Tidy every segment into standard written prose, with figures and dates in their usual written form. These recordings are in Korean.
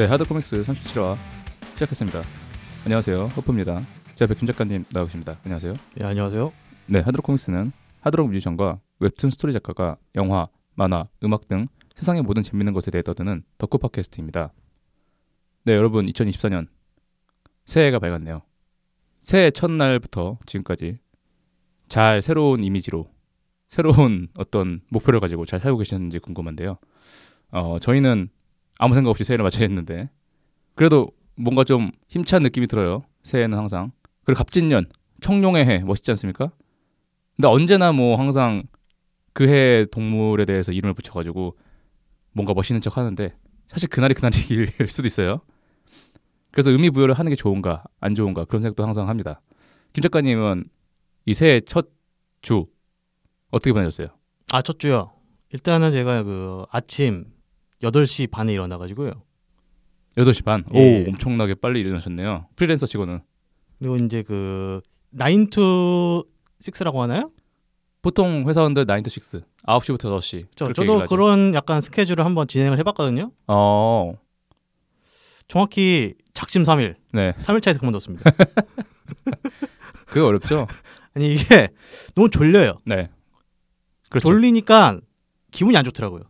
네, 하드코믹스 37화 시작했습니다. 안녕하세요, 허프입니다. 자, 백준 작가님 나와 계십니다. 안녕하세요. 네, 안녕하세요. 네, 하드코믹스는 하드록 뮤지션과 웹툰 스토리 작가가 영화, 만화, 음악 등 세상의 모든 재밌는 것에 대해 떠드는 덕후 팟캐스트입니다. 네, 여러분, 2024년 새해가 밝았네요. 새해 첫날부터 지금까지 잘 새로운 이미지로 새로운 어떤 목표를 가지고 잘 살고 계시는지 궁금한데요. 저희는 아무 생각 없이 새해를 맞이했는데 그래도 뭔가 좀 힘찬 느낌이 들어요. 새해는 항상. 그리고 갑진년, 청룡의 해 멋있지 않습니까? 근데 언제나 뭐 항상 그 해 동물에 대해서 이름을 붙여가지고 뭔가 멋있는 척 하는데 사실 그날이 수도 있어요. 그래서 의미 부여를 하는 게 좋은가 안 좋은가 그런 생각도 항상 합니다. 김 작가님은 이 새해 첫 주 어떻게 보내셨어요? 아, 첫 주요? 일단은 제가 그 아침 8시 반에 일어나가지고요. 8시 반? 예. 오, 엄청나게 빨리 일어나셨네요. 프리랜서 치고는. 그리고 이제 그 9 to 6라고 하나요? 보통 회사원들 9 to 6. 9시부터 6시. 저도 그런 약간 스케줄을 한번 진행을 해봤거든요. 정확히 작심 3일. 네. 3일차에서 그만뒀습니다. 그게 어렵죠? 아니, 이게 너무 졸려요. 네. 그렇죠. 졸리니까 기분이 안 좋더라고요.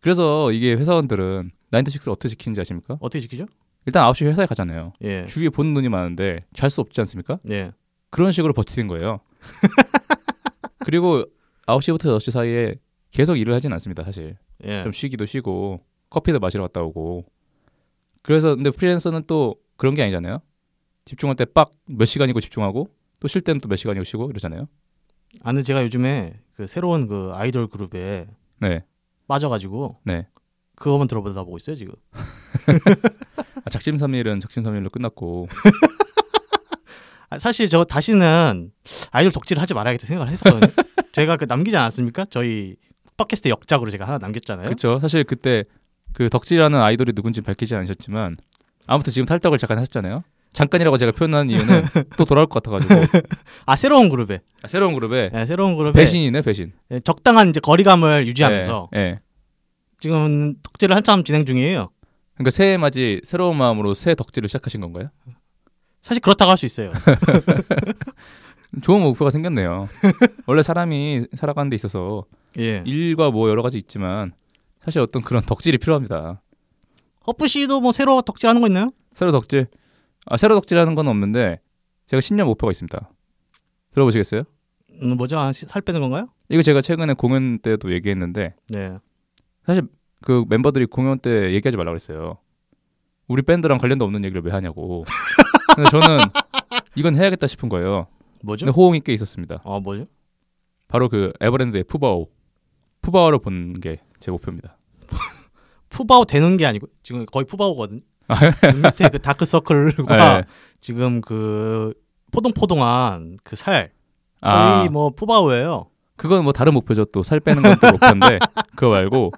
그래서 이게 회사원들은 9to6를 어떻게 지키는지 아십니까? 어떻게 지키죠? 일단 9시 회사에 가잖아요. 예. 주위에 보는 눈이 많은데 잘 수 없지 않습니까? 예. 그런 식으로 버티는 거예요. 그리고 9시부터 6시 사이에 계속 일을 하진 않습니다, 사실. 예. 좀 쉬기도 쉬고 커피도 마시러 갔다 오고. 그래서 근데 프리랜서는 또 그런 게 아니잖아요. 집중할 때 빡 몇 시간이고 집중하고 또 쉴 때는 또 몇 시간이고 쉬고 이러잖아요. 아니, 제가 요즘에 그 새로운 그 아이돌 그룹에 네. 빠져가지고 네. 그거만 들어보다 보고 있어요 지금. 아, 작심삼일은 작심삼일로 끝났고. 아, 사실 저 다시는 아이돌 덕질을 하지 말아야겠다 생각을 했었거든요. 제가 그 남기지 않았습니까? 저희 팟캐스트 역작으로 제가 하나 남겼잖아요. 그렇죠. 사실 그때 그 덕질하는 아이돌이 누군지 밝히지 않으셨지만 아무튼 지금 탈덕을 잠깐 하셨잖아요. 잠깐이라고 제가 표현하는 이유는 또 돌아올 것 같아가지고. 아, 새로운 그룹에. 네, 새로운 그룹에. 배신이네, 배신. 네, 적당한 이제 거리감을 유지하면서. 네, 네. 지금 덕질을 한참 진행 중이에요. 그러니까 새해 맞이 새로운 마음으로 새 덕질을 시작하신 건가요? 사실 그렇다고 할 수 있어요. 좋은 목표가 생겼네요. 원래 사람이 살아가는 데 있어서 예. 일과 뭐 여러 가지 있지만 사실 어떤 그런 덕질이 필요합니다. 허프 씨도 뭐 새로 덕질하는 거 있나요? 새로 덕질? 아, 새로 덕질하는 건 없는데 제가 신년 목표가 있습니다. 들어보시겠어요? 뭐죠? 살 빼는 건가요? 이거 제가 최근에 공연 때도 얘기했는데 네. 사실 그 멤버들이 공연 때 얘기하지 말라고 했어요. 우리 밴드랑 관련도 없는 얘기를 왜 하냐고. 근데 저는 이건 해야겠다 싶은 거예요. 뭐죠? 근데 호응이 꽤 있었습니다. 아, 뭐죠? 바로 그 에버랜드의 푸바오를 본 게 제 목표입니다. 푸바오 되는 게 아니고 지금 거의 푸바오거든요. 그 밑에 그 다크서클과 네. 지금 그 포동포동한 그 살 거의 뭐 푸바오예요. 그건 뭐 다른 목표죠. 또 살 빼는 건 또 목표인데 그거 말고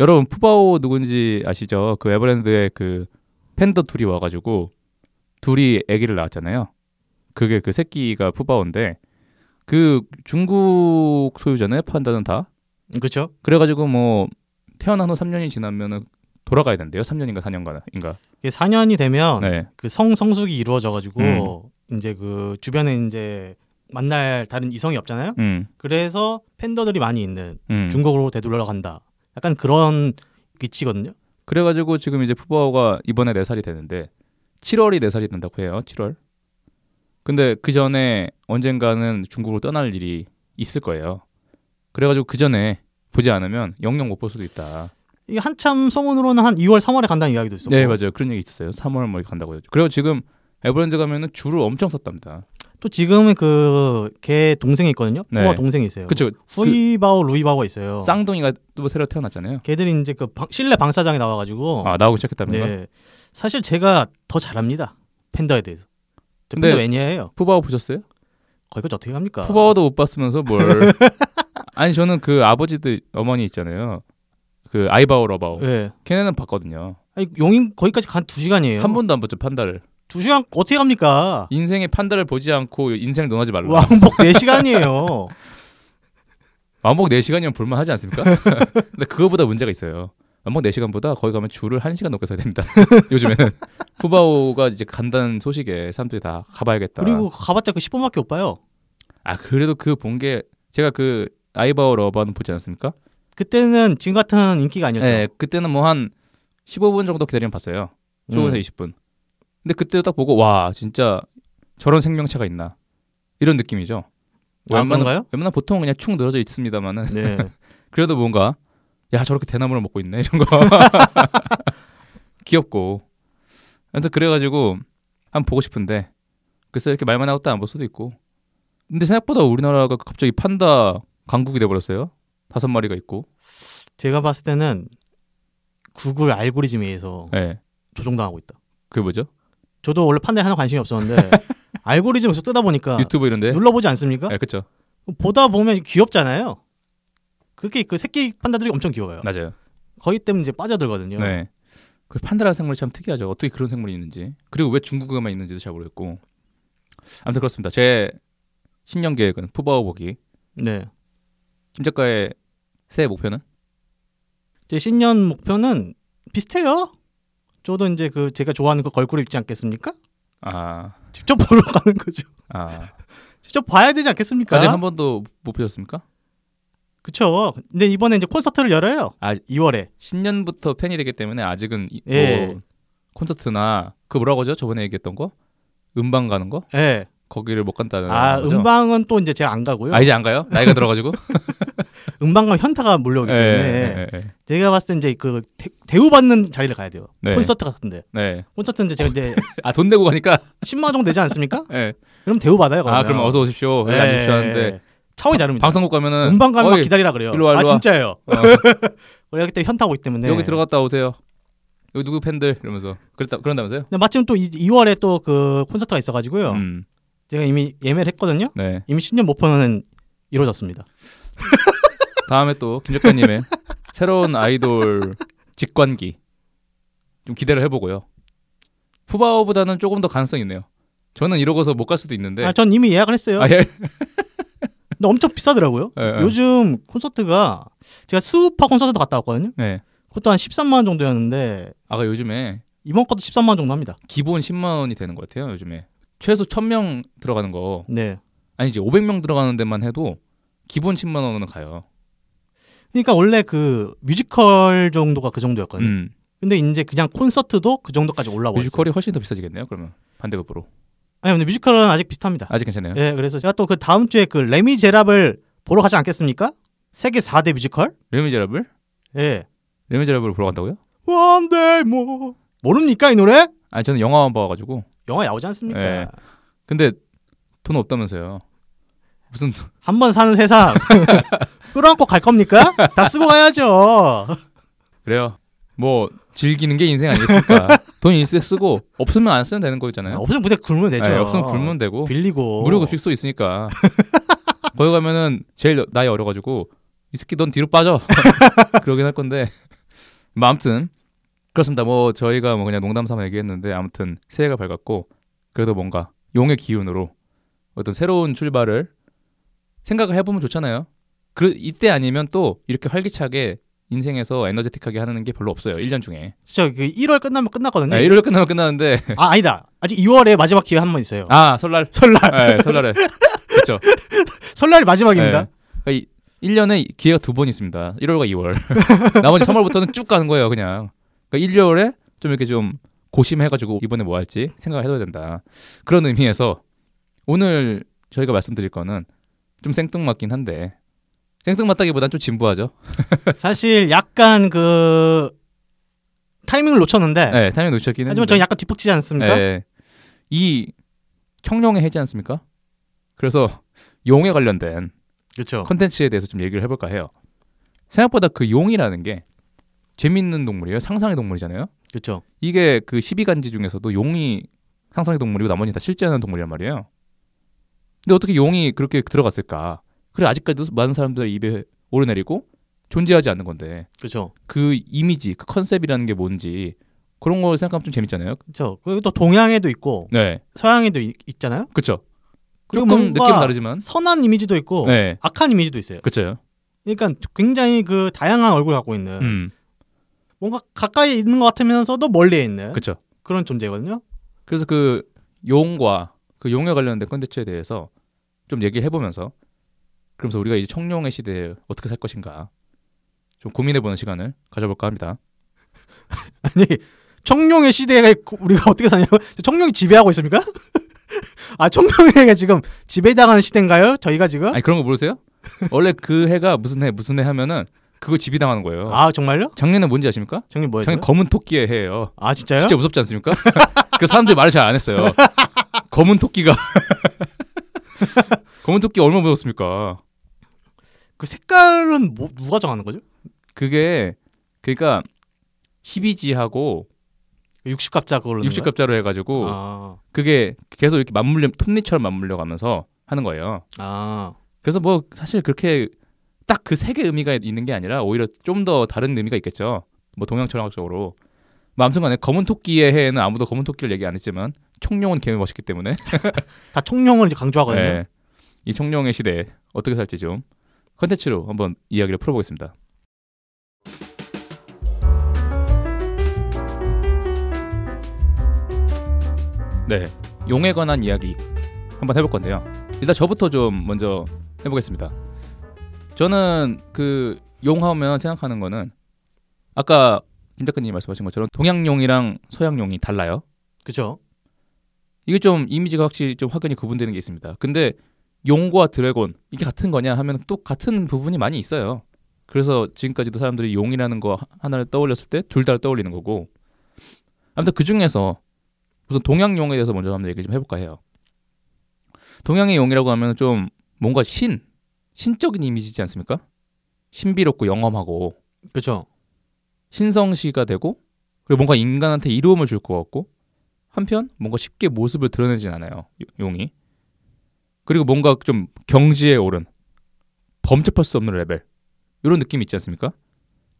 여러분 푸바오 누군지 아시죠? 그 에버랜드의 그 팬더 둘이 와가지고 둘이 아기를 낳았잖아요. 그게 그 새끼가 푸바오인데 그 중국 소유자네 판다는 다 그렇죠. 그래가지고 뭐 태어난 후 3년이 지나면은 돌아가야 된대요. 3년인가 4년인가. 이게 4년이 되면 네. 그 성숙이 이루어져가지고 이제 그 주변에 이제 만날 다른 이성이 없잖아요. 그래서 팬더들이 많이 있는 중국으로 되돌려 간다. 약간 그런 위치거든요. 그래가지고 지금 이제 푸바오가 이번에 4살이 되는데 7월이 4살이 된다고 해요. 7월. 근데 그 전에 언젠가는 중국으로 떠날 일이 있을 거예요. 그래가지고 그 전에 보지 않으면 영영 못 볼 수도 있다. 이게 한참 소문으로는 한 2월, 3월에 간다는 이야기도 있었고. 네, 맞아요. 그런 얘기 있었어요. 3월 뭐 간다고 해요. 그리고 지금 에버랜드 가면은 줄을 엄청 섰답니다. 또 지금 그 걔 동생이 있거든요. 네. 후아 동생이 있어요. 그렇죠. 후이바오, 그 루이바오가 있어요. 쌍둥이가 또 새로 태어났잖아요. 걔들이 이제 그 실내 방사장에 나와가지고. 아, 나오기 시작했다면서. 네. 사실 제가 더 잘합니다. 팬더에 대해서. 근데 팬더 매니아예요. 푸바오 보셨어요? 거기까지 어떻게 갑니까? 푸바오도 못 봤으면서 뭘? 아니 저는 그 아버지들 어머니 있잖아요. 그 아이바오 러바오. 네. 걔네는 봤거든요. 아니, 용인 거기까지 간 2시간이에요. 한 번도 안 봤죠, 판다를. 2시간 어떻게 갑니까? 인생의 판다를 보지 않고 인생을 논하지 말라. 왕복 4시간이에요. 왕복 4시간이면 볼만하지 않습니까? 근데 그거보다 문제가 있어요. 연봉 4시간보다 거기 가면 줄을 1시간 넘게 서야 됩니다. 요즘에는 푸바오가 이제 간다는 소식에 사람들이 다 가봐야겠다. 그리고 가봤자 그 10분밖에 못 봐요. 아 그래도 그 본 게 제가 그 아이바오 러반 보지 않았습니까? 그때는 지금 같은 인기가 아니었죠. 네, 그때는 뭐 한 15분 정도 기다리면 봤어요. 15분에서 20분. 근데 그때도 딱 보고 와 진짜 저런 생명체가 있나 이런 느낌이죠. 아, 그런가요? 웬만한 보통 그냥 축 늘어져 있습니다만은 네. 그래도 뭔가 야 저렇게 대나무를 먹고 있네 이런 거 귀엽고 아무튼 그래가지고 한번 보고 싶은데 글쎄 이렇게 말만 하고 딱 안 볼 수도 있고 근데 생각보다 우리나라가 갑자기 판다 강국이 돼버렸어요. 5마리가 있고 제가 봤을 때는 구글 알고리즘에 의해서 네. 조종당하고 있다. 그게 뭐죠? 저도 원래 판다에 하나 관심이 없었는데 알고리즘을 계속 뜨다 보니까 유튜브 이런데 눌러보지 않습니까? 네, 그렇죠. 보다 보면 귀엽잖아요. 그게 그 새끼 판다들이 엄청 귀여워요. 맞아요. 거기 때문에 이제 빠져들거든요. 네. 그 판다라는 생물이 참 특이하죠. 어떻게 그런 생물이 있는지 그리고 왜 중국에만 있는지도 잘 모르겠고 아무튼 그렇습니다. 제 신년 계획은 푸바오 보기. 네. 김 작가의 새해 목표는? 제 신년 목표는 비슷해요. 저도 이제 그 제가 좋아하는 그 걸그룹 있지 않겠습니까? 아 직접 보러 가는 거죠. 아 직접 봐야 되지 않겠습니까? 아직 한 번도 못 보셨습니까? 그렇죠. 근데 이번에 이제 콘서트를 열어요. 아 2월에 신년부터 팬이 되기 때문에 아직은 예. 뭐 콘서트나 그 뭐라고 하죠? 저번에 얘기했던 거 음방 가는 거? 예. 거기를 못 간다는 아 거죠? 음방은 또 이제 제가 안 가고요. 아 이제 안 가요? 나이가 들어가지고 음방 가면 현타가 몰려오기 때문에 예. 제가 봤을 때 이제 그 대우받는 자리를 가야 돼요. 네. 콘서트 같은데. 네. 콘서트는 이제 제가 이제 아 돈 내고 가니까 10만 원 정도 되지 않습니까? 네. 그럼 대우받아요. 아 그럼 어서 오십시오. 네. 앉으십시오 하는데. 차원이 다릅니다. 방송국 가면은 음방 가면 막 기다리라 그래요. 일로 와. 진짜예요. 그렇기 때문에 현타고 있기 때문에 여기 들어갔다 오세요. 여기 누구 팬들 이러면서 그런다면서요? 근데 마침 또 2월에 또 그 콘서트가 있어가지고요. 제가 이미 예매를 했거든요. 네. 이미 신년 목표는 이루어졌습니다. 다음에 또 김 작가님의 새로운 아이돌 직관기 좀 기대를 해보고요. 푸바오보다는 조금 더 가능성이 있네요. 저는 이러고서 못 갈 수도 있는데. 아, 전 이미 예약을 했어요. 아, 예. 근데 엄청 비싸더라고요. 네, 요즘 콘서트가 제가 스우파 콘서트도 갔다 왔거든요. 네. 그것도 한 13만 원 정도였는데 아까 요즘에 이번 것도 13만 원 정도 합니다. 기본 10만 원이 되는 것 같아요. 요즘에 최소 1000명 들어가는 거 네. 아니 이제 500명 들어가는 데만 해도 기본 10만 원은 가요. 그러니까 원래 그 뮤지컬 정도가 그 정도였거든요. 근데 이제 그냥 콘서트도 그 정도까지 올라왔어요. 뮤지컬이 훨씬 더 비싸지겠네요. 그러면 반대급으로. 아니 근데 뮤지컬은 아직 비슷합니다. 아직 괜찮네요. 네, 그래서 제가 또 그 다음 주에 그 레미제라블 보러 가지 않겠습니까? 세계 4대 뮤지컬? 레미제라블? 예. 네. 레미제라블 보러 간다고요? One day more. 모릅니까 이 노래? 아니 저는 영화만 봐가지고. 영화 나오지 않습니까? 네. 근데 돈 없다면서요? 무슨 한 번 사는 세상 끌어안고 갈 겁니까? 다 쓰고 가야죠. 그래요. 뭐 즐기는 게 인생 아니겠습니까? 돈 있을 때 쓰고 없으면 안 쓰면 되는 거잖아요. 없으면 무대 굶으면 되죠. 네, 없으면 굶으면 되고 빌리고 무료급식소 있으니까 거기 가면은 제일 나이 어려가지고 이 새끼 넌 뒤로 빠져 그러긴 할 건데 뭐 아무튼 그렇습니다. 뭐 저희가 뭐 그냥 농담삼아 얘기했는데 아무튼 새해가 밝았고 그래도 뭔가 용의 기운으로 어떤 새로운 출발을 생각을 해보면 좋잖아요. 이때 아니면 또 이렇게 활기차게 인생에서 에너제틱하게 하는 게 별로 없어요. 1년 중에. 진짜 그 1월 끝나면 끝났거든요. 네, 1월 끝나면 끝나는데. 아 아니다. 아직 2월에 마지막 기회 한 번 있어요. 아 설날. 네, 설날에. 그렇죠. 설날이 마지막입니다. 네. 그러니까 1년에 기회가 2번 있습니다. 1월과 2월. 나머지 3월부터는 쭉 가는 거예요, 그냥. 그러니까 1월에 좀 이렇게 좀 고심해가지고 이번에 뭐 할지 생각을 해둬야 된다. 그런 의미에서 오늘 저희가 말씀드릴 거는 좀 생뚱맞긴 한데 생뚱맞다기보단 좀 진부하죠. 사실 약간 그 타이밍을 놓쳤는데 네, 타이밍 놓쳤긴 했는데 하지만 저는 약간 뒷북치지 않습니까? 네, 이 청룡의 해지 않습니까? 그래서 용에 관련된 그렇죠. 컨텐츠에 대해서 좀 얘기를 해볼까 해요. 생각보다 그 용이라는 게 재밌는 동물이에요. 상상의 동물이잖아요. 그렇죠. 이게 그 12간지 중에서도 용이 상상의 동물이고 나머지는 다 실제하는 동물이란 말이에요. 근데 어떻게 용이 그렇게 들어갔을까? 그래 아직까지도 많은 사람들의 입에 오르내리고 존재하지 않는 건데. 그렇죠. 그 이미지, 그 컨셉이라는 게 뭔지 그런 걸 생각하면 좀 재밌잖아요. 그렇죠. 그리고 또 동양에도 있고, 네. 서양에도 있잖아요. 그렇죠. 조금 느낌은 다르지만 선한 이미지도 있고, 네. 악한 이미지도 있어요. 그렇죠. 그러니까 굉장히 그 다양한 얼굴을 갖고 있는. 뭔가 가까이 있는 것 같으면서도 멀리에 있는 그쵸. 그런 존재거든요. 그래서 그 용과 그 용에 관련된 콘텐츠에 대해서 좀 얘기를 해보면서 그러면서 우리가 이제 청룡의 시대에 어떻게 살 것인가 좀 고민해보는 시간을 가져볼까 합니다. 아니 청룡의 시대에 우리가 어떻게 사냐고? 청룡이 지배하고 있습니까? 아 청룡에게 지금 지배당하는 시대인가요? 저희가 지금? 아니 그런 거 모르세요? 원래 그 해가 무슨 해 하면은 그거 지배당하는 거예요. 아 정말요? 작년에 뭔지 아십니까? 작년 뭐였어요? 작년 검은 토끼의 해예요. 아 진짜요? 진짜 무섭지 않습니까? 그 사람들이 말을 잘 안 했어요. 검은 토끼가 검은 토끼 얼마나 무섭습니까? 그 색깔은 뭐 누가 정하는 거죠? 그게 그러니까 희비지하고 60갑자로 해가지고 아. 그게 계속 이렇게 맞물려 톱니처럼 맞물려가면서 하는 거예요. 아. 그래서 뭐 사실 그렇게 딱 그 세 개의 의미가 있는 게 아니라 오히려 좀 더 다른 의미가 있겠죠. 뭐 동양 철학적으로. 뭐 아무튼간에 검은 토끼의 해에는 아무도 검은 토끼를 얘기 안 했지만 청룡은 개미 멋있기 때문에 다 청룡을 이제 강조하거든요. 네. 이 청룡의 시대에 어떻게 살지 좀 컨텐츠로 한번 이야기를 풀어보겠습니다. 네, 용에 관한 이야기 한번 해볼 건데요. 일단 저부터 좀 먼저 해보겠습니다. 저는 그 용하면 생각하는 거는 아까 김 작가님이 말씀하신 것처럼 동양용이랑 서양용이 달라요. 그렇죠. 이게 좀 이미지가 확실히 좀 확연히 구분되는 게 있습니다. 근데 용과 드래곤 이게 같은 거냐 하면 또 같은 부분이 많이 있어요. 그래서 지금까지도 사람들이 용이라는 거 하나를 떠올렸을 때 둘 다 떠올리는 거고 아무튼 그 중에서 우선 동양용에 대해서 먼저 한번 얘기 좀 해볼까 해요. 동양의 용이라고 하면 좀 뭔가 신적인 이미지지 않습니까? 신비롭고 영험하고 그렇죠. 신성시가 되고 그리고 뭔가 인간한테 이로움을 줄 것 같고 한편 뭔가 쉽게 모습을 드러내진 않아요. 용이. 그리고 뭔가 좀 경지에 오른 범접할 수 없는 레벨 이런 느낌이 있지 않습니까?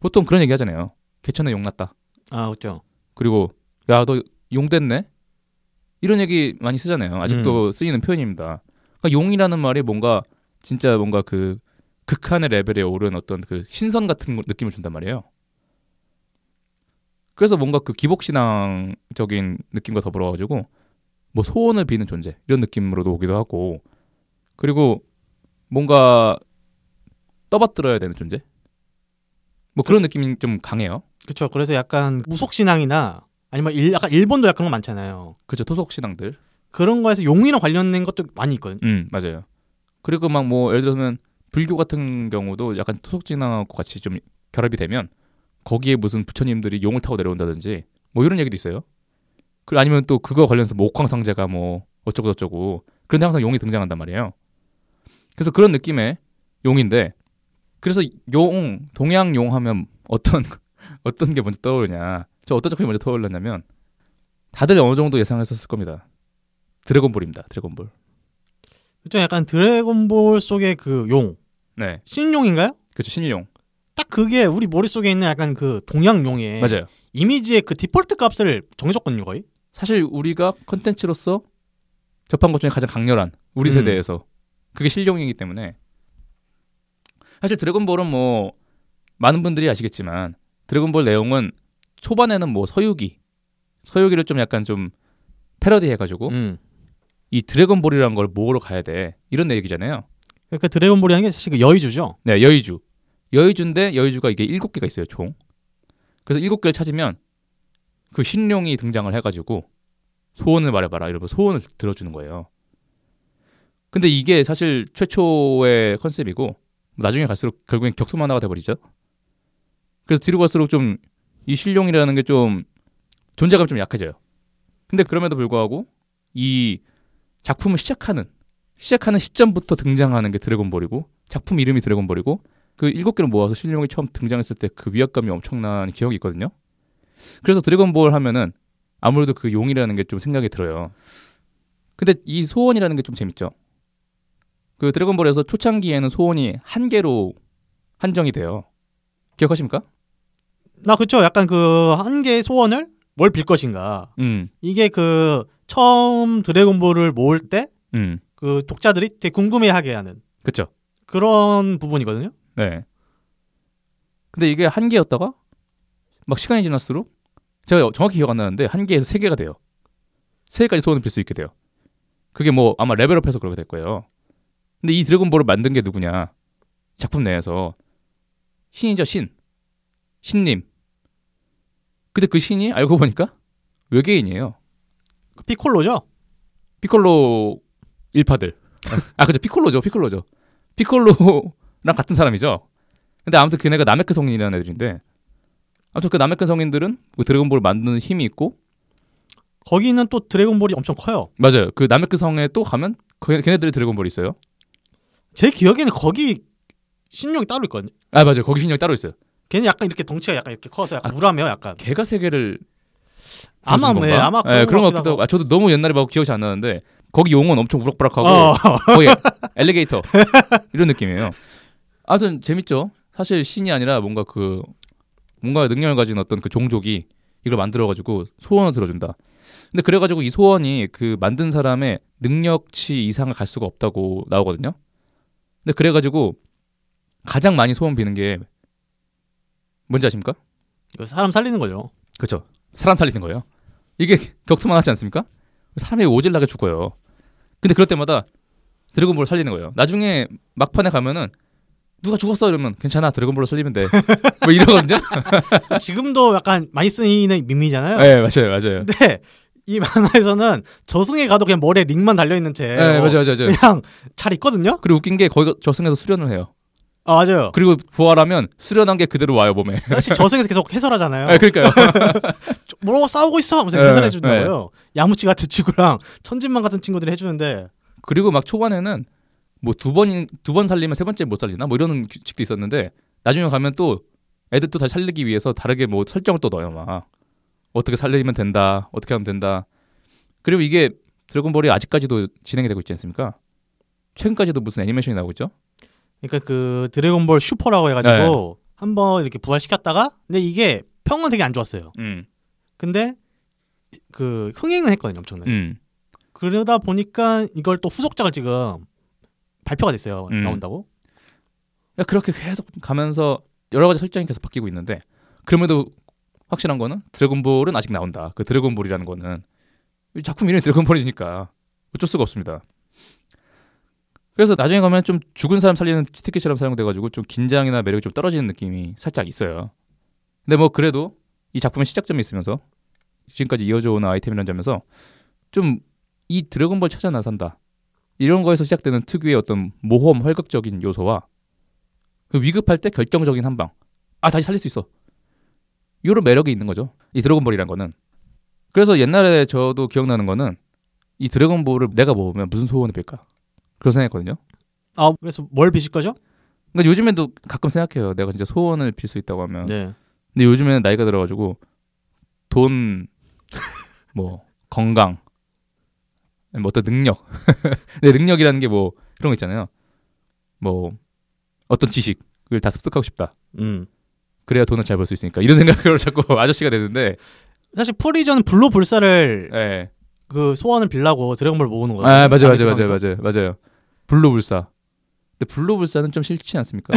보통 그런 얘기 하잖아요. 개천에 용 났다. 아 그렇죠. 그리고 야 너 용 됐네? 이런 얘기 많이 쓰잖아요. 아직도 쓰이는 표현입니다. 그러니까 용이라는 말이 뭔가 진짜 뭔가 그 극한의 레벨에 오른 어떤 그 신선 같은 느낌을 준단 말이에요. 그래서 뭔가 그 기복신앙적인 느낌과 더불어가지고 뭐 소원을 비는 존재 이런 느낌으로도 오기도 하고 그리고 뭔가 떠받들어야 되는 존재? 뭐 그런 느낌이 좀 강해요. 그렇죠. 그래서 약간 무속신앙이나 아니면 약간 일본도 약간 그런 거 많잖아요. 그렇죠. 토속신앙들. 그런 거에서 용이랑 관련된 것도 많이 있거든요. 맞아요. 그리고 막 뭐 예를 들면 불교 같은 경우도 약간 토속신앙하고 같이 좀 결합이 되면 거기에 무슨 부처님들이 용을 타고 내려온다든지 뭐 이런 얘기도 있어요. 그 아니면 또 그거 관련해서 목황상제가 뭐 어쩌고 저쩌고 그런데 항상 용이 등장한단 말이에요. 그래서 그런 느낌의 용인데 그래서 용 동양 용 하면 어떤 게 먼저 떠오르냐? 저 어떤 작품이 먼저 떠올랐냐면 다들 어느 정도 예상했었을 겁니다. 드래곤볼입니다. 드래곤볼. 그렇죠. 약간 드래곤볼 속의 그 용. 네. 신룡인가요? 그렇죠. 신룡. 딱 그게 우리 머릿속에 있는 약간 그 동양용의 맞아요. 이미지의 그 디폴트 값을 정해줬거든요. 거의. 사실 우리가 컨텐츠로서 접한 것 중에 가장 강렬한 우리 세대에서 그게 신룡이기 때문에 사실 드래곤볼은 뭐 많은 분들이 아시겠지만 드래곤볼 내용은 초반에는 뭐 서유기를 좀 약간 좀 패러디해가지고 이 드래곤볼이라는 걸 모으러 가야 돼 이런 얘기잖아요. 그러니까 드래곤볼이라는 게 사실 그 여의주죠. 네, 여의주인데 여의주가 이게 7개가 있어요 총. 그래서 7개를 찾으면 그 신룡이 등장을 해가지고 소원을 말해봐라 이러면서 소원을 들어주는 거예요. 근데 이게 사실 최초의 컨셉이고 나중에 갈수록 결국엔 격투 만화가 돼버리죠. 그래서 뒤로 갈수록 좀 이 신룡이라는 게 좀 존재감이 좀 약해져요. 근데 그럼에도 불구하고 이 작품을 시작하는 시점부터 등장하는 게 드래곤볼이고 작품 이름이 드래곤볼이고 그 7개를 모아서 신룡이 처음 등장했을 때 그 위압감이 엄청난 기억이 있거든요. 그래서 드래곤볼 하면은 아무래도 그 용이라는 게 좀 생각이 들어요. 근데 이 소원이라는 게 좀 재밌죠. 그 드래곤볼에서 초창기에는 소원이 1개로 한정이 돼요. 기억하십니까? 그쵸. 약간 그 1개의 소원을 뭘 빌 것인가. 이게 그 처음 드래곤볼을 모을 때 그 독자들이 되게 궁금해하게 하는. 그쵸. 그런 부분이거든요. 네. 근데 이게 1개였다가 막 시간이 지날수록 제가 정확히 기억 안 나는데 1개에서 3개가 돼요. 3개까지 소원을 빌 수 있게 돼요. 그게 뭐 아마 레벨업해서 그렇게 될 거예요. 근데 이 드래곤볼을 만든 게 누구냐, 작품 내에서 신이죠. 신님. 근데 그 신이 알고 보니까 외계인이에요. 피콜로죠? 피콜로 일파들. 아 그죠, 피콜로죠. 피콜로랑 같은 사람이죠. 근데 아무튼 걔네가 나메크 성인이라는 애들인데, 아무튼 그 나메크 성인들은 그 드래곤볼 만드는 힘이 있고, 거기는 또 드래곤볼이 엄청 커요. 맞아요. 그 나메크 성에 또 가면 걔네들의 드래곤볼이 있어요. 제 기억에는 거기 신력이 따로 있거든요. 아 맞아요. 거기 신력이 따로 있어요. 걔는 약간 이렇게 덩치가 약간 이렇게 커서 약간 우람해요. 약간 걔가 세 개를 아마 뭐 아마 그런 것 같기도 하고. 아, 저도 너무 옛날에 봐서 기억이 안 나는데 거기 용은 엄청 우락부락하고 거의 엘리게이터 이런 느낌이에요. 아무튼 재밌죠. 사실 신이 아니라 뭔가 그 뭔가 능력을 가진 어떤 그 종족이 이걸 만들어가지고 소원을 들어준다. 근데 그래가지고 이 소원이 그 만든 사람의 능력치 이상을 갈 수가 없다고 나오거든요. 근데 그래가지고 가장 많이 소원 비는 게 뭔지 아십니까? 사람 살리는 거죠. 그렇죠. 사람 살리는 거예요. 이게 격투만 하지 않습니까? 사람이 오질나게 죽어요. 근데 그럴 때마다 드래곤볼을 살리는 거예요. 나중에 막판에 가면은 누가 죽었어 이러면 괜찮아, 드래곤볼로 살리면 돼. 뭐 이러거든요. 지금도 약간 많이 쓰이는 밈이잖아요. 네 맞아요. 근데 이 만화에서는 저승에 가도 그냥 머리에 링만 달려있는 채 네, 맞아요. 그냥 잘 있거든요. 그리고 웃긴 게 거기가 저승에서 수련을 해요. 아 맞아요. 그리고 부활하면 수련한 게 그대로 와요 몸에. 사실 저승에서 계속 해설하잖아요. 네, 그러니까요. 뭐라고 싸우고 있어 하면서 해설해 주는 거예요. 야무치 같은 친구랑 천진만 같은 친구들이 해주는데. 그리고 막 초반에는 뭐 두 번 살리면 세 번째 못 살리나 뭐 이런 규칙도 있었는데, 나중에 가면 또 애들 또 다시 살리기 위해서 다르게 뭐 설정을 또 넣어요. 막 어떻게 살리면 된다, 어떻게 하면 된다. 그리고 이게 드래곤볼이 아직까지도 진행이 되고 있지 않습니까? 최근까지도 무슨 애니메이션이 나오고 있죠? 그러니까 그 드래곤볼 슈퍼라고 해가지고 한번 이렇게 부활시켰다가, 근데 이게 평은 되게 안 좋았어요. 근데 그 흥행은 했거든요, 엄청나게. 그러다 보니까 이걸 또 후속작을 지금 발표가 됐어요. 나온다고. 그렇게 계속 가면서 여러 가지 설정이 계속 바뀌고 있는데, 그럼에도 확실한 거는 드래곤볼은 아직 나온다. 그 드래곤볼이라는 거는 작품 이름이 드래곤볼이니까 어쩔 수가 없습니다. 그래서 나중에 가면 좀 죽은 사람 살리는 치트키처럼 사용돼가지고 좀 긴장이나 매력이 좀 떨어지는 느낌이 살짝 있어요. 근데 뭐 그래도 이 작품의 시작점이 있으면서 지금까지 이어져 오는 아이템이라는 점에서 좀 이 드래곤볼 찾아 나선다, 이런 거에서 시작되는 특유의 어떤 모험 활극적인 요소와 그 위급할 때 결정적인 한 방, 아 다시 살릴 수 있어, 이런 매력이 있는 거죠, 이 드래곤볼이란 거는. 그래서 옛날에 저도 기억나는 거는 이 드래곤볼을 내가 모으면 무슨 소원을 빌까 그런 생각했거든요. 아 그래서 뭘 빌실 거죠? 그러니까 요즘에도 가끔 생각해요. 내가 진짜 소원을 빌 수 있다고 하면. 네. 근데 요즘에는 나이가 들어가지고 돈, 뭐 건강, 뭐 어떤 능력. 내 능력이라는 게 뭐 그런 거 있잖아요. 뭐 어떤 지식을 다 습득하고 싶다. 그래야 돈을 잘 벌 수 있으니까. 이런 생각으로 자꾸 아저씨가 되는데, 사실 프리전 불로불사를 네. 그 소원을 빌라고 드래곤볼 모으는 거예요. 아 맞아요. 불로불사. 근데 불로불사는 좀 싫지 않습니까?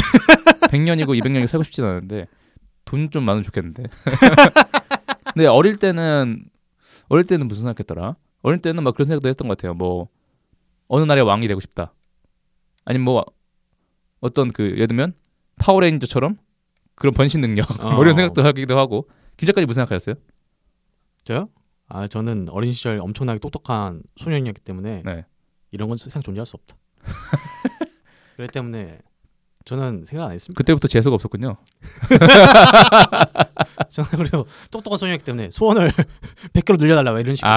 100년이고 200년이고 살고 싶진 않은데 돈 좀 많으면 좋겠는데. 근데 어릴 때는 무슨 생각했더라? 어릴 때는 막 그런 생각도 했던 것 같아요. 뭐 어느 날에 왕이 되고 싶다. 아니면 뭐 어떤 그 예를 들면 파워레인저처럼 그런 번식 능력 뭐 이런 생각도 하기도 하고. 김 작가님 무슨 생각하셨어요? 저요? 아 저는 어린 시절 엄청나게 똑똑한 소년이었기 때문에 네. 이런 건 세상 존재할 수 없다. 그렇기 때문에 저는 생각 안 했습니다. 그때부터 재수가 없었군요. 저는 그리고 똑똑한 소년이기 때문에 소원을 100개로 늘려달라 이런 식으로.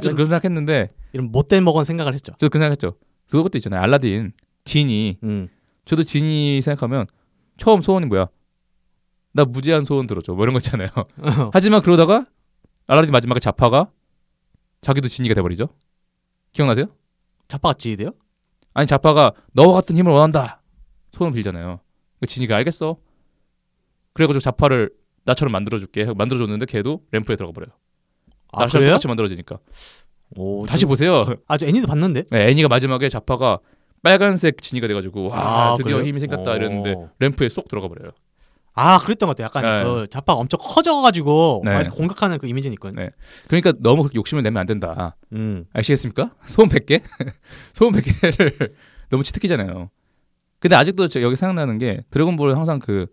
저도 그런 생각했는데, 이런 못된 먹은 생각을 했죠. 저도 그 생각했죠. 그것도 있잖아요. 알라딘, 지니. 저도 지니 생각하면 처음 소원이 뭐야? 나 무제한 소원 들어줘. 뭐 이런 거 있잖아요. 하지만 그러다가 알라딘 마지막에 자파가 자기도 지니가 돼버리죠. 기억나세요? 자파가 지니 돼요? 아니 자파가 너와 같은 힘을 원한다. 소원을 빌잖아요. 지니가 알겠어. 그래가지고 자파를 나처럼 만들어줄게. 만들어줬는데 걔도 램프에 들어가버려요. 아, 나처럼 그래요? 똑같이 만들어지니까. 오, 다시 보세요. 아, 저 애니도 봤는데? 네, 애니가 마지막에 자파가 빨간색 지니가 돼가지고 와 드디어 그래요? 힘이 생겼다 이랬는데 램프에 쏙 들어가버려요. 아, 그랬던 것 같아요. 약간 네. 그 좌파가 엄청 커져가지고 네. 공격하는 그 이미지는 있거든요. 네. 그러니까 너무 그렇게 욕심을 내면 안 된다. 아시겠습니까? 소음 100개? 소음 100개를 너무 치트키잖아요. 근데 아직도 여기 생각나는 게 드래곤볼 항상 그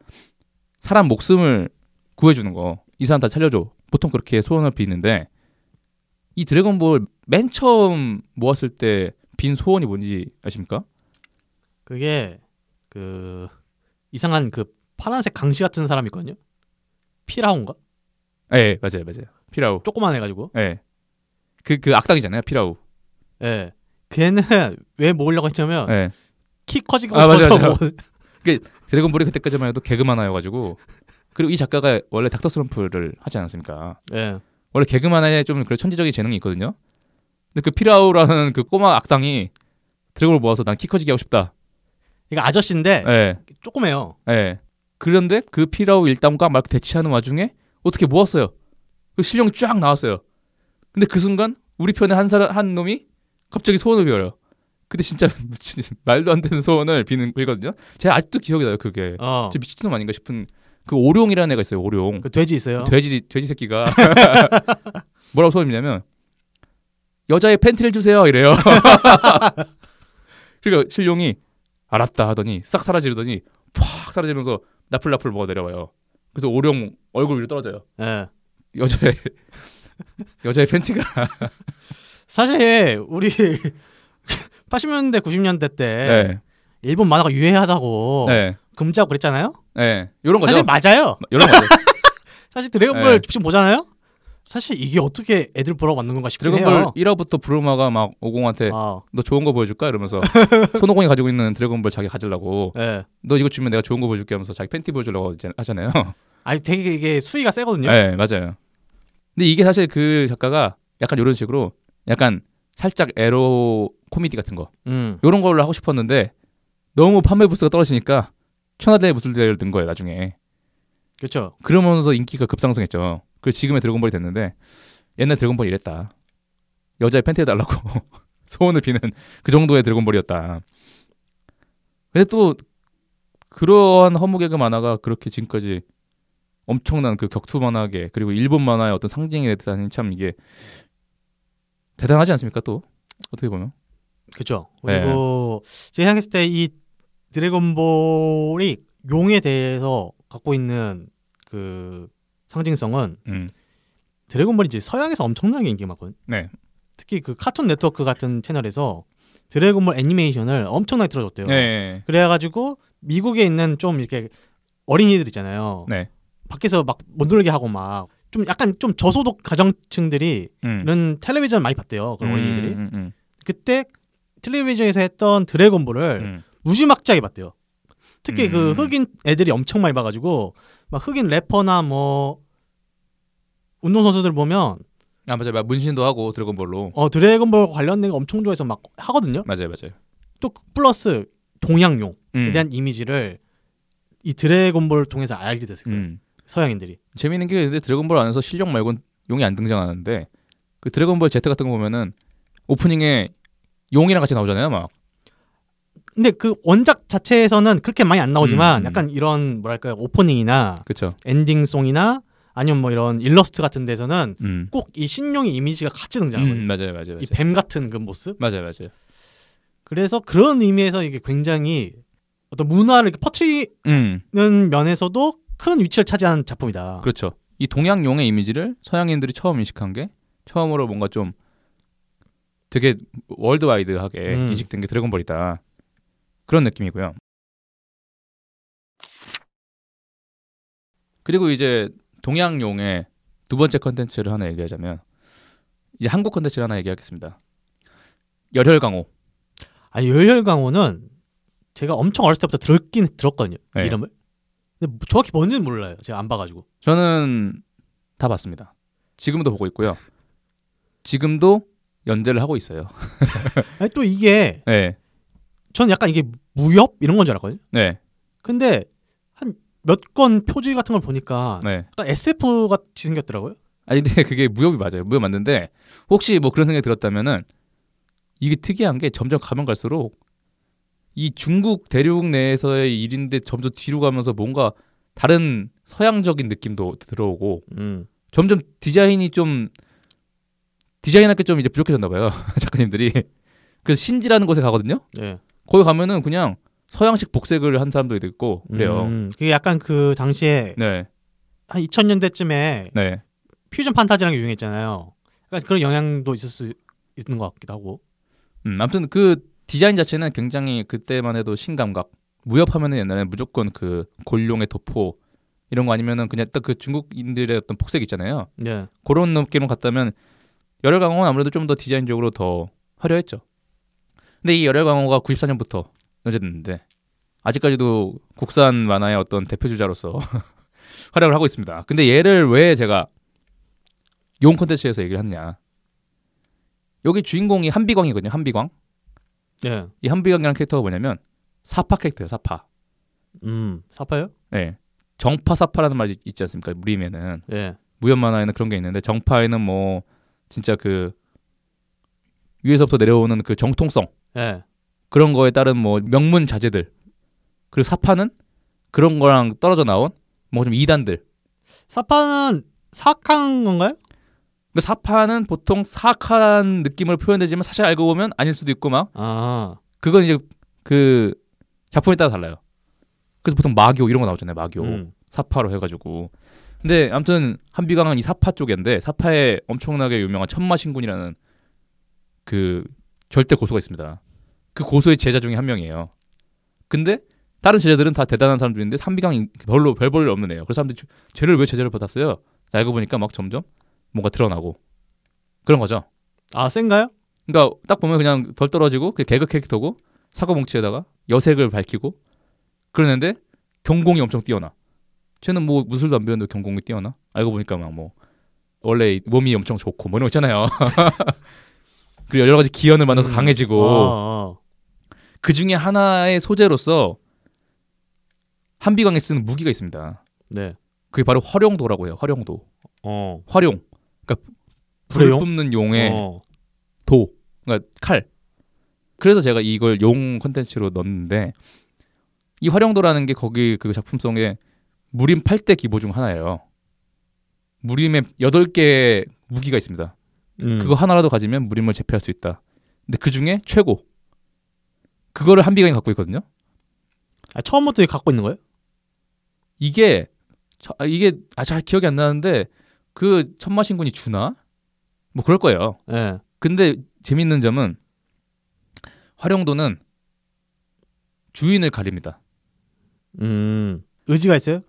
사람 목숨을 구해주는 거. 이 사람 다 살려줘. 보통 그렇게 소원을 비는데 이 드래곤볼 맨 처음 모았을 때 빈 소원이 뭔지 아십니까? 그게 그 이상한 그 파란색 강시 같은 사람이 있거든요. 피라우인가? 예, 맞아요, 맞아요. 피라우. 조그만 해가지고. 예. 그 악당이잖아요, 피라우. 예. 걔는 왜 모으려고 했냐면 예. 키 커지고 싶어서. 맞아요. 그러니까 드래곤볼이 그때까지만 해도 개그만 하여가지고. 그리고 이 작가가 원래 닥터 슬럼프를 하지 않았습니까? 예. 원래 개그만에 좀 그런 천재적인 재능이 있거든요. 근데 그 피라우라는 그 꼬마 악당이 드래곤을 모아서 난 키 커지게 하고 싶다. 그러니까 아저씨인데 예. 조그매요. 예. 그런데 그 피라우 일당과 막 대치하는 와중에 어떻게 모았어요. 그 실력이 쫙 나왔어요. 근데 그 순간 우리 편에 한 놈이 갑자기 소원을 빌어요. 근데 진짜 말도 안 되는 소원을 빌거든요. 제가 아직도 기억이 나요, 그게. 진짜 미친놈 아닌가 싶은. 그 오룡이라는 애가 있어요. 오룡. 그 돼지 있어요. 돼지 새끼가 뭐라고 소원이냐면 여자의 팬티를 주세요 이래요. 그러니까 실룡이 알았다 하더니 싹 사라지더니 팍 사라지면서 나풀나풀 뭐가 내려와요. 그래서 오룡 얼굴 위로 떨어져요. 네. 여자의 팬티가 사실 우리 80년대 90년대 때 네. 일본 만화가 유해하다고 네. 금지하고 그랬잖아요. 네, 이런 거죠. 사실 맞아요. 이런 거죠. 사실 드래곤볼 지금 네. 보잖아요. 사실 이게 어떻게 애들 보러 만든 건가 싶긴 해요. 드래곤볼 1화부터 부르마가 막 오공한테 너 좋은 거 보여줄까 이러면서 손오공이 가지고 있는 드래곤볼 자기 가지려고. 네. 너 이거 주면 내가 좋은 거 보여줄게 하면서 자기 팬티 보여주려고 하잖아요. 아니 되게 이게 수위가 세거든요. 네, 맞아요. 근데 이게 사실 그 작가가 약간 이런 식으로 약간 살짝 에로 코미디 같은 거 이런 걸로 하고 싶었는데 너무 판매 부스가 떨어지니까. 천하대의 무술대회를 든 거예요 나중에. 그렇죠. 그러면서 인기가 급상승했죠. 그래서 지금의 드래곤볼이 됐는데 옛날 드래곤볼이 이랬다. 여자의 팬티 해달라고 소원을 비는 그 정도의 드래곤볼이었다. 근데 또 그러한 허무개그 만화가 그렇게 지금까지 엄청난 그 격투 만화계 그리고 일본 만화의 어떤 상징이 됐다니 참 이게 대단하지 않습니까 또 어떻게 보면. 그렇죠. 그리고 네. 제가 생각했을 때 이 드래곤볼이 용에 대해서 갖고 있는 그 상징성은 드래곤볼이 이제 서양에서 엄청나게 인기가 많거든요. 네. 특히 그 카툰 네트워크 같은 채널에서 드래곤볼 애니메이션을 엄청나게 틀어줬대요. 네. 그래가지고 미국에 있는 좀 이렇게 어린이들 있잖아요. 네. 밖에서 막 못 놀게 하고 막 좀 약간 좀 저소득 가정층들이 이런 텔레비전을 많이 봤대요. 그런 어린이들이. 그때 텔레비전에서 했던 드래곤볼을 무지막지하게 봤대요. 특히 그 흑인 애들이 엄청 많이 봐가지고 막 흑인 래퍼나 뭐 운동선수들 보면 아 맞아요, 막 문신도 하고 드래곤볼로 드래곤볼 관련된 거 엄청 좋아해서 막 하거든요. 맞아요, 맞아요. 또 플러스 동양용에 대한 이미지를 이 드래곤볼 통해서 알게 됐을 거예요. 서양인들이. 재밌는 게 근데 드래곤볼 안에서 실력 말고는 용이 안 등장하는데 그 드래곤볼 Z 같은 거 보면은 오프닝에 용이랑 같이 나오잖아요, 막. 근데 그 원작 자체에서는 그렇게 많이 안 나오지만 약간 이런 뭐랄까요 오프닝이나 그쵸. 엔딩송이나 아니면 뭐 이런 일러스트 같은 데서는 꼭 이 신룡의 이미지가 같이 등장하거든요. 맞아요, 맞아요. 이 뱀 같은 그 모습. 맞아요, 맞아요. 그래서 그런 의미에서 이게 굉장히 어떤 문화를 이렇게 퍼뜨리는 면에서도 큰 위치를 차지한 작품이다. 그렇죠. 이 동양용의 이미지를 서양인들이 처음 인식한 게 처음으로 뭔가 좀 되게 월드와이드하게 인식된 게 드래곤볼이다. 그런 느낌이고요. 그리고 이제 동양용의 두 번째 컨텐츠를 하나 얘기하자면 이제 한국 컨텐츠를 하나 얘기하겠습니다. 열혈강호. 아 열혈강호는 제가 엄청 어렸을 때부터 들었거든요. 네. 이름을. 근데 정확히 뭔지는 몰라요. 제가 안 봐가지고. 저는 다 봤습니다. 지금도 보고 있고요. 지금도 연재를 하고 있어요. 아니, 또 이게. 네. 전 약간 이게 무협 이런 건 줄 알았거든요. 네. 근데 한 몇 권 표지 같은 걸 보니까 네. 약간 SF 같이 생겼더라고요. 아니 근데 그게 무협이 맞아요. 무협 맞는데 혹시 뭐 그런 생각이 들었다면은 이게 특이한 게 점점 가면 갈수록 이 중국 대륙 내에서의 일인데 점점 뒤로 가면서 뭔가 다른 서양적인 느낌도 들어오고 점점 디자인이 좀 디자인할 게 좀 이제 부족해졌나 봐요. 작가님들이. 그래서 신지라는 곳에 가거든요. 예. 거기 가면은 그냥 서양식 복색을 한 사람도 있고 그래요. 그게 약간 그 당시에 네. 한 2000년대쯤에 네. 퓨전 판타지랑 유행했잖아요. 약간 그런 영향도 있을 수 있는 것 같기도 하고. 아무튼 그 디자인 자체는 굉장히 그때만 해도 신감각. 무협하면은 옛날에 무조건 그 골룡의 도포 이런 거 아니면은 그냥 딱 그 중국인들의 어떤 복색 있잖아요. 네. 그런 느낌으로 갔다면 열혈강호는 아무래도 좀 더 디자인적으로 더 화려했죠. 근데 이 열혈강호가 94년부터 연재됐는데 아직까지도 국산 만화의 어떤 대표주자로서 활약을 하고 있습니다. 근데 얘를 왜 제가 용 콘텐츠에서 얘기를 하느냐. 여기 주인공이 한비광이거든요. 한비광. 네. 이 한비광이라는 캐릭터가 뭐냐면 사파 캐릭터예요. 사파. 사파요? 네. 정파 사파라는 말이 있지 않습니까? 무림에는. 네. 무협 만화에는 그런 게 있는데 정파에는 뭐 진짜 그 위에서부터 내려오는 그 정통성. 네. 그런 거에 따른 뭐 명문 자제들. 그리고 사파는 그런 거랑 떨어져 나온 뭐 좀 이단들. 사파는 사악한 건가요? 그 사파는 보통 사악한 느낌으로 표현되지만 사실 알고 보면 아닐 수도 있고 막. 아. 그건 이제 그 작품에 따라 달라요. 그래서 보통 마교 이런 거 나오잖아요. 마교. 사파로 해가지고. 근데 아무튼 한비강은 이 사파 쪽인데 사파에 엄청나게 유명한 천마신군이라는 그 절대 고수가 있습니다. 그 고수의 제자 중에 한 명이에요. 근데 다른 제자들은 다 대단한 사람들인데 한비강이 별로 별 볼일 없는 애예요. 그래서 사람들이 쟤를 왜 제자를 받았어요? 알고 보니까 막 점점 뭔가 드러나고 그런 거죠. 아 센가요? 그러니까 딱 보면 그냥 덜 떨어지고 개그 캐릭터고 사고뭉치에다가 여색을 밝히고 그러는데 경공이 엄청 뛰어나. 쟤는 뭐 무술도 안 배웠는데 경공이 뛰어나? 알고 보니까 막 뭐 원래 몸이 엄청 좋고 뭐 이런 거 있잖아요. 그리고 여러 가지 기연을 만나서 강해지고 그 중에 하나의 소재로서 한비광에 쓰는 무기가 있습니다. 네. 그게 바로 활용도라고 해요. 활용도. 활용. 그러니까 불을 뿜는 용의 도. 그러니까 칼. 그래서 제가 이걸 용 콘텐츠로 넣었는데 이 활용도라는 게 거기 그 작품성의 무림 8대 기보 중 하나예요. 무림에 8개의 무기가 있습니다. 그거 하나라도 가지면 무림을 제패할 수 있다. 근데 그 중에 최고. 그거를 한비강이 갖고 있거든요. 아, 처음부터 갖고 있는 거예요? 이게 잘 기억이 안 나는데 그 천마신군이 주나? 뭐 그럴 거예요. 네. 근데 재밌는 점은 활용도는 주인을 가립니다. 의지가 있어요?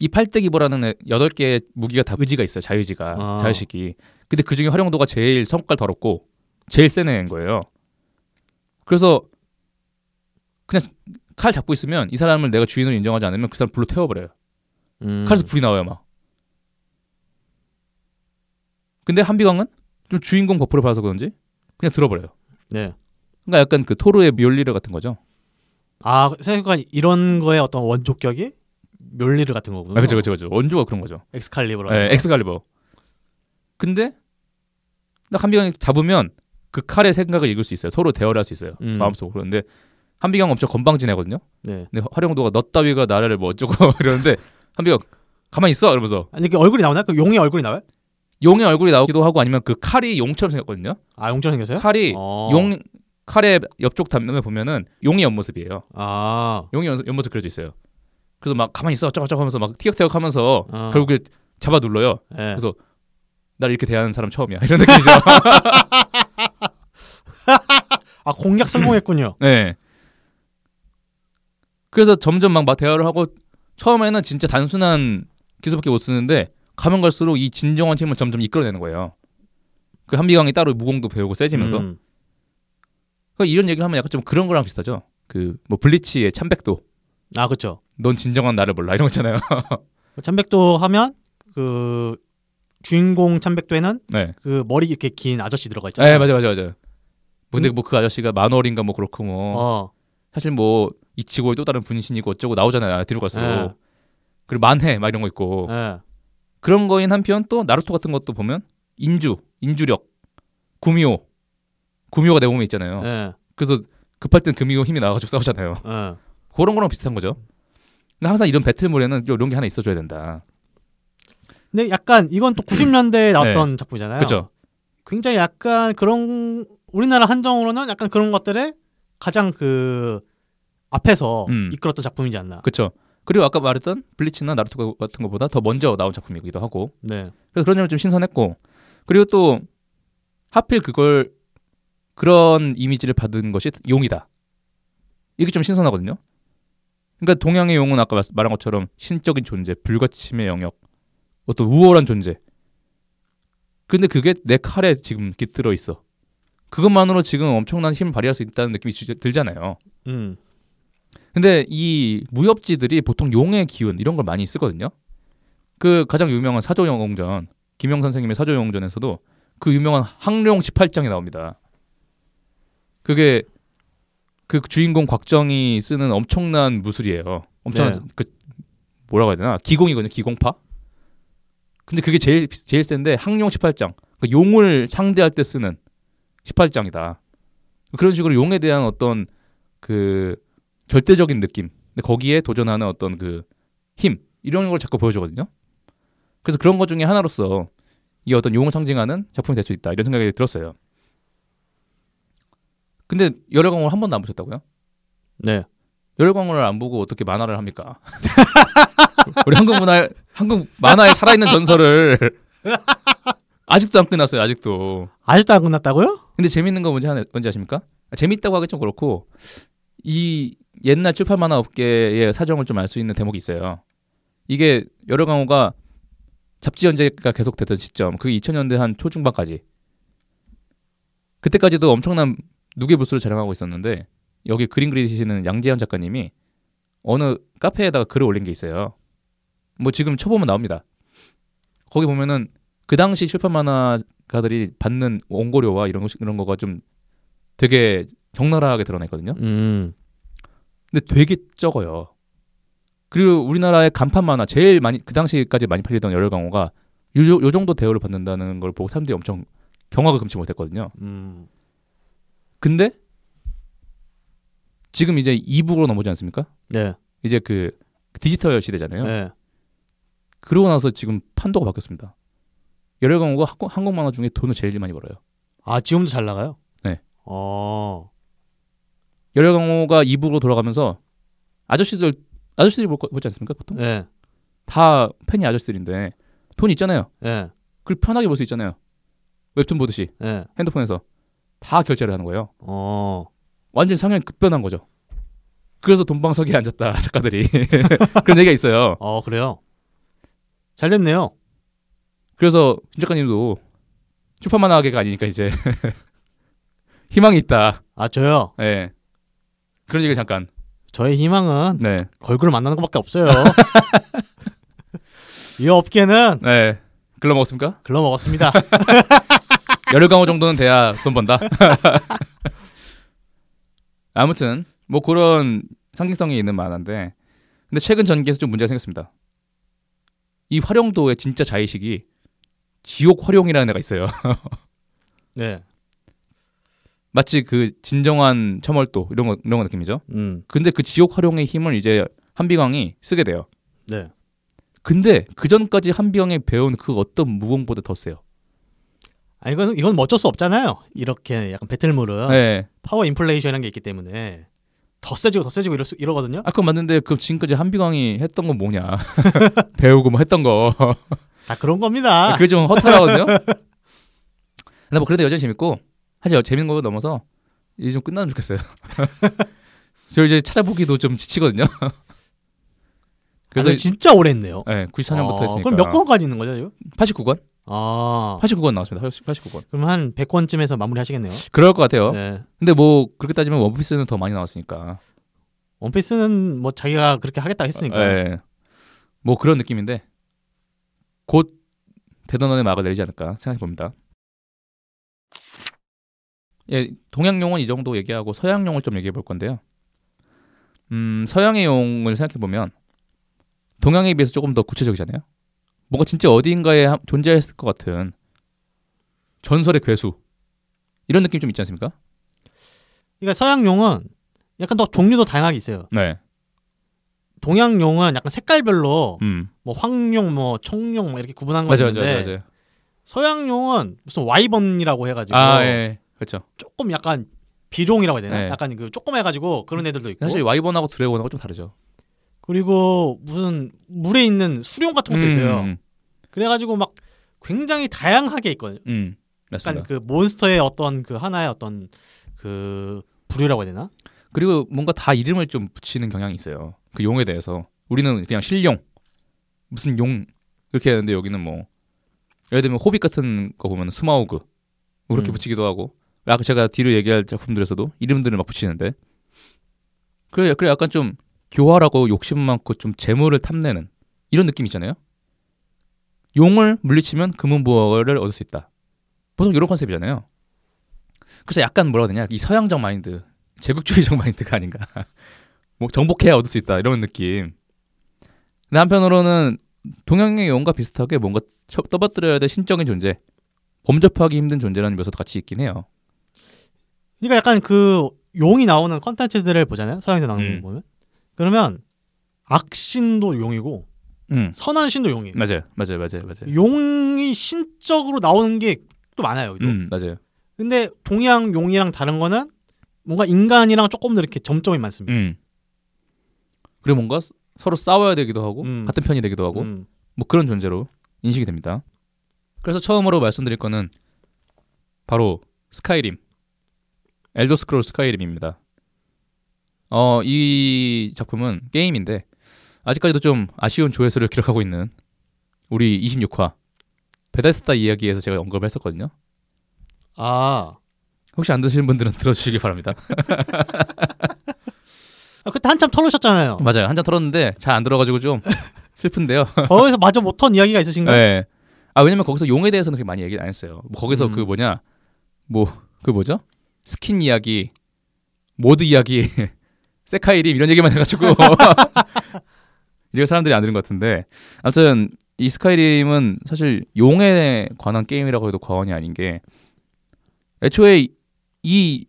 이 8대기보라는 8개의 무기가 다 의지가 있어요. 자의지가. 아. 자의식이. 근데 그중에 활용도가 제일 성깔 더럽고 제일 센 애인 거예요. 그래서 그냥 칼 잡고 있으면 이 사람을 내가 주인으로 인정하지 않으면 그 사람 불로 태워버려요. 칼에서 불이 나와요 막. 근데 한비광은 좀 주인공 버프를 받아서 그런지 그냥 들어버려요. 네. 그러니까 약간 그 토르의 묠리르 같은 거죠. 아 생각해보니까 이런 거에 어떤 원조격이 묠리르 같은 거구나. 아, 그렇죠. 원조가 그런 거죠. 엑스칼리버. 네, 엑스칼리버. 근데 딱 한비광이 잡으면 그 칼의 생각을 읽을 수 있어요. 서로 대화를 할 수 있어요. 마음속으로. 그런데 한비광 엄청 건방지네거든요. 네. 근데 활용도가 너 따위가 나를 뭐 어쩌고 이러는데 한비광 가만히 있어 이러면서. 아니 그 얼굴이 나오나? 그 용의 얼굴이 나와요? 용의 얼굴이 나오기도 하고 아니면 그 칼이 용처럼 생겼거든요. 아 용처럼 생겼어요? 칼이 용 칼의 옆쪽 단면을 보면은 용의 옆모습이에요. 아 용의 옆모습 그려져 있어요. 그래서 막 가만히 있어 어쩌고저쩌고 하면서 막 티격태격하면서 결국에 잡아 눌러요. 네. 그래서 날 이렇게 대하는 사람 처음이야 이런 느낌이죠. 아 공략 성공했군요. 네. 그래서 점점 막 대화를 하고 처음에는 진짜 단순한 기술밖에 못 쓰는데 가면 갈수록 이 진정한 힘을 점점 이끌어내는 거예요. 그 한비광이 따로 무공도 배우고 세지면서 그러니까 이런 얘기를 하면 약간 좀 그런 거랑 비슷하죠. 그 뭐 블리치의 참백도. 아 그렇죠. 넌 진정한 나를 몰라 이런 거 있잖아요. 참백도 하면 그 주인공 참백도에는 네. 그 머리 이렇게 긴 아저씨 들어가 있잖아요. 네 맞아. 근데 뭐 그 아저씨가 만월인가 뭐 그렇고 뭐 사실 뭐 이치고의 또 다른 분신이고 어쩌고 나오잖아요. 뒤로 갈수록. 네. 그리고 만해 막 이런 거 있고. 네. 그런 거인 한편 또 나루토 같은 것도 보면 인주력, 구미호가 내 몸에 있잖아요. 네. 그래서 급할 땐 구미호 힘이 나와가지고 싸우잖아요. 네. 그런 거랑 비슷한 거죠. 근데 항상 이런 배틀물에는 이런 게 하나 있어줘야 된다. 근데 약간 이건 또 90년대에 나왔던 네. 작품이잖아요. 그렇죠. 굉장히 약간 그런 우리나라 한정으로는 약간 그런 것들에 가장 그 앞에서 이끌었던 작품이지 않나. 그렇죠. 그리고 아까 말했던 블리치나 나루토 같은 것보다 더 먼저 나온 작품이기도 하고. 네. 그래서 그런 점이 좀 신선했고. 그리고 또 하필 그걸 그런 이미지를 받은 것이 용이다. 이게 좀 신선하거든요. 그러니까 동양의 용은 아까 말한 것처럼 신적인 존재, 불가침의 영역, 어떤 우월한 존재. 근데 그게 내 칼에 지금 깃들어 있어. 그것만으로 지금 엄청난 힘을 발휘할 수 있다는 느낌이 들잖아요. 근데 이 무협지들이 보통 용의 기운 이런 걸 많이 쓰거든요. 그 가장 유명한 사조영웅전, 김영 선생님의 사조영웅전에서도 그 유명한 항룡 18장이 나옵니다. 그게 그 주인공 곽정이 쓰는 엄청난 무술이에요. 엄청난 네. 그 뭐라고 해야 되나? 기공이거든요. 기공파. 근데 그게 제일 센데 항룡 18장. 그러니까 용을 상대할 때 쓰는 18장이다. 그런 식으로 용에 대한 어떤 그 절대적인 느낌. 근데 거기에 도전하는 어떤 그 힘 이런 걸 자꾸 보여주거든요. 그래서 그런 것 중에 하나로서 이 어떤 용을 상징하는 작품이 될 수 있다. 이런 생각이 들었어요. 근데 열혈강호를 한 번도 안 보셨다고요? 네. 열혈강호를 안 보고 어떻게 만화를 합니까? 우리 한국 만화의 살아있는 전설을 아직도 안 끝났어요. 아직도 안 끝났다고요? 근데 재밌는 거 뭔지 아십니까? 재밌다고 하기 좀 그렇고 이 옛날 출판 만화 업계의 사정을 좀 알 수 있는 대목이 있어요. 이게 열혈강호가 잡지 연재가 계속됐던 시점, 그게 2000년대 한 초중반까지. 그때까지도 엄청난 누계부수를 자랑하고 있었는데 여기 그림 그리시는 양재현 작가님이 어느 카페에다가 글을 올린 게 있어요. 뭐 지금 쳐보면 나옵니다. 거기 보면은 그 당시 출판 만화가들이 받는 원고료와 이런 거가 좀 되게 적나라하게 드러나 있거든요. 근데 되게 적어요. 그리고 우리나라의 간판 만화 제일 많이 그 당시까지 많이 팔리던 열혈강호가 요 정도 대우를 받는다는 걸 보고 사람들이 엄청 경악을 금치 못했거든요. 근데 지금 이제 이북으로 넘어오지 않습니까? 네. 이제 그 디지털 시대잖아요. 네. 그러고 나서 지금 판도가 바뀌었습니다. 열혈강호가 한국 만화 중에 돈을 제일 많이 벌어요. 아, 지금도 잘 나가요? 네. 열혈강호가 이북으로 돌아가면서 아저씨들이 보지 않습니까? 보통? 네. 다 팬이 아저씨들인데 돈 있잖아요. 네. 그걸 편하게 볼 수 있잖아요. 웹툰 보듯이. 네. 핸드폰에서 다 결제를 하는 거예요. 완전 상향이 급변한 거죠. 그래서 돈방석에 앉았다 작가들이. 그런 얘기가 있어요. 그래요? 잘 됐네요. 그래서 김 작가님도 출판만화계가 아니니까 이제 희망이 있다. 아, 저요? 네. 그런 얘기를 잠깐. 저의 희망은 네. 걸그룹 만나는 것밖에 없어요. 이 업계는 네. 글러먹었습니까? 글러먹었습니다. 열혈강호 정도는 돼야 돈 번다. 아무튼 뭐 그런 상징성이 있는 만화인데 근데 최근 전기에서 좀 문제가 생겼습니다. 이 화룡도의 진짜 자의식이 지옥 화룡이라는 애가 있어요. 네. 마치 그 진정한 첨월도 이런 거 느낌이죠. 근데 그 지옥 화룡의 힘을 이제 한비광이 쓰게 돼요. 네. 근데 그 전까지 한비광이 배운 그 어떤 무공보다 더 세요. 아, 이건 뭐 어쩔 수 없잖아요. 이렇게 약간 배틀물은 네. 파워 인플레이션이라는 게 있기 때문에 더 세지고 이러거든요. 아, 그건 맞는데 그 지금까지 한비광이 했던 건 뭐냐. 배우고 뭐 했던 거. 다 그런 겁니다. 그게 좀 허탈하거든요. 근데 뭐 그래도 여전히 재밌고 사실 재밌는 거보다 넘어서 이제 좀 끝나면 좋겠어요. 저 이제 찾아보기도 좀 지치거든요. 그래서 아니, 진짜 오래 했네요. 네, 94년부터 했으니까. 그럼 몇 권까지 있는 거죠? 지금? 89권. 89권 나왔습니다. 89권. 그럼 한 100권쯤에서 마무리하시겠네요. 그럴 것 같아요. 네. 근데 뭐 그렇게 따지면 원피스는 더 많이 나왔으니까. 원피스는 뭐 자기가 그렇게 하겠다 했으니까. 네. 뭐 그런 느낌인데 곧 대단원의 막을 내리지 않을까 생각해 봅니다. 예, 동양 용은 이 정도 얘기하고 서양 용을 좀 얘기해 볼 건데요. 서양의 용을 생각해 보면 동양에 비해서 조금 더 구체적이잖아요. 뭔가 진짜 어디인가에 존재했을 것 같은 전설의 괴수 이런 느낌 좀 있지 않습니까? 그러니까 서양 용은 약간 더 종류도 다양하게 있어요. 네. 동양 용은 약간 색깔별로 뭐 황룡, 뭐 청룡 뭐 이렇게 구분한 거 있는데 서양 용은 무슨 와이번이라고 해가지고 아, 예. 그렇죠. 조금 약간 비룡이라고 해야 되나? 예. 약간 그 조금 해가지고 그런 애들도 있고 사실 와이번하고 드래곤하고 좀 다르죠. 그리고 무슨 물에 있는 수룡 같은 것도 있어요. 그래가지고 막 굉장히 다양하게 있거든요. 약간 그 몬스터의 어떤 그 하나의 어떤 그 부류라고 해야 되나? 그리고 뭔가 다 이름을 좀 붙이는 경향이 있어요. 그 용에 대해서 우리는 그냥 실용 무슨 용 이렇게 하는데 여기는 뭐 예를 들면 호빗 같은 거 보면 스마우그 뭐 그렇게 붙이기도 하고 아까 제가 뒤로 얘기할 작품들에서도 이름들을 막 붙이는데 그래 약간 좀 교활하고 욕심 많고 좀 재물을 탐내는 이런 느낌 있잖아요. 용을 물리치면 금은보화를 얻을 수 있다. 보통 이런 컨셉이잖아요. 그래서 약간 뭐라 해야 되냐 이 서양적 마인드 제국주의적 마인드가 아닌가. 뭐 정복해야 얻을 수 있다 이런 느낌. 근데 한편으로는 동양의 용과 비슷하게 뭔가 떠받들어야 될 신적인 존재, 범접하기 힘든 존재라는 묘사도 같이 있긴 해요. 그러니까 약간 그 용이 나오는 컨텐츠들을 보잖아요. 서양에서 나오는 거 보면 그러면 악신도 용이고 선한 신도 용이에요. 맞아요. 용이 신적으로 나오는 게 또 많아요. 맞아요. 근데 동양 용이랑 다른 거는 뭔가 인간이랑 조금 더 이렇게 점점이 많습니다. 그리고 뭔가 서로 싸워야 되기도 하고 같은 편이 되기도 하고 뭐 그런 존재로 인식이 됩니다. 그래서 처음으로 말씀드릴 거는 바로 스카이림, 엘더 스크롤 스카이림입니다. 이 작품은 게임인데 아직까지도 좀 아쉬운 조회수를 기록하고 있는 우리 26화 베데스다 이야기에서 제가 언급을 했었거든요. 아 혹시 안 드시는 분들은 들어주시기 바랍니다. 그때 한참 털으셨잖아요. 맞아요. 한참 털었는데 잘 안 들어가지고 좀 슬픈데요. 거기서 마저 못한 이야기가 있으신가요? 네. 아 왜냐면 거기서 용에 대해서는 그렇게 많이 얘기를 안 했어요. 거기서 뭐죠? 스킨 이야기, 모드 이야기, 세카이림 이런 얘기만 해가지고 이거 사람들이 안 들은 것 같은데 아무튼 이 스카이림은 사실 용에 관한 게임이라고 해도 과언이 아닌 게 애초에 이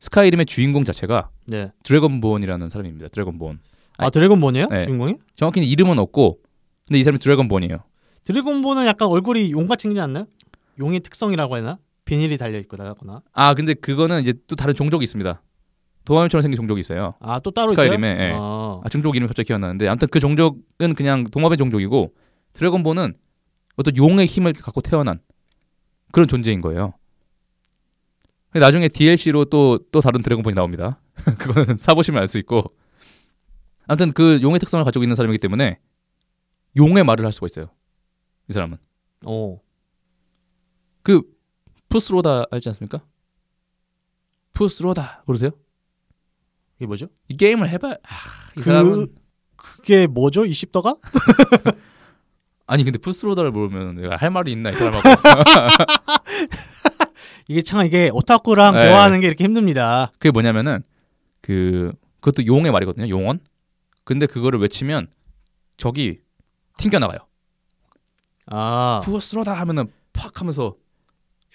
스카이림의 주인공 자체가 네. 드래곤본이라는 사람입니다. 드래곤본. 아니, 드래곤본이에요? 네. 주인공이? 정확히는 이름은 없고 근데 이 사람이 드래곤본이에요. 드래곤본은 약간 얼굴이 용같이 생기지 않나요? 용의 특성이라고 해나? 비닐이 달려있고 나갔구나. 아 근데 그거는 이제 또 다른 종족이 있습니다. 도마뱀처럼 생긴 종족이 있어요. 아 또 따로 있어요? 스카이림에. 네. 아 종족 이름이 갑자기 기억나는데 아무튼 그 종족은 그냥 도마뱀 종족이고 드래곤본은 어떤 용의 힘을 갖고 태어난 그런 존재인 거예요. 나중에 DLC로 또 다른 드래곤본이 나옵니다. 그거는 사보시면 알 수 있고 아무튼 그 용의 특성을 가지고 있는 사람이기 때문에 용의 말을 할 수가 있어요. 이 사람은 그 푸스로다 알지 않습니까? 푸스로다 모르세요? 이게 뭐죠? 이 게임을 해봐야 이 사람은 그게 뭐죠? 이 십더가? 아니 근데 푸스로다를 모르면 내가 할 말이 있나 이 사람하고 이게 참 이게 오타쿠랑 네. 대화하는 게 이렇게 힘듭니다. 그게 뭐냐면은 그것도 용의 말이거든요. 용언. 근데 그거를 외치면 저기 튕겨 나가요. 아. 푸스로다 하면은 팍 하면서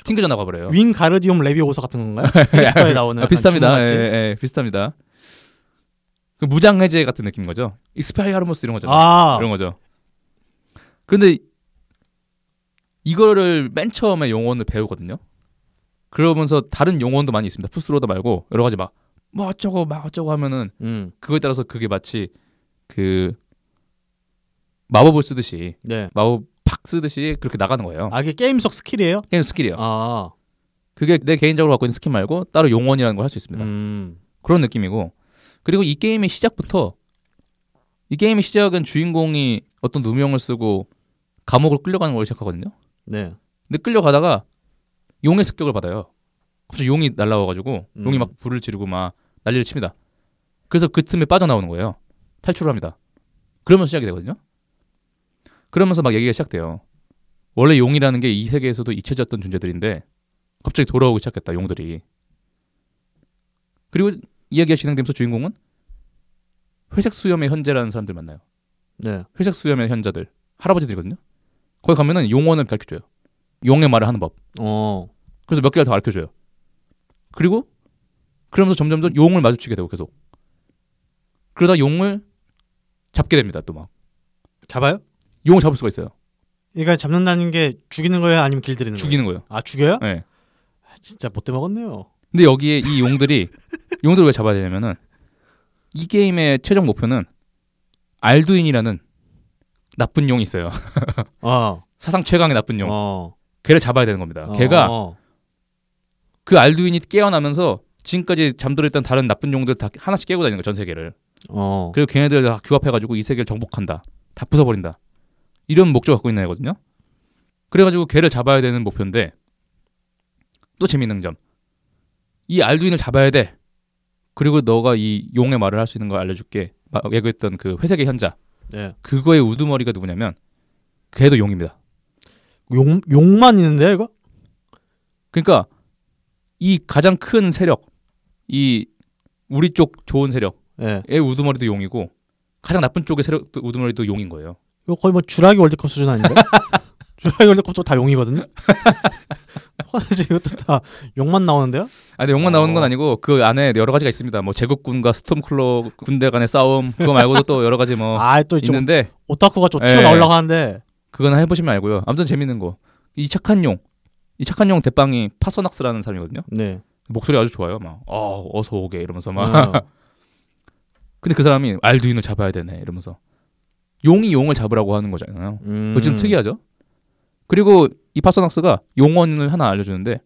튕겨져 나가 버려요. 윙 가르디움 레비오서 같은 건가요? 에에 나오는 비슷합니다. 예, 비슷합니다. 그 무장 해제 같은 느낌인 거죠. 익스페리아르모스 이런 거잖아요. 아. 이런 거죠. 그런데 이거를 맨 처음에 용언을 배우거든요. 그러면서 다른 용언도 많이 있습니다. 푸스로다 말고 여러 가지 막 어쩌고 막 어쩌고 하면은 그거에 따라서 그게 마치 그 마법을 쓰듯이 네. 마법 팍 쓰듯이 그렇게 나가는 거예요. 아 이게 게임 속 스킬이에요? 게임 스킬이요. 아 그게 내 개인적으로 갖고 있는 스킬 말고 따로 용언이라는 걸 할 수 있습니다. 그런 느낌이고 그리고 이 게임의 시작부터 이 게임의 시작은 주인공이 어떤 누명을 쓰고 감옥을 끌려가는 걸 시작하거든요. 네. 근데 끌려가다가 용의 습격을 받아요. 갑자기 용이 날라와가지고 용이 막 불을 지르고 막 난리를 칩니다. 그래서 그 틈에 빠져나오는 거예요. 탈출을 합니다. 그러면서 시작이 되거든요. 그러면서 막 얘기가 시작돼요. 원래 용이라는 게 이 세계에서도 잊혀졌던 존재들인데 갑자기 돌아오기 시작했다. 용들이. 그리고 이야기가 진행되면서 주인공은 회색 수염의 현자라는 사람들 만나요. 네. 회색 수염의 현자들. 할아버지들이거든요. 거기 가면은 용언을 가르쳐줘요. 용의 말을 하는 법. 그래서 몇 개가 더 가르쳐줘요. 그리고 그러면서 점점 더 용을 마주치게 되고 계속. 그러다 용을 잡게 됩니다. 또 막 잡아요? 용을 잡을 수가 있어요. 그러니까 잡는다는 게 죽이는 거예요, 아니면 길들이는 거예요? 죽이는 거예요. 아, 죽여요? 네. 진짜 못돼 먹었네요. 근데 여기에 이 용들이 용들을 왜 잡아야 되냐면은 이 게임의 최종 목표는 알두인이라는 나쁜 용이 있어요. 사상 최강의 나쁜 용. 걔를 잡아야 되는 겁니다. 걔가 그 알두인이 깨어나면서 지금까지 잠들어있던 다른 나쁜 용들 다 하나씩 깨고 다니는 거야, 전 세계를. 그리고 걔네들 다 규합해가지고 이 세계를 정복한다, 다 부숴버린다, 이런 목적을 갖고 있는 애거든요. 그래가지고 걔를 잡아야 되는 목표인데, 또 재밌는 점, 이 알두인을 잡아야 돼. 그리고 너가 이 용의 말을 할 수 있는 걸 알려줄게, 예고했던 그 회색의 현자. 네. 그거의 우두머리가 누구냐면 걔도 용입니다. 용만 있는데 이거? 그러니까 이 가장 큰 세력, 이 우리 쪽 좋은 세력의 네, 우두머리도 용이고 가장 나쁜 쪽의 세력 우두머리도 용인 거예요. 이거 거의 뭐 주라기 월드컵 수준 아닌가요? 주라기 월드컵도 다 용이거든요. 이것도 다 용만 나오는데요? 아니, 용만 나오는 건 아니고 그 안에 여러 가지가 있습니다. 뭐 제국군과 스톰클로 군대 간의 싸움, 그거 말고도 또 여러 가지 뭐 또 있는데 오타쿠가 좀 튀어나오려고 하는데 그건 해보시면 알고요. 아무튼 재밌는 거, 이 착한 용, 이 착한 용 대빵이 파서낙스라는 사람이거든요. 네. 목소리가 아주 좋아요. 막 어서 오게 이러면서 막 근데 그 사람이 알두인을 잡아야 되네 이러면서 용이 용을 잡으라고 하는 거잖아요. 그거 좀 특이하죠? 그리고 이 파서낙스가 용언을 하나 알려주는데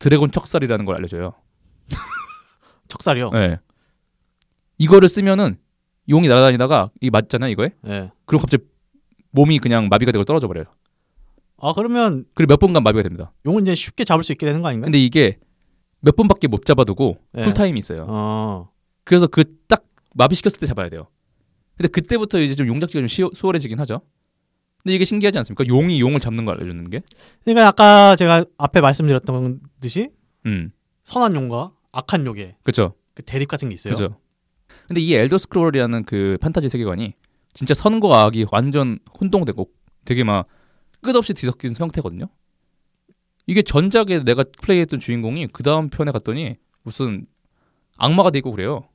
드래곤 척살이라는 걸 알려줘요. 척살이요? 네. 이거를 쓰면은 용이 날아다니다가 이 맞잖아요, 이거에. 네. 그럼 갑자기 몸이 그냥 마비가 되고 떨어져 버려요. 아, 그러면 그리고 몇 분간 마비가 됩니다. 용은 이제 쉽게 잡을 수 있게 되는 거 아닌가요? 근데 이게 몇 분밖에 못 잡아두고 네, 쿨타임이 있어요. 그래서 그 딱 마비시켰을 때 잡아야 돼요. 근데 그때부터 이제 좀 용작지가 좀 수월해지긴 하죠. 근데 이게 신기하지 않습니까? 용이 용을 잡는 걸 알려주는 게. 그러니까 아까 제가 앞에 말씀드렸던 듯이 선한 용과 악한 용의 그쵸, 그 대립 같은 게 있어요. 그쵸. 근데 이 엘더 스크롤이라는 그 판타지 세계관이 진짜 선과 악이 완전 혼동되고 되게 막 끝없이 뒤섞인 형태거든요. 이게 전작에 내가 플레이했던 주인공이 그 다음 편에 갔더니 무슨 악마가 돼 있고 그래요.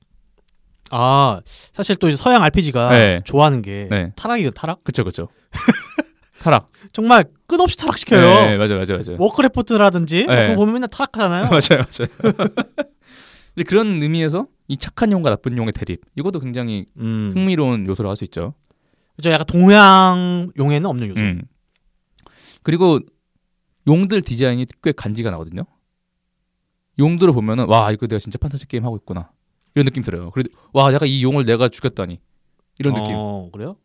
아, 사실 또 이제 서양 RPG가 네, 좋아하는 게 네, 타락이거든요. 타락? 그쵸, 그쵸. 타락. 정말 끝없이 타락시켜요. 네, 맞아요, 맞아요, 맞아요. 워크래프트라든지 네, 그거 보면 맨날 타락하잖아요. 맞아요, 맞아요. 근데 그런 의미에서 이 착한 용과 나쁜 용의 대립, 이것도 굉장히 흥미로운 요소로 할 수 있죠. 그죠, 약간 동양 용에는 없는 요소. 그리고 용들 디자인이 꽤 간지가 나거든요. 용들을 보면은 와, 이거 내가 진짜 판타지 게임 하고 있구나, 이런 느낌 들어요. 그래도 와, 약간 이 용을 내가 죽였다니, 이런 느낌. 그래요?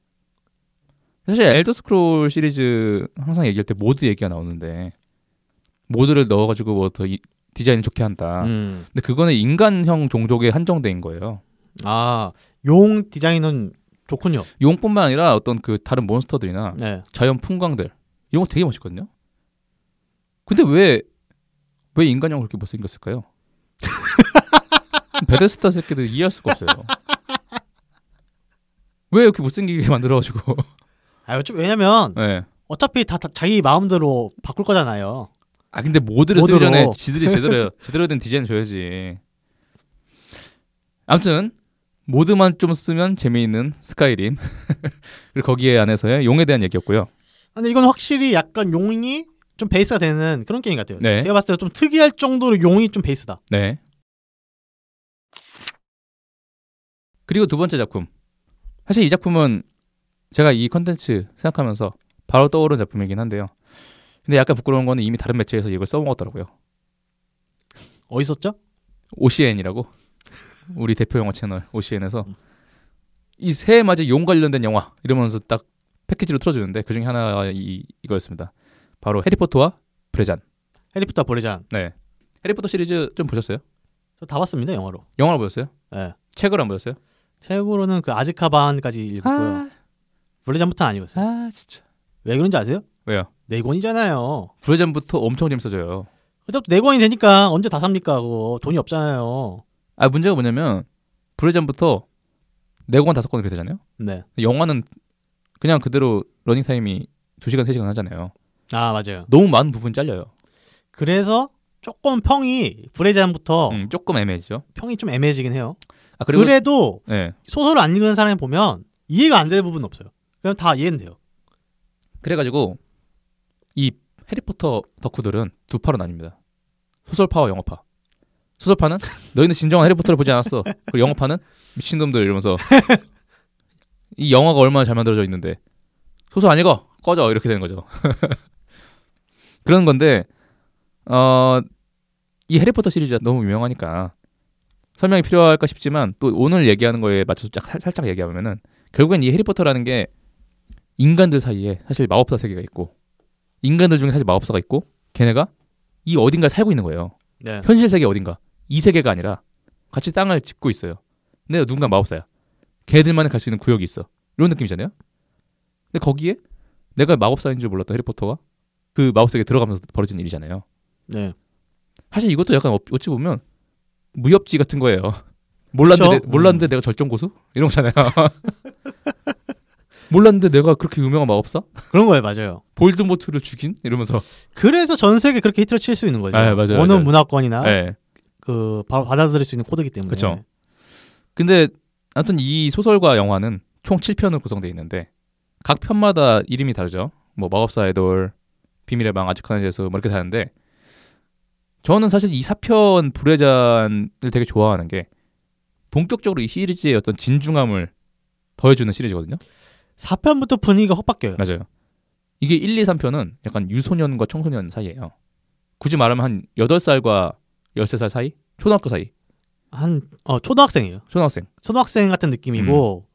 사실 엘더 스크롤 시리즈 항상 얘기할 때 모드 얘기가 나오는데 모드를 넣어가지고 뭐 더 디자인을 좋게 한다. 근데 그거는 인간형 종족에 한정된 거예요. 아, 용 디자인은 좋군요. 용뿐만 아니라 어떤 그 다른 몬스터들이나 네, 자연 풍광들, 이런 거 되게 멋있거든요. 근데 왜 인간형 그렇게 못생겼을까요? 베데스다 새끼들 이해할 수가 없어요. 왜 이렇게 못생기게 만들어가지고? 아, 왜냐면 네, 어차피 다 자기 마음대로 바꿀 거잖아요. 아, 근데 모드를 쓰기 전에 지들이 제대로 된 디자인 줘야지. 아무튼 모드만 좀 쓰면 재미있는 스카이림 그리고 거기에 안에서의 용에 대한 얘기였고요. 아, 근데 이건 확실히 약간 용이 좀 베이스가 되는 그런 게임 같아요. 네. 제가 봤을 때 좀 특이할 정도로 용이 좀 베이스다. 네. 그리고 두 번째 작품. 사실 이 작품은 제가 이 컨텐츠 생각하면서 바로 떠오른 작품이긴 한데요. 근데 약간 부끄러운 거는 이미 다른 매체에서 이걸 써먹었더라고요. 어디 썼죠? OCN이라고. 우리 대표 영화 채널 OCN에서 이 새해 맞이 용 관련된 영화 이러면서 딱 패키지로 틀어주는데 그중에 하나가 이거였습니다. 바로 해리포터와 브레잔. 해리포터와 브레잔. 네. 해리포터 시리즈 좀 보셨어요? 저 다 봤습니다, 영화로. 영화로 보셨어요? 네. 책을 안 보셨어요? 책으로는 그 아즈카반까지 읽었고요. 브레잔부터는 아니었어요. 아, 진짜. 왜 그런지 아세요? 왜요? 4권이잖아요. 브레잔부터 엄청 재밌어져요. 그때부터 4권이 되니까 언제 다 삽니까? 그거 돈이 없잖아요. 아, 문제가 뭐냐면 브레잔부터 4권, 5권 이렇게 되잖아요. 네. 영화는 그냥 그대로 러닝 타임이 2시간, 3시간 하잖아요. 아, 맞아요. 너무 많은 부분이 잘려요. 그래서 조금 평이 브레잔부터 조금 애매해지죠. 평이 좀 애매해지긴 해요. 아, 그래도 네, 소설을 안 읽은 사람이 보면 이해가 안 되는 부분은 없어요. 그냥 다 이해는 돼요. 그래가지고 이 해리포터 덕후들은 두 파로 나뉩니다. 소설파와 영어파. 소설파는 너희는 진정한 해리포터를 보지 않았어. 그리고 영어파는 미친놈들 이러면서 이 영화가 얼마나 잘 만들어져 있는데 소설 안 읽어! 꺼져! 이렇게 되는 거죠. 그런 건데 이 해리포터 시리즈가 너무 유명하니까 설명이 필요할까 싶지만 또 오늘 얘기하는 거에 맞춰서 살짝 얘기하면은 결국엔 이 해리포터라는 게 인간들 사이에 사실 마법사 세계가 있고 인간들 중에 사실 마법사가 있고 걔네가 이 어딘가에 살고 있는 거예요. 네. 현실 세계 어딘가. 이 세계가 아니라 같이 땅을 짓고 있어요. 근데 누군가 마법사야. 걔들만 갈 수 있는 구역이 있어. 이런 느낌이잖아요. 근데 거기에 내가 마법사인 줄 몰랐던 해리포터가 그 마법사에게 들어가면서 벌어진 일이잖아요. 네. 사실 이것도 약간 어찌 보면 무협지 같은 거예요. 몰랐는데 내가 절정고수? 이런 거잖아요. 몰랐는데 내가 그렇게 유명한 마법사? 그런 거예요. 맞아요. 볼드모트를 죽인? 이러면서. 그래서 전 세계 그렇게 히트를 칠 수 있는 거죠. 네, 맞아요. 어느 맞아요. 문화권이나 네. 그 받아들일 수 있는 코드이기 때문에. 그렇죠. 근데 아무튼 이 소설과 영화는 총 7편으로 구성되어 있는데 각 편마다 이름이 다르죠. 뭐 마법사의 돌, 비밀의 방, 아즈카반의 죄수 뭐 이렇게 다른데 저는 사실 이 4편 불의 잔을 되게 좋아하는 게 본격적으로 이 시리즈의 어떤 진중함을 더해주는 시리즈거든요. 4편부터 분위기가 확 바뀌어요. 맞아요. 이게 1, 2, 3편은 약간 유소년과 청소년 사이예요. 굳이 말하면 한 8살과 13살 사이? 초등학교 사이. 초등학생이에요. 초등학생 같은 느낌이고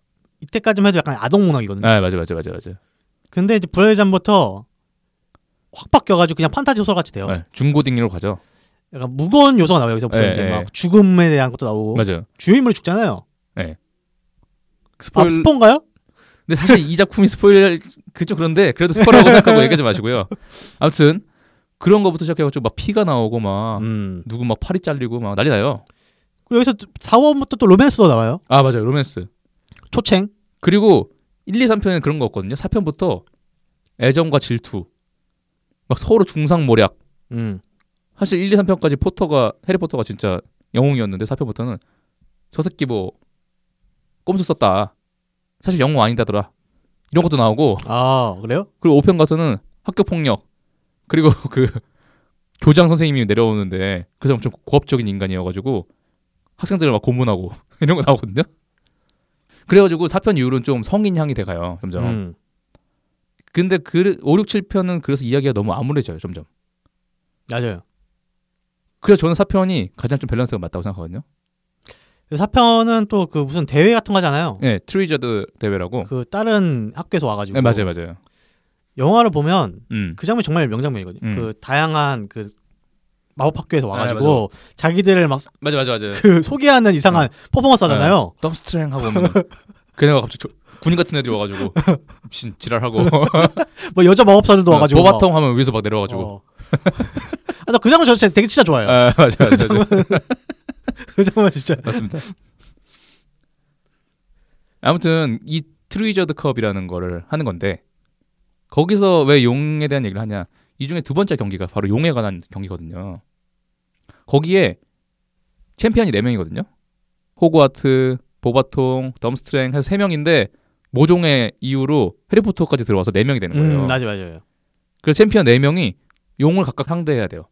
이때까지만 해도 약간 아동 문학이거든요. 아, 맞아요. 근데 이제 불의 잔부터 확 바뀌어가지고 그냥 판타지 소설 같이 돼요. 네, 중고딩으로 가죠. 약간 무거운 요소가 나와요. 여기서부터 네, 이제 막 네. 죽음에 대한 것도 나오고. 맞아요. 주인물이 죽잖아요. 네. 스포인가요? 근데 사실 이 작품이 스포일 그죠. 그런데 그래도 스포라고 생각하고 얘기하지 마시고요. 아무튼 그런 거부터 시작해가지고 막 피가 나오고 막 누구 막 팔이 잘리고 막 난리 나요. 그리고 여기서 4원부터 또 로맨스도 나와요. 아 맞아요. 로맨스. 초챙. 그리고 1, 2, 3편은 그런 거 없거든요. 4편부터 애정과 질투. 막 서로 중상모략. 사실 1, 2, 3편까지 해리포터가 진짜 영웅이었는데 4편부터는 저 새끼 뭐 꼼수 썼다. 사실 영웅 아니다더라. 이런 것도 나오고. 아 그래요? 그리고 5편 가서는 학교 폭력. 그리고 그 교장 선생님이 내려오는데 그 사람 좀 고압적인 인간이어가지고 학생들을 막 고문하고 이런 거 나오거든요. 그래가지고 4편 이후로는 좀 성인향이 돼가요. 점점. 근데 5, 6, 7편은 그래서 이야기가 너무 암울해져요. 점점. 맞아요. 그래서 저는 4편이 가장 좀 밸런스가 맞다고 생각하거든요. 4편은 또 그 무슨 대회 같은 거잖아요. 네. 트리저드 대회라고. 그 다른 학교에서 와가지고. 네. 맞아요. 영화를 보면 그 장면 정말 명장면이거든요. 그 다양한 그 마법 학교에서 와가지고 아, 자기들을 막 맞아. 그 소개하는 이상한 퍼포먼스 하잖아요. 덤스트랭 하고 오면 걔네가 갑자기 군인 같은 애들이 와가지고 미친 지랄하고 뭐 여자 마법사들도 와가지고 모바통 하면 위에서 막 내려와가지고 아, 나 그 장면 저 되게 진짜 좋아해요. 아, 맞아. 그 장면 진짜 맞습니다. 아무튼 이 트리저드 컵이라는 거를 하는 건데 거기서 왜 용에 대한 얘기를 하냐 이 중에 두 번째 경기가 바로 용에 관한 경기거든요. 거기에 챔피언이 4명이거든요. 호그와트, 보바통, 덤스트랭 해서 3명인데 모종의 이유로 해리포터까지 들어와서 4명이 되는 거예요. 맞아요. 그래서 챔피언 4명이 용을 각각 상대해야 돼요.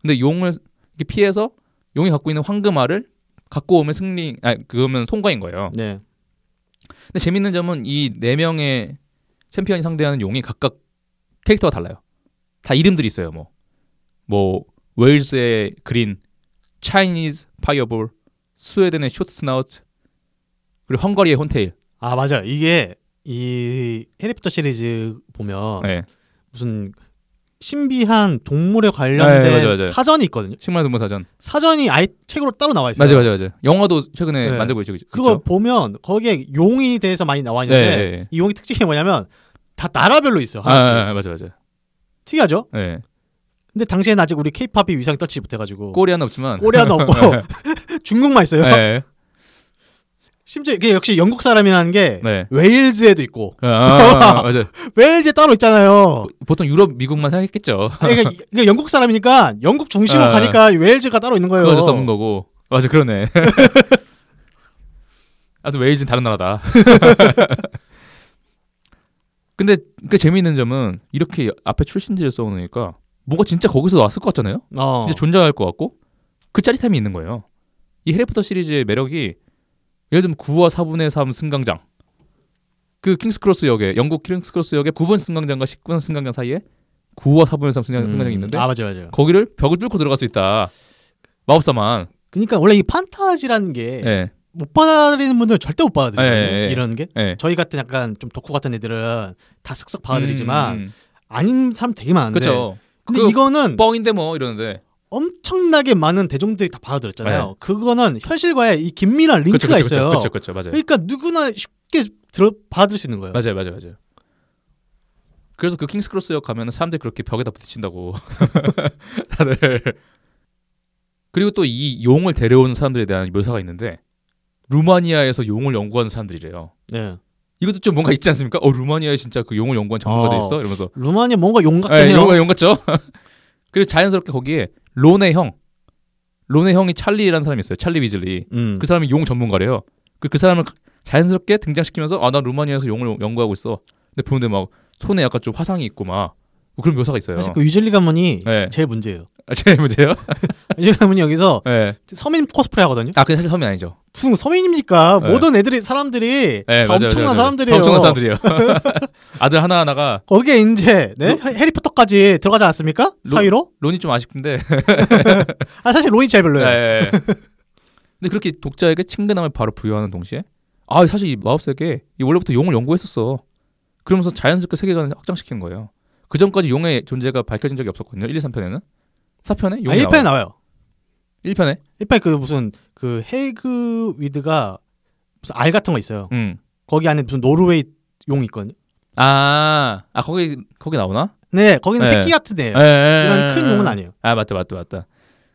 근데 용을 이렇게 피해서 용이 갖고 있는 황금알을 갖고 오면 승리, 그러면 통과인 거예요. 네. 근데 재밌는 점은 이 4명의 챔피언이 상대하는 용이 각각 캐릭터가 달라요. 다 이름들이 있어요. 뭐 웨일스의 그린, 차이니즈 파이어볼, 스웨덴의 쇼트스나우트, 그리고 헝가리의 혼테일. 아 맞아요. 이게 이 해리포터 시리즈 보면 네. 무슨 신비한 동물에 관련된 네, 맞아요. 사전이 있거든요. 식물 동물 사전. 사전이 아예 책으로 따로 나와 있어요. 맞아요. 영화도 최근에 네. 만들고 있죠. 그거 보면 거기에 용에 대해서 많이 나와 있는데 네. 이 용의 특징이 뭐냐면 다 나라별로 있어. 맞아요. 특이하죠? 네. 근데 당시에는 아직 우리 케이팝이 위상이 떨치지 못해가지고 꼬리 하나 없고 중국만 있어요. 네. 심지어 이게 역시 영국 사람이라는 게 네. 웨일즈에도 있고 맞아요. 웨일즈에 따로 있잖아요. 보통 유럽 미국만 생각했겠죠. 그러니까 영국 사람이니까 영국 중심으로 가니까 웨일즈가 따로 있는 거예요. 그거 써본 거고 맞아 그러네. 아무튼 웨일즈는 다른 나라다. 근데 그 재미있는 점은 이렇게 앞에 출신지를 써놓으니까 뭐가 진짜 거기서 나왔을 것 같잖아요. 진짜 존재할 것 같고 그 짜릿함이 있는 거예요. 이 해리포터 시리즈의 매력이 예를 들면 9와 4분의 3 승강장, 그 킹스크로스 역에, 영국 킹스크로스 역에 9번 승강장과 10번 승강장 사이에 9와 4분의 3 승강장이 있는데 아, 맞아요. 거기를 벽을 뚫고 들어갈 수 있다. 마법사만. 그러니까 원래 이 판타지라는 게 네. 못 받아들이는 분들은 절대 못 받아들여요. 네, 이런 게. 네. 저희 같은 약간 좀 덕후 같은 애들은 다 슥슥 받아들이지만 아닌 사람 되게 많은데. 그렇죠. 근데 이거는 뻥인데 뭐 이러는데 엄청나게 많은 대중들이 다 받아들였잖아요. 네. 그거는 현실과의 이 긴밀한 링크가 그쵸, 있어요. 그렇죠. 맞아요. 그러니까 누구나 쉽게 받아들일 수 있는 거예요. 맞아요. 그래서 그 킹스크로스 역 가면 사람들이 그렇게 벽에다 부딪힌다고 다들. 그리고 또 이 용을 데려오는 사람들에 대한 묘사가 있는데 루마니아에서 용을 연구하는 사람들이래요. 네. 이것도 좀 뭔가 있지 않습니까? 루마니아에 진짜 그 용을 연구한 전문가도 있어? 이러면서 루마니아 뭔가 용 같긴 해요. 용 같죠? 그리고 자연스럽게 거기에 론의 형이 찰리라는 사람이 있어요. 찰리 비즐리. 그 사람이 용 전문가래요. 그 사람을 자연스럽게 등장시키면서 난 루마니아에서 용을 연구하고 있어. 근데 보는데 막 손에 약간 좀 화상이 있고 막 그런 묘사가 있어요. 사실 그 유젤리 가문이 네. 제일 문제예요. 아, 제일 문제예요? 유젤리 가문이 여기서 네. 서민 코스프레 하거든요. 아, 근데 사실 서민 아니죠. 무슨 서민입니까? 네. 모든 애들이 사람들이 네, 다 맞아요, 엄청난 사람들이에요. 엄청난 사람들이에요. 아들 하나하나가 거기에 이제 네? 해리포터까지 들어가지 않았습니까? 사이로? 론이 좀 아쉽던데. 아, 사실 론이 제일 별로예요. 네. 근데 그렇게 독자에게 친근함을 바로 부여하는 동시에 사실 이 마법세계 원래부터 용을 연구했었어. 그러면서 자연스럽게 세계관을 확장시킨 거예요. 그 전까지 용의 존재가 밝혀진 적이 없었거든요. 1, 2, 3편에는. 4편에 용이 1편에 나와요. 1편에 그 무슨 그 헤그 위드가 무슨 알 같은 거 있어요. 거기 안에 무슨 노르웨이 용이 있거든요. 아 거기 나오나? 네, 거기는 네. 새끼 같은 애예요. 이런 큰 용은 아니에요. 아, 맞다.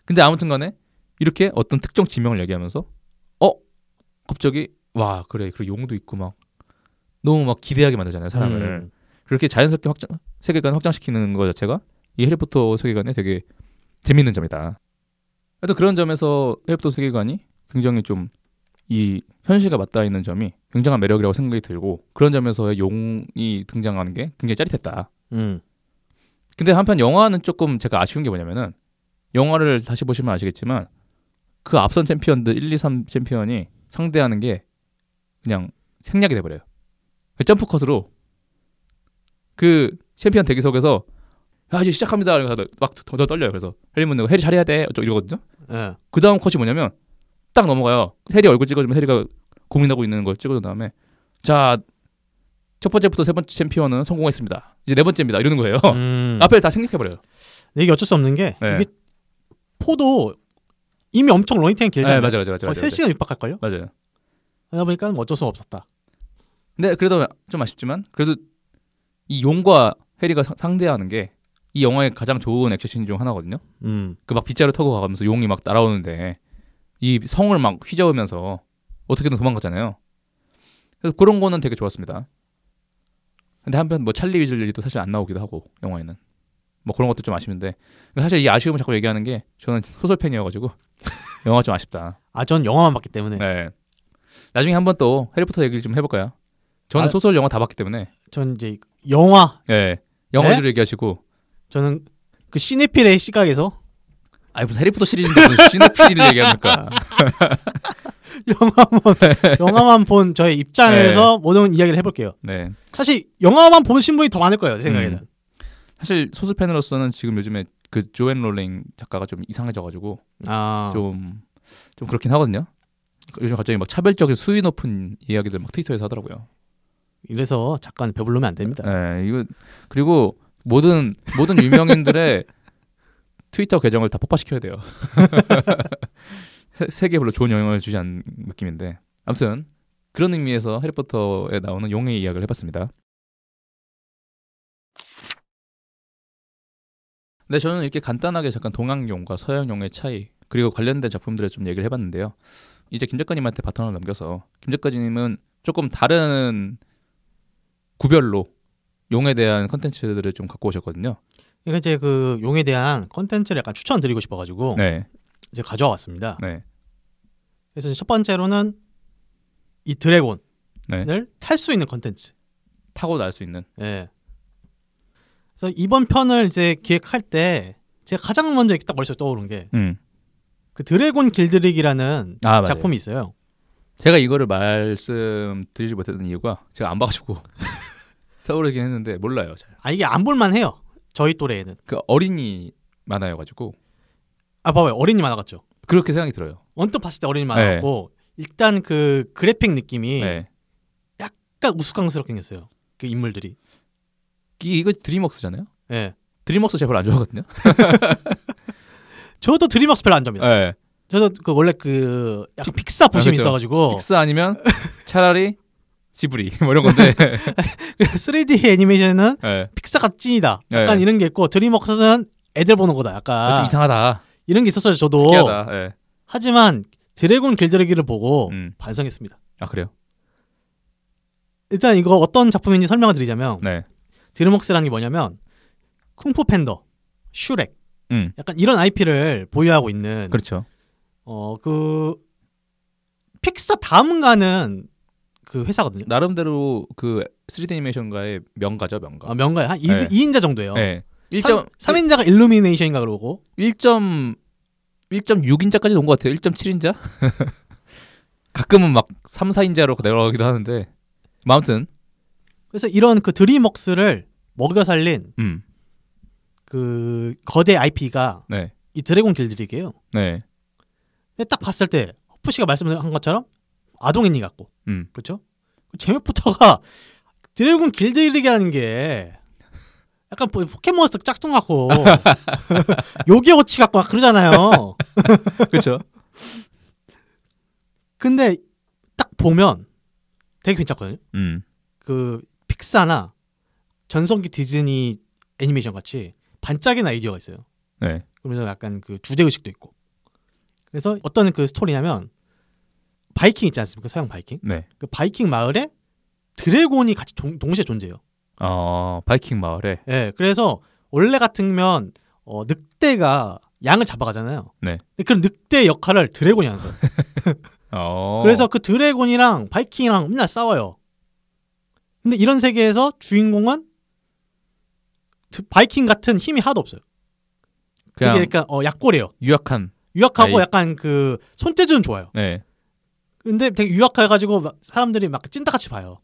근데 아무튼 간에 이렇게 어떤 특정 지명을 얘기하면서 갑자기 와, 그래. 그리고 용도 있고 막 너무 막 기대하게 만들잖아요, 사람을. 그렇게 자연스럽게 세계관을 확장시키는 것 자체가 이 해리포터 세계관에 되게 재밌는 점이다. 하여튼 그런 점에서 해리포터 세계관이 굉장히 좀 이 현실과 맞닿아 있는 점이 굉장한 매력이라고 생각이 들고, 그런 점에서의 용이 등장하는 게 굉장히 짜릿했다. 근데 한편 영화는 조금 제가 아쉬운 게 뭐냐면은, 영화를 다시 보시면 아시겠지만 그 앞선 챔피언들 1, 2, 3 챔피언이 상대하는 게 그냥 생략이 돼버려요. 점프컷으로 그 챔피언 대기석에서 이제 시작합니다. 그래서 막 더 떨려요. 그래서 해리문드가 해리 잘해야 돼 이러거든요. 네. 그 다음 컷이 뭐냐면 딱 넘어가요. 해리 얼굴 찍어주면 해리가 고민하고 있는 걸 찍어준 다음에, 자, 첫 번째부터 세 번째 챔피언은 성공했습니다. 이제 네 번째입니다. 이러는 거예요. 앞에 다 생략해버려요. 이게 어쩔 수 없는 게 네. 이게 포도 이미 엄청 러닝타임 길잖아요. 네, 맞아요. 3시간 육박할걸요? 맞아요. 하다 보니까 어쩔 수 없었다. 근데 그래도 좀 아쉽지만, 그래도 이 용과 해리가 상대하는 게 이 영화의 가장 좋은 액션씬 중 하나거든요. 그 막 빗자루 타고 가면서 용이 막 날아오는데 이 성을 막 휘저으면서 어떻게든 도망갔잖아요. 그래서 그런 거는 되게 좋았습니다. 근데 한편 뭐 찰리 위즐리도 사실 안 나오기도 하고 영화에는 뭐 그런 것도 좀 아쉬운데, 사실 이 아쉬움을 자꾸 얘기하는 게 저는 소설 팬이어가지고 영화 좀 아쉽다. 전 영화만 봤기 때문에. 네. 나중에 한번 또 해리포터 얘기를 좀 해볼까요? 저는 소설 영화 다 봤기 때문에. 전 이제 영화. 네. 영화 주로 얘기하시고. 저는 그 시네필의 시각에서. 무슨 해리포터 시리즈인데 무슨 시네필을 얘기합니까? 영화만 본 저의 입장에서 네. 모든 이야기를 해볼게요. 네. 사실 영화만 보신 분이 더 많을 거예요, 제 생각에는. 사실 소설 팬으로서는 지금 요즘에 그 조앤 롤링 작가가 좀 이상해져가지고 좀 그렇긴 하거든요. 요즘 갑자기 막 차별적인 수위 높은 이야기들 막 트위터에서 하더라고요. 이래서 잠깐 배불르면 안 됩니다. 네, 이거 그리고 모든 유명인들의 트위터 계정을 다 폭파시켜야 돼요. 세계에 별로 좋은 영향을 주지 않는 느낌인데, 아무튼 그런 의미에서 해리포터에 나오는 용의 이야기를 해봤습니다. 네, 저는 이렇게 간단하게 잠깐 동양용과 서양용의 차이, 그리고 관련된 작품들을 좀 얘기를 해봤는데요. 이제 김 작가님한테 바톤을 넘겨서 김 작가님은 조금 다른 구별로 용에 대한 컨텐츠들을 좀 갖고 오셨거든요. 그러니까 이제 그 용에 대한 컨텐츠를 약간 추천드리고 싶어가지고 네. 이제 가져왔습니다. 네. 그래서 첫 번째로는 이 드래곤을 탈 수 있는 컨텐츠. 타고 날 수 있는. 네. 그래서 이번 편을 이제 기획할 때 제가 가장 먼저 딱 머릿속에 떠오른 게 그 드래곤 길들이기라는 작품이 있어요. 제가 이거를 말씀드리지 못했던 이유가 제가 안 봐가지고 떠오르긴 했는데 몰라요. 잘. 아 이게 안 볼만해요. 저희 또래에는. 그 어린이 만화여가지고. 아 봐봐요. 어린이 만화 같죠. 그렇게 생각이 들어요. 언뜻 봤을 때 어린이 만화 같고 일단 그 그래픽 느낌이 약간 우스꽝스럽게 생겼어요. 그 인물들이. 이거 드림웍스잖아요. 네. 드림웍스 제가 별로 안 좋아하거든요. 저도 드림웍스 별로 안 좋아합니다. 네. 저도 그 원래 그 약간 픽사 부심이 그렇죠. 있어가지고 픽사 아니면 차라리 지브리 뭐 이런 건데 3D 애니메이션은 픽사가 찐이다. 약간 이런 게 있고 드림웍스는 애들 보는 거다. 약간 좀 이상하다. 이런 게 있었어요. 저도. 특이하다. 네. 하지만 드래곤 길들이기를 보고 반성했습니다. 아 그래요? 일단 이거 어떤 작품인지 설명을 드리자면 드림웍스라는 게 뭐냐면 쿵푸 팬더, 슈렉 약간 이런 IP를 보유하고 있는 그렇죠. 그 픽사 다음가는 그 회사거든요. 나름대로 그 3D 애니메이션가의 명가죠. 명가. 아, 명가에 한 2인자 정도예요. 네. 3인자가 일루미네이션인가 그러고 1.6인자까지 온 것 같아요. 1.7인자? 가끔은 막 3, 4인자로 내려가기도 하는데 아무튼 그래서 이런 그 드림웍스를 먹여 살린 그 거대 IP가 이 드래곤 길들이기예요. 네. 근데 딱 봤을 때 허프씨가 말씀한 것처럼 아동 애니 같고 그렇죠? 제목부터가 드래곤 길들이기 하는 게 약간 포켓몬스터 짝퉁 같고 요기요치 같고 막 그러잖아요. 그렇죠. 근데 딱 보면 되게 괜찮거든요. 그 픽사나 전성기 디즈니 애니메이션 같이 반짝이는 아이디어가 있어요. 네. 그러면서 약간 그 주제 의식도 있고. 그래서 어떤 그 스토리냐면 바이킹 있지 않습니까? 서양 바이킹. 네. 그 바이킹 마을에 드래곤이 같이 동시에 존재해요. 바이킹 마을에. 네. 그래서 원래 같으면 늑대가 양을 잡아가잖아요. 네. 근데 그런 늑대 역할을 드래곤이 하는 거예요. 그래서 그 드래곤이랑 바이킹이랑 맨날 싸워요. 근데 이런 세계에서 주인공은 바이킹 같은 힘이 하나도 없어요. 그냥 되게 약간 약골이에요. 유약하고 아이. 약간 그 손재주는 좋아요. 네. 근데 되게 유약해가지고 사람들이 막 찐따같이 봐요.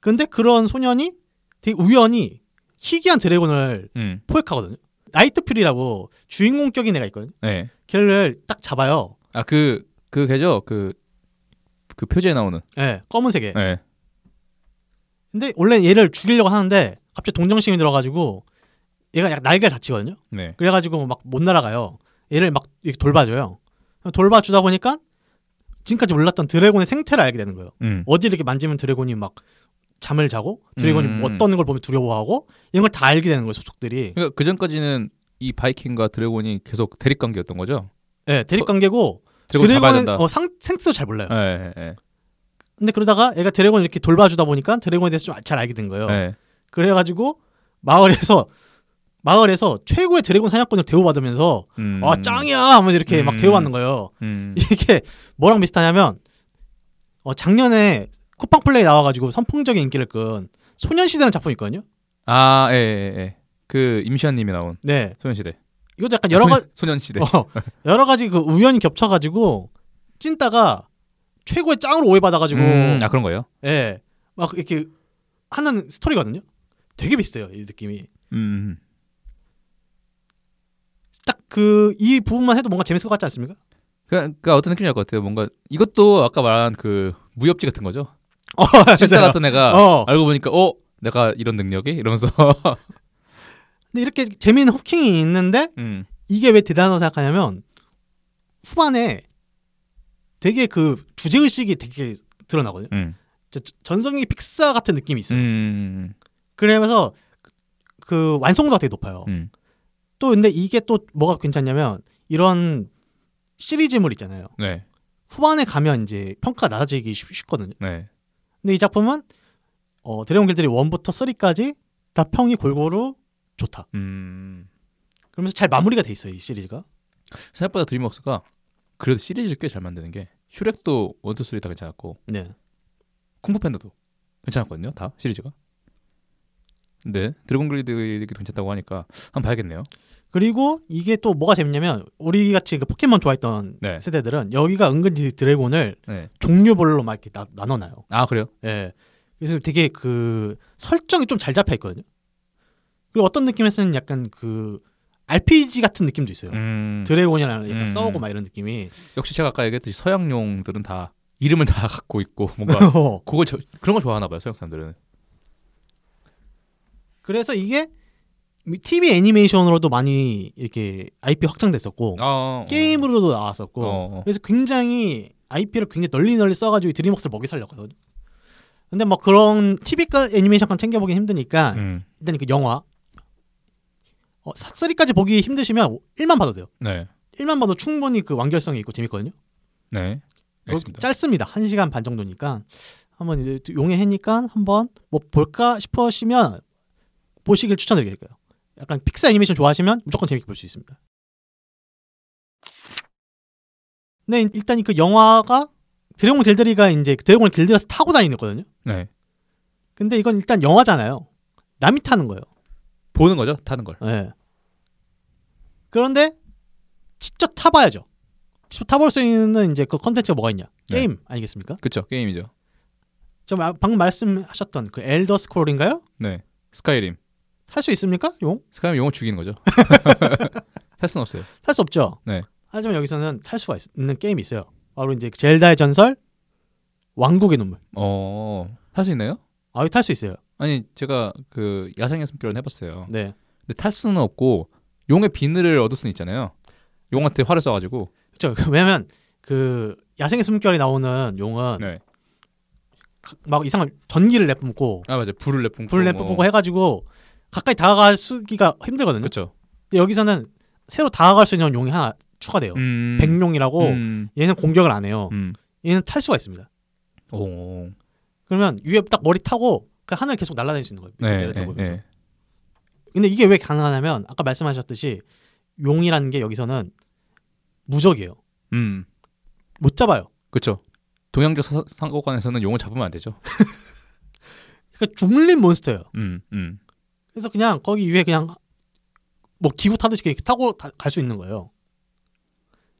근데 그런 소년이 되게 우연히 희귀한 드래곤을 포획하거든요. 나이트퓨리라고 주인공격인 애가 있거든요. 네. 걔를 딱 잡아요. 아 그 걔죠? 그 표지에 나오는. 네. 검은색에. 네. 근데 원래 얘를 죽이려고 하는데 갑자기 동정심이 들어가지고 얘가 약간 날개를 다치거든요. 네. 그래가지고 막 못 날아가요. 얘를 막 이렇게 돌봐줘요. 돌봐주다 보니까 지금까지 몰랐던 드래곤의 생태를 알게 되는 거예요. 어디 이렇게 만지면 드래곤이 막 잠을 자고 드래곤이 어떤 걸 보면 두려워하고 이런 걸 다 알게 되는 거예요. 소속들이. 그러니까 그 전까지는 이 바이킹과 드래곤이 계속 대립관계였던 거죠? 네. 대립관계고 드래곤은 생태도 잘 몰라요. 네. 근데 그러다가 얘가 드래곤을 이렇게 돌봐주다 보니까 드래곤에 대해서 좀 잘 알게 된 거예요. 네. 그래가지고 마을에서 최고의 드래곤 사냥꾼을 대우받으면서 짱이야 하면서 이렇게 막 대우받는 거예요. 이게 뭐랑 비슷하냐면 작년에 쿠팡플레이 나와가지고 선풍적인 인기를 끈 소년시대라는 작품이 있거든요. 아, 예. 그 임시완님이 나온 네. 소년시대. 이것도 약간 소년시대. 여러 가지 그 우연히 겹쳐가지고 찐따가 최고의 짱으로 오해받아가지고 아 그런 거예요? 예, 막 이렇게 하는 스토리거든요. 되게 비슷해요 이 느낌이. 딱 그 이 부분만 해도 뭔가 재밌을 것 같지 않습니까? 그러니까 어떤 느낌이 날 것 같아요. 뭔가 이것도 아까 말한 그 무협지 같은 거죠. 진짜 같은 애가 알고 보니까 내가 이런 능력이 이러면서. 근데 이렇게 재미있는 후킹이 있는데 이게 왜 대단하다고 생각하냐면 후반에. 되게 그 주제의식이 되게 드러나거든요. 전성기 픽사 같은 느낌이 있어요. 그러면서 그 완성도가 되게 높아요. 또 근데 이게 또 뭐가 괜찮냐면 이런 시리즈물 있잖아요. 네. 후반에 가면 이제 평가가 낮아지기 쉽거든요. 네. 근데 이 작품은 드래곤 길들이 1부터 3까지 다 평이 골고루 좋다. 그러면서 잘 마무리가 돼 있어요. 이 시리즈가. 생각보다 드림웍스가 그래도 시리즈를 꽤 잘 만드는 게 슈렉도 원투쓰리 다 괜찮았고, 네, 쿵푸팬더도 괜찮았거든요. 다 시리즈가. 네, 드래곤글리드도 괜찮다고 하니까 한번 봐야겠네요. 그리고 이게 또 뭐가 재밌냐면 우리 같이 그 포켓몬 좋아했던 네. 세대들은 여기가 은근히 드래곤을 네. 종류별로 막 이렇게 나눠놔요. 아, 그래요? 네. 그래서 되게 그 설정이 좀 잘 잡혀 있거든요. 그리고 어떤 느낌에서는 약간 그 RPG 같은 느낌도 있어요. 드래곤이랑 약간 싸우고 막 이런 느낌이. 역시 제가 아까 얘기했듯이 서양용들은 다 이름을 다 갖고 있고 뭔가 그걸 그런 걸 좋아하나 봐요, 서양 사람들은. 그래서 이게 TV 애니메이션으로도 많이 이렇게 IP 확장됐었고 게임으로도 나왔었고 그래서 굉장히 IP를 굉장히 널리 써가지고 드림웍스를 먹이 살렸거든요. 근데 뭐 그런 TV 애니메이션까지 챙겨보긴 힘드니까 일단 그 영화 3까지 보기 힘드시면 1만 봐도 돼요. 네. 1만 봐도 충분히 그 완결성이 있고 재밌거든요. 네, 알겠습니다. 짧습니다. 1시간 반 정도니까 한번 이제 용해하니까 한번 뭐 볼까 싶으시면 보시길 추천드릴게요. 약간 픽사 애니메이션 좋아하시면 무조건 재밌게 볼 수 있습니다. 네, 일단 그 영화가 드래곤 길드리가 이제 드래곤 길드에서 타고 다니거든요. 네. 근데 이건 일단 영화잖아요. 남이 타는 거예요. 보는 거죠, 타는 걸. 네. 그런데 직접 타봐야죠. 직접 타볼 수 있는 이제 그 컨텐츠가 뭐가 있냐? 게임 네. 아니겠습니까? 그렇죠, 게임이죠. 저 방금 말씀하셨던 그 엘더 스크롤인가요? 네. 스카이림 할 수 있습니까? 용? 스카이림 용을 죽이는 거죠. 탈 수는 없어요. 탈 수 없죠. 네. 하지만 여기서는 탈 수가 있는 게임이 있어요. 바로 이제 젤다의 전설 왕국의 눈물. 탈 수 있나요? 아, 탈 수 있어요. 아니 제가 그 야생의 숨결을 해봤어요. 네. 근데 탈 수는 없고 용의 비늘을 얻을 수는 있잖아요. 용한테 활을 쏴가지고. 그렇죠. 왜냐면 그 야생의 숨결이 나오는 용은. 네. 막 이상한 전기를 내뿜고, 아 맞아, 불을 내뿜고 해가지고 가까이 다가가기가 힘들거든요. 그렇죠. 근데 여기서는 새로 다가갈 수 있는 용이 하나 추가돼요. 백룡이라고. 얘는 공격을 안 해요. 얘는 탈 수가 있습니다. 오. 그러면 위에 딱 머리 타고 그 하늘 계속 날아다닐 수 있는 거예요. 밑에 내려다보면서. 근데 이게 왜 가능하냐면 아까 말씀하셨듯이 용이라는 게 여기서는 무적이에요. 못 잡아요. 그렇죠. 동양적 상호관에서는 용을 잡으면 안 되죠. 그러니까 죽물린 몬스터예요. 그래서 그냥 거기 위에 그냥 뭐 기구 타듯이 이렇게 타고 갈 수 있는 거예요.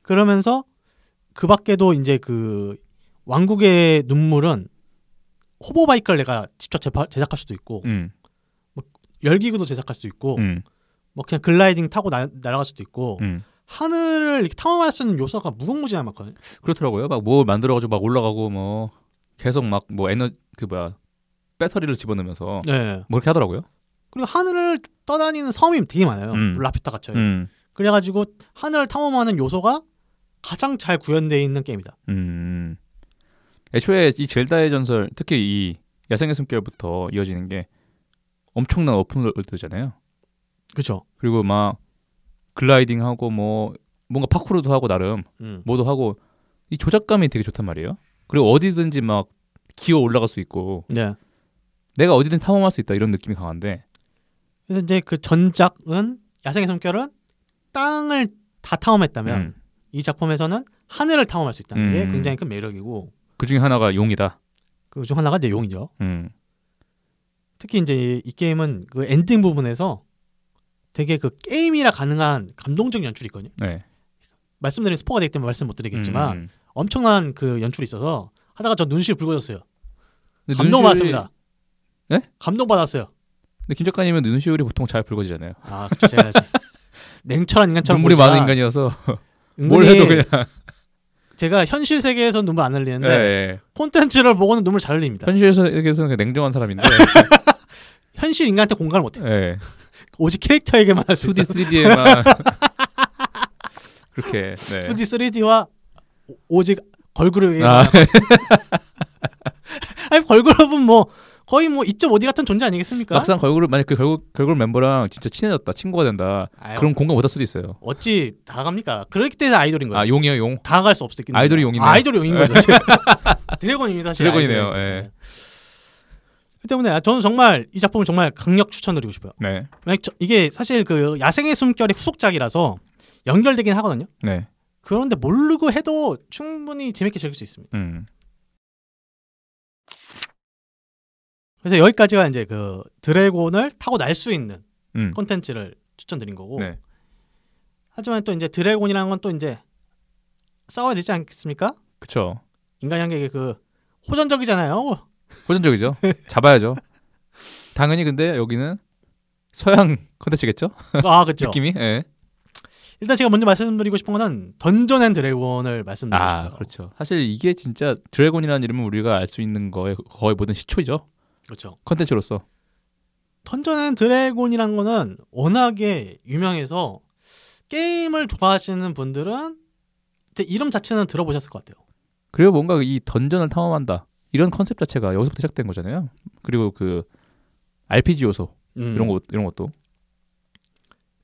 그러면서 그 밖에도 이제 그 왕국의 눈물은 호보바이크를 내가 직접 제작할 수도 있고, 뭐 열기구도 제작할 수도 있고, 뭐 그냥 글라이딩 타고 날아갈 수도 있고. 하늘을 이렇게 탐험할 수 있는 요소가 무궁무진한 많거든요. 그렇더라고요. 막 뭘 만들어가지고 막 올라가고 뭐 계속 막 뭐 에너지 그 뭐야 배터리를 집어넣으면서 네. 뭐 이렇게 하더라고요. 그리고 하늘을 떠다니는 섬이 되게 많아요. 라퓨타 갇혀요. 그래가지고 하늘을 탐험하는 요소가 가장 잘 구현되어 있는 게임이다. 애초에 이 젤다의 전설, 특히 이 야생의 숨결부터 이어지는 게 엄청난 오픈월드잖아요. 그렇죠. 그리고 막 글라이딩하고 뭐 뭔가 파쿠르도 하고 나름 뭐도 하고 이 조작감이 되게 좋단 말이에요. 그리고 어디든지 막 기어 올라갈 수 있고 네. 내가 어디든 탐험할 수 있다 이런 느낌이 강한데, 그래서 이제 그 전작은 야생의 숨결은 땅을 다 탐험했다면 이 작품에서는 하늘을 탐험할 수 있다는 게 굉장히 큰 매력이고, 그중에 하나가 용이다. 그중 하나가 이제 용이죠. 특히 이제 이 게임은 그 엔딩 부분에서 되게 그 게임이라 가능한 감동적 연출이 있거든요. 네. 말씀드린 스포가 되기 때문에 말씀 못 드리겠지만 엄청난 그 연출이 있어서 하다가 저 눈시울 붉어졌어요. 감동받았습니다. 네? 감동받았어요. 근데 김 작가님은 눈시울이 보통 잘 붉어지잖아요. 아, 그쵸. 제가 냉철한 인간처럼 눈물이 많은 인간이어서 뭘 해도 그냥 제가 현실 세계에서는 눈물 안 흘리는데 네. 콘텐츠를 보고는 눈물 잘 흘립니다. 현실 세계에서는 냉정한 사람인데 현실 인간한테 공감을 못해요. 네. 오직 캐릭터에게만 할 수 있다. 2D, 3D에만 그렇게 네. 2D, 3D와 오직 걸그룹에게만. 아. 아니 걸그룹은 뭐 거의 뭐 2.5D 같은 존재 아니겠습니까? 막상 걸그룹 만약 그 걸그룹 멤버랑 진짜 친해졌다, 친구가 된다. 아유, 그럼 공감 못할 수도 있어요. 어찌 다가갑니까? 그렇기 때문에 아이돌인 거예요. 아, 용이요, 용. 다가갈 수 없었겠네요. 아이돌이 용이네요. 아, 아이돌이 용인 거죠. 드래곤입니다. 사실 드래곤이네요. 예. 때문에 저는 정말 이 작품을 정말 강력 추천드리고 싶어요. 네. 이게 사실 그 야생의 숨결의 후속작이라서 연결되긴 하거든요. 네. 그런데 모르고 해도 충분히 재밌게 즐길 수 있습니다. 그래서 여기까지가 이제 그 드래곤을 타고 날 수 있는 콘텐츠를 추천드린 거고. 네. 하지만 또 이제 드래곤이라는 건 또 이제 싸워야 되지 않겠습니까? 그렇죠. 인간이란 게 그 호전적이잖아요. 호전적이죠. 잡아야죠. 당연히. 근데 여기는 서양 콘텐츠겠죠? 아, 그렇죠. 느낌이. 예. 일단 제가 먼저 말씀드리고 싶은 거는 던전 앤 드래곤을 말씀드리고 싶어요. 그렇죠. 사실 이게 진짜 드래곤이라는 이름은 우리가 알 수 있는 거에 거의 모든 시초이죠. 그렇죠. 콘텐츠로서. 던전 앤 드래곤이란 거는 워낙에 유명해서 게임을 좋아하시는 분들은 이름 자체는 들어보셨을 것 같아요. 그리고 뭔가 이 던전을 탐험한다 이런 컨셉 자체가 여기서부터 시작된 거잖아요. 그리고 그 RPG 요소 이런 것도.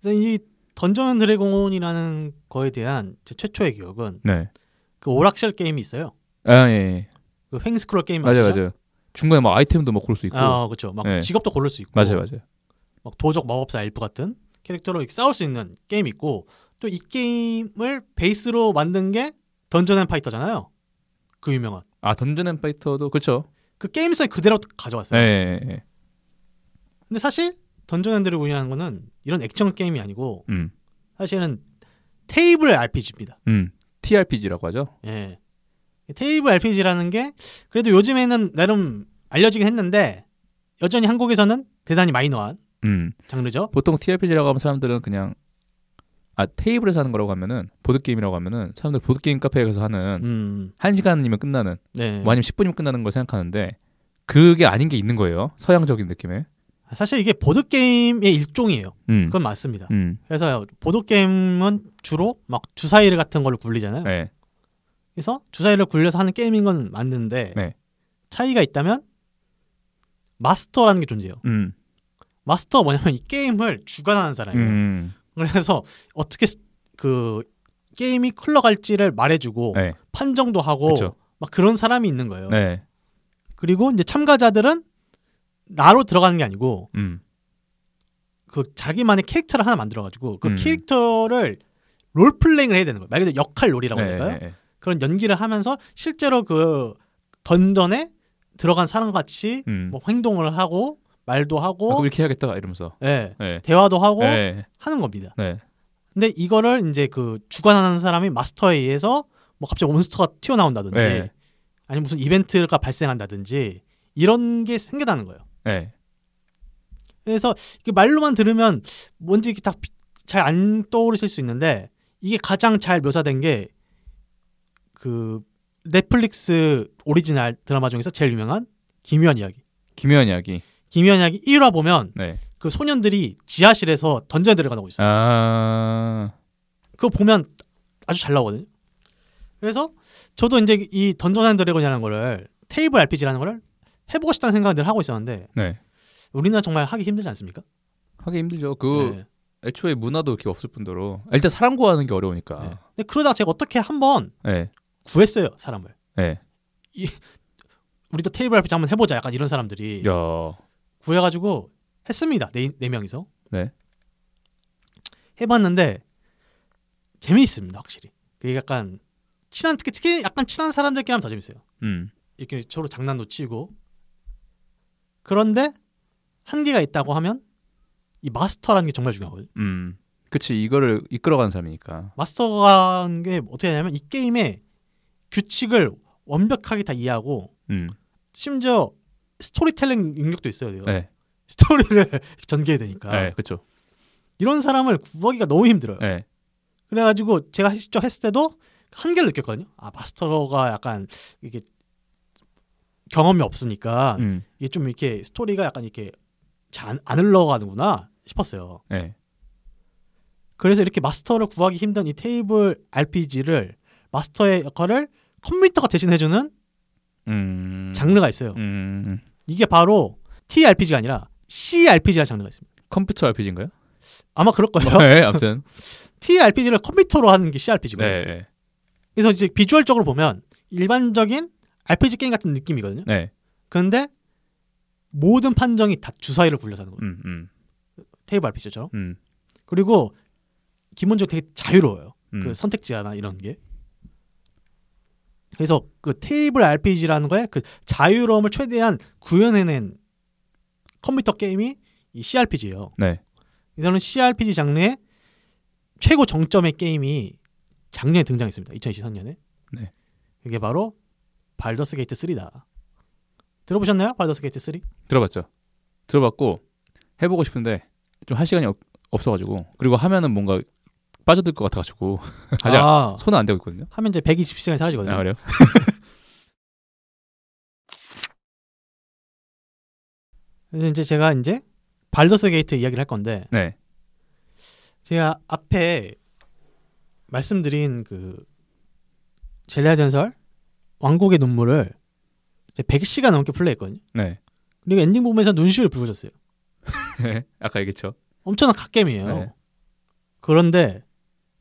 이 던전 앤 드래곤이라는 거에 대한 제 최초의 기억은 네. 그 오락실 게임이 있어요. 아, 예. 그 횡스크롤 게임 아시죠? 맞아요. 중간에 막 아이템도 막 고를 수 있고. 아, 그렇죠. 막 예. 직업도 고를 수 있고. 맞아요. 막 도적, 마법사, 엘프 같은 캐릭터로 이렇게 싸울 수 있는 게임이 있고, 또 이 게임을 베이스로 만든 게 던전 앤 파이터잖아요. 그 유명한. 아, 던전 앤 파이터도 그렇죠. 그 게임성 그대로 가져왔어요. 예. 근데 사실 던전 앤 드래곤이라는 거는 이런 액션 게임이 아니고 사실은 테이블 RPG입니다. TRPG라고 하죠. 예. 테이블 RPG라는 게 그래도 요즘에는 나름 알려지긴 했는데 여전히 한국에서는 대단히 마이너한 장르죠. 보통 TRPG라고 하면 사람들은 그냥 테이블에서 하는 거라고 하면은 보드게임이라고 하면은 사람들 보드게임 카페에 가서 하는 1시간이면 끝나는 네. 뭐 아니면 10분이면 끝나는 걸 생각하는데 그게 아닌 게 있는 거예요. 서양적인 느낌에. 사실 이게 보드게임의 일종이에요. 그건 맞습니다. 그래서 보드게임은 주로 막 주사위를 같은 걸로 굴리잖아요. 네. 그래서 주사위를 굴려서 하는 게임인 건 맞는데 네. 차이가 있다면 마스터라는 게 존재해요. 마스터가 뭐냐면 이 게임을 주관하는 사람이에요. 그래서 어떻게 그 게임이 흘러갈지를 말해주고 네. 판정도 하고 그쵸. 막 그런 사람이 있는 거예요. 네. 그리고 이제 참가자들은 나로 들어가는 게 아니고 그 자기만의 캐릭터를 하나 만들어가지고 그 캐릭터를 롤플레잉을 해야 되는 거예요. 말 그대로 역할놀이라고 할까요? 네. 그런 연기를 하면서 실제로 그 던전에 들어간 사람같이 뭐 행동을 하고 말도 하고 이렇게 해야겠다 이러면서 네. 대화도 하고 하는 겁니다. 네. 근데 이거를 이제 그 주관하는 사람이 마스터에 의해서 뭐 갑자기 몬스터가 튀어나온다든지 아니면 무슨 이벤트가 발생한다든지 이런 게 생겨나는 거예요. 네. 그래서 말로만 들으면 뭔지 다 잘 안 떠오르실 수 있는데 이게 가장 잘 묘사된 게 그 넷플릭스 오리지널 드라마 중에서 제일 유명한 기묘한 이야기. 기묘한 이야기 1화 보면 네. 그 소년들이 지하실에서 던전에 들어가고 있어요. 그거 보면 아주 잘 나오거든요. 그래서 저도 이제 이 던전 앤 드래곤이라는 거를 테이블 RPG라는 거를 해보고 싶다는 생각을 늘 하고 있었는데 네. 우리나라 정말 하기 힘들지 않습니까? 하기 힘들죠. 그 애초에 문화도 이렇게 없을 뿐더러 일단 사람 구하는 게 어려우니까. 네. 근데 그러다가 제가 어떻게 한번 구했어요. 사람을. 우리도 테이블 RPG 한번 해보자 약간 이런 사람들이 구해가지고 했습니다. 네 명이서. 네. 해봤는데 재미있습니다. 확실히. 그게 약간 친한, 특히 약간 친한 사람들끼리 하면 더 재밌어요. 이렇게 서로 장난도 치고. 그런데 한계가 있다고 하면 이 마스터라는 게 정말 중요하거든요. 그치. 이거를 이끌어가는 사람이니까. 마스터라는 게 어떻게 하냐면 이 게임의 규칙을 완벽하게 다 이해하고 심지어 스토리텔링 능력도 있어야 돼요. 네. 스토리를 전개해야 되니까. 네, 그렇죠. 이런 사람을 구하기가 너무 힘들어요. 네. 그래가지고 제가 직접 했을 때도 한계를 느꼈거든요. 마스터가 약간 이게 경험이 없으니까 이게 좀 이렇게 스토리가 약간 이렇게 잘 안 흘러가는구나 싶었어요. 네. 그래서 이렇게 마스터를 구하기 힘든 이 테이블 RPG를 마스터의 역할을 컴퓨터가 대신해주는 장르가 있어요. 이게 바로 TRPG가 아니라 CRPG라는 장르가 있습니다. 컴퓨터 RPG인가요? 아마 그럴 거예요. 네, 아무튼 TRPG를 컴퓨터로 하는 게 CRPG고요. 네. 그래서 이제 비주얼적으로 보면 일반적인 RPG 게임 같은 느낌이거든요. 네. 그런데 모든 판정이 다 주사위를 굴려서 하는 거예요. 테이블 RPG처럼. 그리고 기본적으로 되게 자유로워요. 그 선택지나 이런 게. 그래서 그 테이블 RPG라는 거에 그 자유로움을 최대한 구현해낸 컴퓨터 게임이 이 CRPG예요. 네. 이거는 CRPG 장르의 최고 정점의 게임이 작년에 등장했습니다. 2023년에. 네. 이게 바로 발더스 게이트 3다. 들어보셨나요? 발더스 게이트 3? 들어봤죠. 들어봤고 해보고 싶은데 좀 할 시간이 없어가지고, 그리고 하면은 뭔가 빠져들 것 같아가지고 아직 손은 안 대고 있거든요. 하면 이제 120시간이 사라지거든요. 아, 그래요? 그래서 이제 제가 이제 발더스 게이트 이야기를 할 건데, 네. 제가 앞에 말씀드린 그 젤다 전설 왕국의 눈물을 100시간 넘게 플레이했거든요. 네. 그리고 엔딩 보면서 눈시울이 붉어졌어요. 아까 얘기했죠. 엄청난 갓겜이에요. 네. 그런데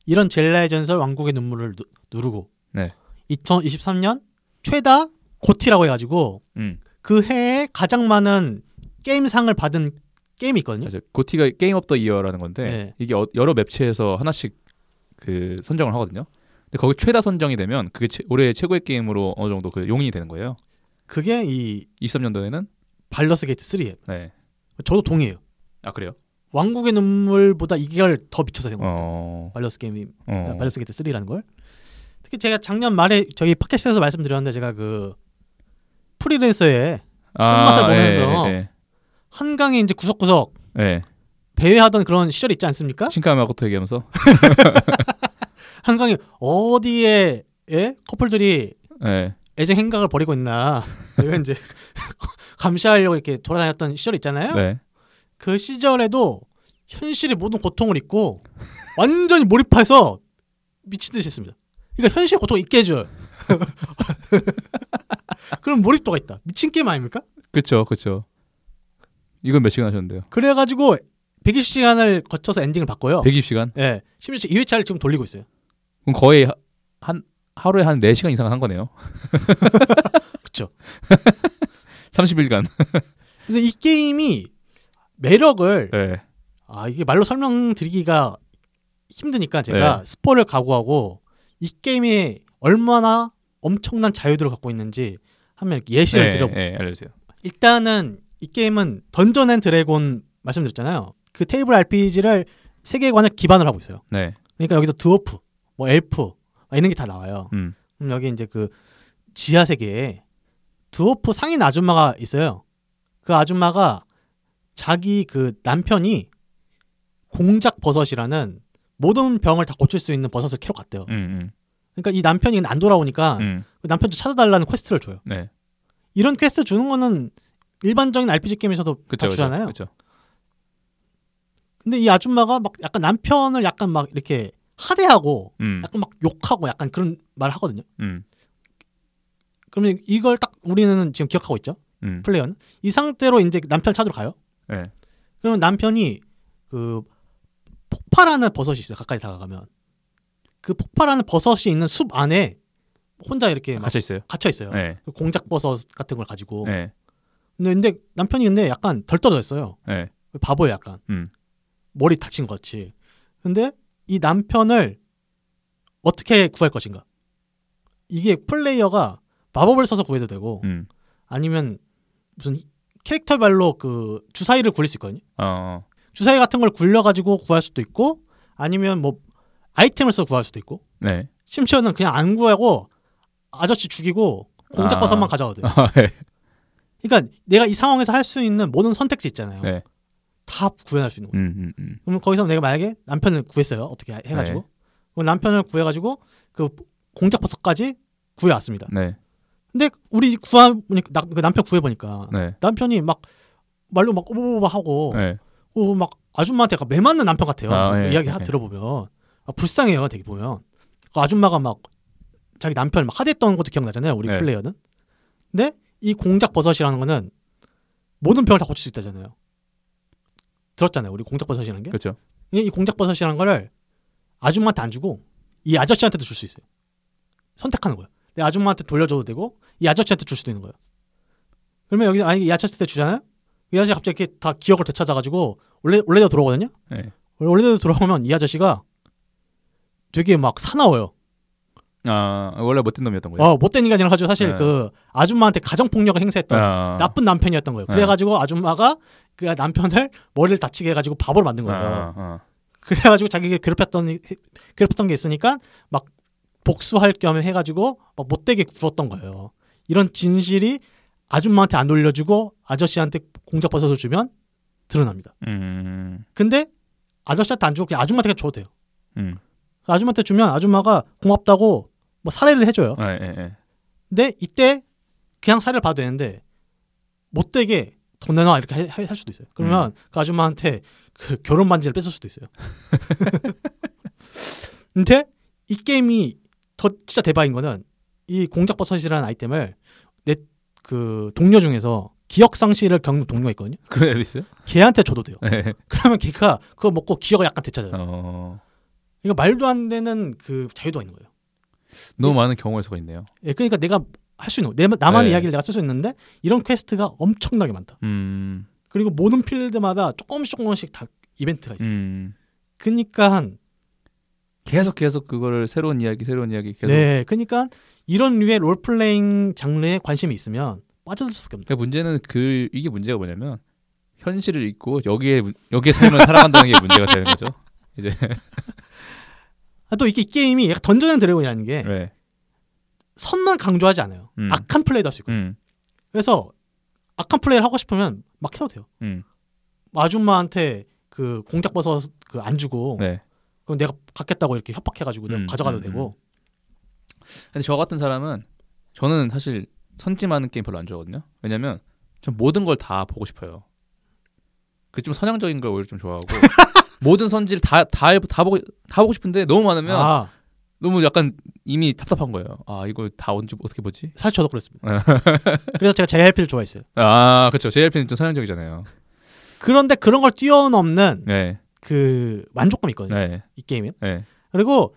이런 젤다의 전설 왕국의 눈물을 누르고 네. 2023년 최다 고티라고 해가지고 그 해에 가장 많은 게임상을 받은 게임이 있거든요. 맞아요. 고티가 게임 오브 더 이어라는 건데 네. 이게 여러 맵체에서 하나씩 그 선정을 하거든요. 근데 거기 최다 선정이 되면 그게 올해 최고의 게임으로 어느 정도 그 용인이 되는 거예요. 그게 이 23년도에는 발더스 게이트 3예요. 네. 저도 동의해요. 아 그래요? 왕국의 눈물보다 이걸 더 미쳐서 된 것 같아요. 발더스 게임, 발더스 게이트 3라는 걸. 특히 제가 작년 말에 저희 팟캐스트에서 말씀드렸는데 제가 그 프리랜서의 쓴맛을 보면서 예, 예. 한강에 이제 구석구석 예. 배회하던 그런 시절이 있지 않습니까? 신카마고토 얘기하면서 한강에 어디에 예? 커플들이 예. 애정 행각을 벌이고 있나 제가 이제 감시하려고 이렇게 돌아다녔던 시절 있잖아요. 네. 그 시절에도 현실의 모든 고통을 잊고 완전히 몰입해서 미친 듯이 했습니다. 그러니까 현실의 고통을 잊게 해줘요. 그럼 몰입도가 있다. 미친 게임 아닙니까? 그렇죠, 그렇죠. 이건 몇 시간 하셨는데요? 그래가지고 120시간을 거쳐서 엔딩을 봤고요. 120시간? 네. 심지어 2회차를 지금 돌리고 있어요. 그럼 거의 하루에 한 4시간 이상 한 거네요. 그렇죠. 30일간. 그래서 이 게임이 매력을 네. 아 이게 말로 설명드리기가 힘드니까 제가 네. 스포를 각오하고 이 게임이 얼마나 엄청난 자유도를 갖고 있는지 한번 예시를 드려볼게요. 네, 알려주세요. 일단은 이 게임은 던전 앤 드래곤 말씀드렸잖아요. 그 테이블 RPG를 세계관을 기반으로 하고 있어요. 네. 그러니까 여기도 드워프, 뭐 엘프 이런 게 다 나와요. 그럼 여기 이제 그 지하 세계에 드워프 상인 아줌마가 있어요. 그 아줌마가 자기 그 남편이 공작 버섯이라는 모든 병을 다 고칠 수 있는 버섯을 캐러 갔대요. 그러니까 이 남편이 안 돌아오니까 그 남편 좀 찾아달라는 퀘스트를 줘요. 네. 이런 퀘스트 주는 거는 일반적인 RPG 게임에서도 다 주잖아요. 그쵸. 근데 이 아줌마가 막 약간 남편을 약간 막 이렇게 하대하고 약간 막 욕하고 약간 그런 말을 하거든요. 그러면 이걸 딱 우리는 지금 기억하고 있죠. 플레이어는 이 상태로 이제 남편을 찾으러 가요. 네. 그러면 남편이 그 폭발하는 버섯이 있어요. 가까이 다가가면 그 폭발하는 버섯이 있는 숲 안에 혼자 이렇게 갇혀 있어요. 갇혀 있어요. 네. 공작 버섯 같은 걸 가지고. 네. 근데 남편이 근데 약간 덜 떨어져 있어요. 네. 바보예요, 약간 머리 다친 것 같이. 근데 이 남편을 어떻게 구할 것인가? 이게 플레이어가 마법을 써서 구해도 되고, 아니면 무슨 캐릭터별로 그 주사위를 굴릴 수 있거든요. 주사위 같은 걸 굴려가지고 구할 수도 있고, 아니면 뭐 아이템을 써서 구할 수도 있고, 네. 심지어는 그냥 안 구하고 아저씨 죽이고 공작버섯만 가져가도 돼요. 네. 그러니까 내가 이 상황에서 할 수 있는 모든 선택지 있잖아요. 네. 다 구현할 수 있는 거예요. 그럼 거기서 내가 만약에 남편을 구했어요. 어떻게 해가지고. 네. 그럼 남편을 구해가지고 그 공작버섯까지 구해왔습니다. 네. 근데 우리 남편 구해보니까 네. 남편이 막 말로 막 오버오버 하고 네. 막 아줌마한테 매 맞는 남편 같아요. 네. 이야기 들어보면 불쌍해요. 되게 보면 그 아줌마가 막 자기 남편을 막 하대했던 것도 기억나잖아요. 우리 네. 플레이어는. 근데 이 공작버섯이라는 거는 모든 병을 다 고칠 수 있다잖아요. 들었잖아요. 우리 공작버섯이라는 게. 그렇죠. 이 공작버섯이라는 거를 아줌마한테 안 주고 이 아저씨한테도 줄 수 있어요. 선택하는 거예요. 내 아줌마한테 돌려줘도 되고 이 아저씨한테 줄 수도 있는 거예요. 그러면 여기 만약에 이 아저씨한테 주잖아요. 이 아저씨가 갑자기 이렇게 다 기억을 되찾아가지고 원래대로 돌아오거든요. 네. 원래대로 돌아오면 이 아저씨가 되게 막 사나워요. 아, 원래 못된 놈이었던 거예요. 못된 인간이라 가지고 사실 네. 그 아줌마한테 가정폭력을 행사했던 나쁜 남편이었던 거예요. 그래가지고 아줌마가 그 남편을 머리를 다치게 해가지고 바보로 만든 거예요. 그래가지고 자기가 괴롭혔던 게 있으니까 막 복수할 겸 해가지고 막 못되게 굴었던 거예요. 이런 진실이 아줌마한테 안 돌려주고 아저씨한테 공작버섯을 주면 드러납니다. 근데 아저씨한테 안 주고 그냥 아줌마한테 줘도 돼요. 아줌마한테 주면 아줌마가 고맙다고 뭐 사례를 해줘요. 근데 이때 그냥 사례를 봐도 되는데 못되게 돈 내놔 이렇게 할 수도 있어요. 그러면 그 아줌마한테 그 결혼 반지를 뺏을 수도 있어요. 근데 이 게임이 더 진짜 대박인 거는 이 공작버섯이라는 아이템을 내 그 동료 중에서 기억상실을 겪는 동료가 있거든요. 그런 애도 있어요? 걔한테 줘도 돼요. 그러면 걔가 그거 먹고 기억을 약간 되찾아요. 이거 말도 안 되는 그 자유도가 있는 거예요. 너무 많은 경우의 수가 있네요. 예, 그러니까 내가 할 수 있는 나만의 이야기를 내가 쓸 수 있는데 이런 퀘스트가 엄청나게 많다. 그리고 모든 필드마다 조금씩 다 이벤트가 있어요. 그러니까 계속 그거를 새로운 이야기 계속. 네, 그러니까 이런 류의 롤플레잉 장르에 관심이 있으면 빠져들 수밖에 없다. 그러니까 문제는 이게 문제가 뭐냐면 현실을 잊고 여기에 삶을 살아간다는 게 문제가 되는 거죠. 이제. 또 이 게임이 약간 던전 앤 드래곤이라는 게 네. 선만 강조하지 않아요. 악한 플레이도 할 수 있거든요. 그래서 악한 플레이를 하고 싶으면 막 해도 돼요. 아줌마한테 그 공작버섯 그 안 주고 네. 그럼 내가 갖겠다고 이렇게 협박해가지고 내가 가져가도 되고. 근데 저 같은 사람은 저는 사실 선찜하는 게임 별로 안 좋아하거든요. 왜냐면 전 모든 걸 다 보고 싶어요. 그 좀 선형적인 걸 오히려 좀 좋아하고. 모든 선지를 다 보고 싶은데 너무 많으면 너무 약간 이미 답답한 거예요. 아 이걸 다 언제 어떻게 보지? 사실 저도 그랬습니다. 그래서 제가 JRP를 좋아했어요. 아 그렇죠. JRP는 좀 서양적이잖아요. 그런데 그런 걸 뛰어넘는 네. 그 만족감이 있거든요. 네. 이 게임은. 네. 그리고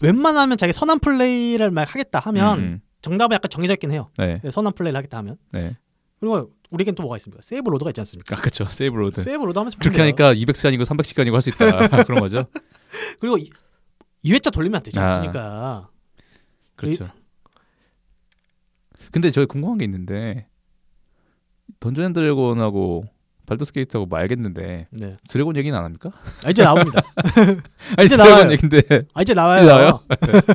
웬만하면 자기 선한 플레이를 막 하겠다 하면 정답은 약간 정해져 있긴 해요. 네. 선한 플레이를 하겠다 하면. 네. 그리고 우리에겐 또 뭐가 있습니까? 세이브 로드가 있지 않습니까? 아, 그렇죠. 세이브 로드 하면서 그렇게 하니까 200시간이고 300시간이고 할 수 있다. 그런 거죠. 그리고 2회차 돌리면 안 되지 않습니까? 그렇죠. 근데 저 궁금한 게 있는데 던전 앤 드래곤하고 발더스 게이트하고 말겠는데 네. 드래곤 얘기는 안 합니까? 아, 이제 나옵니다. 아, 이제 나와요. 얘긴데. 아, 이제 나와요. 이제 나와요? 네.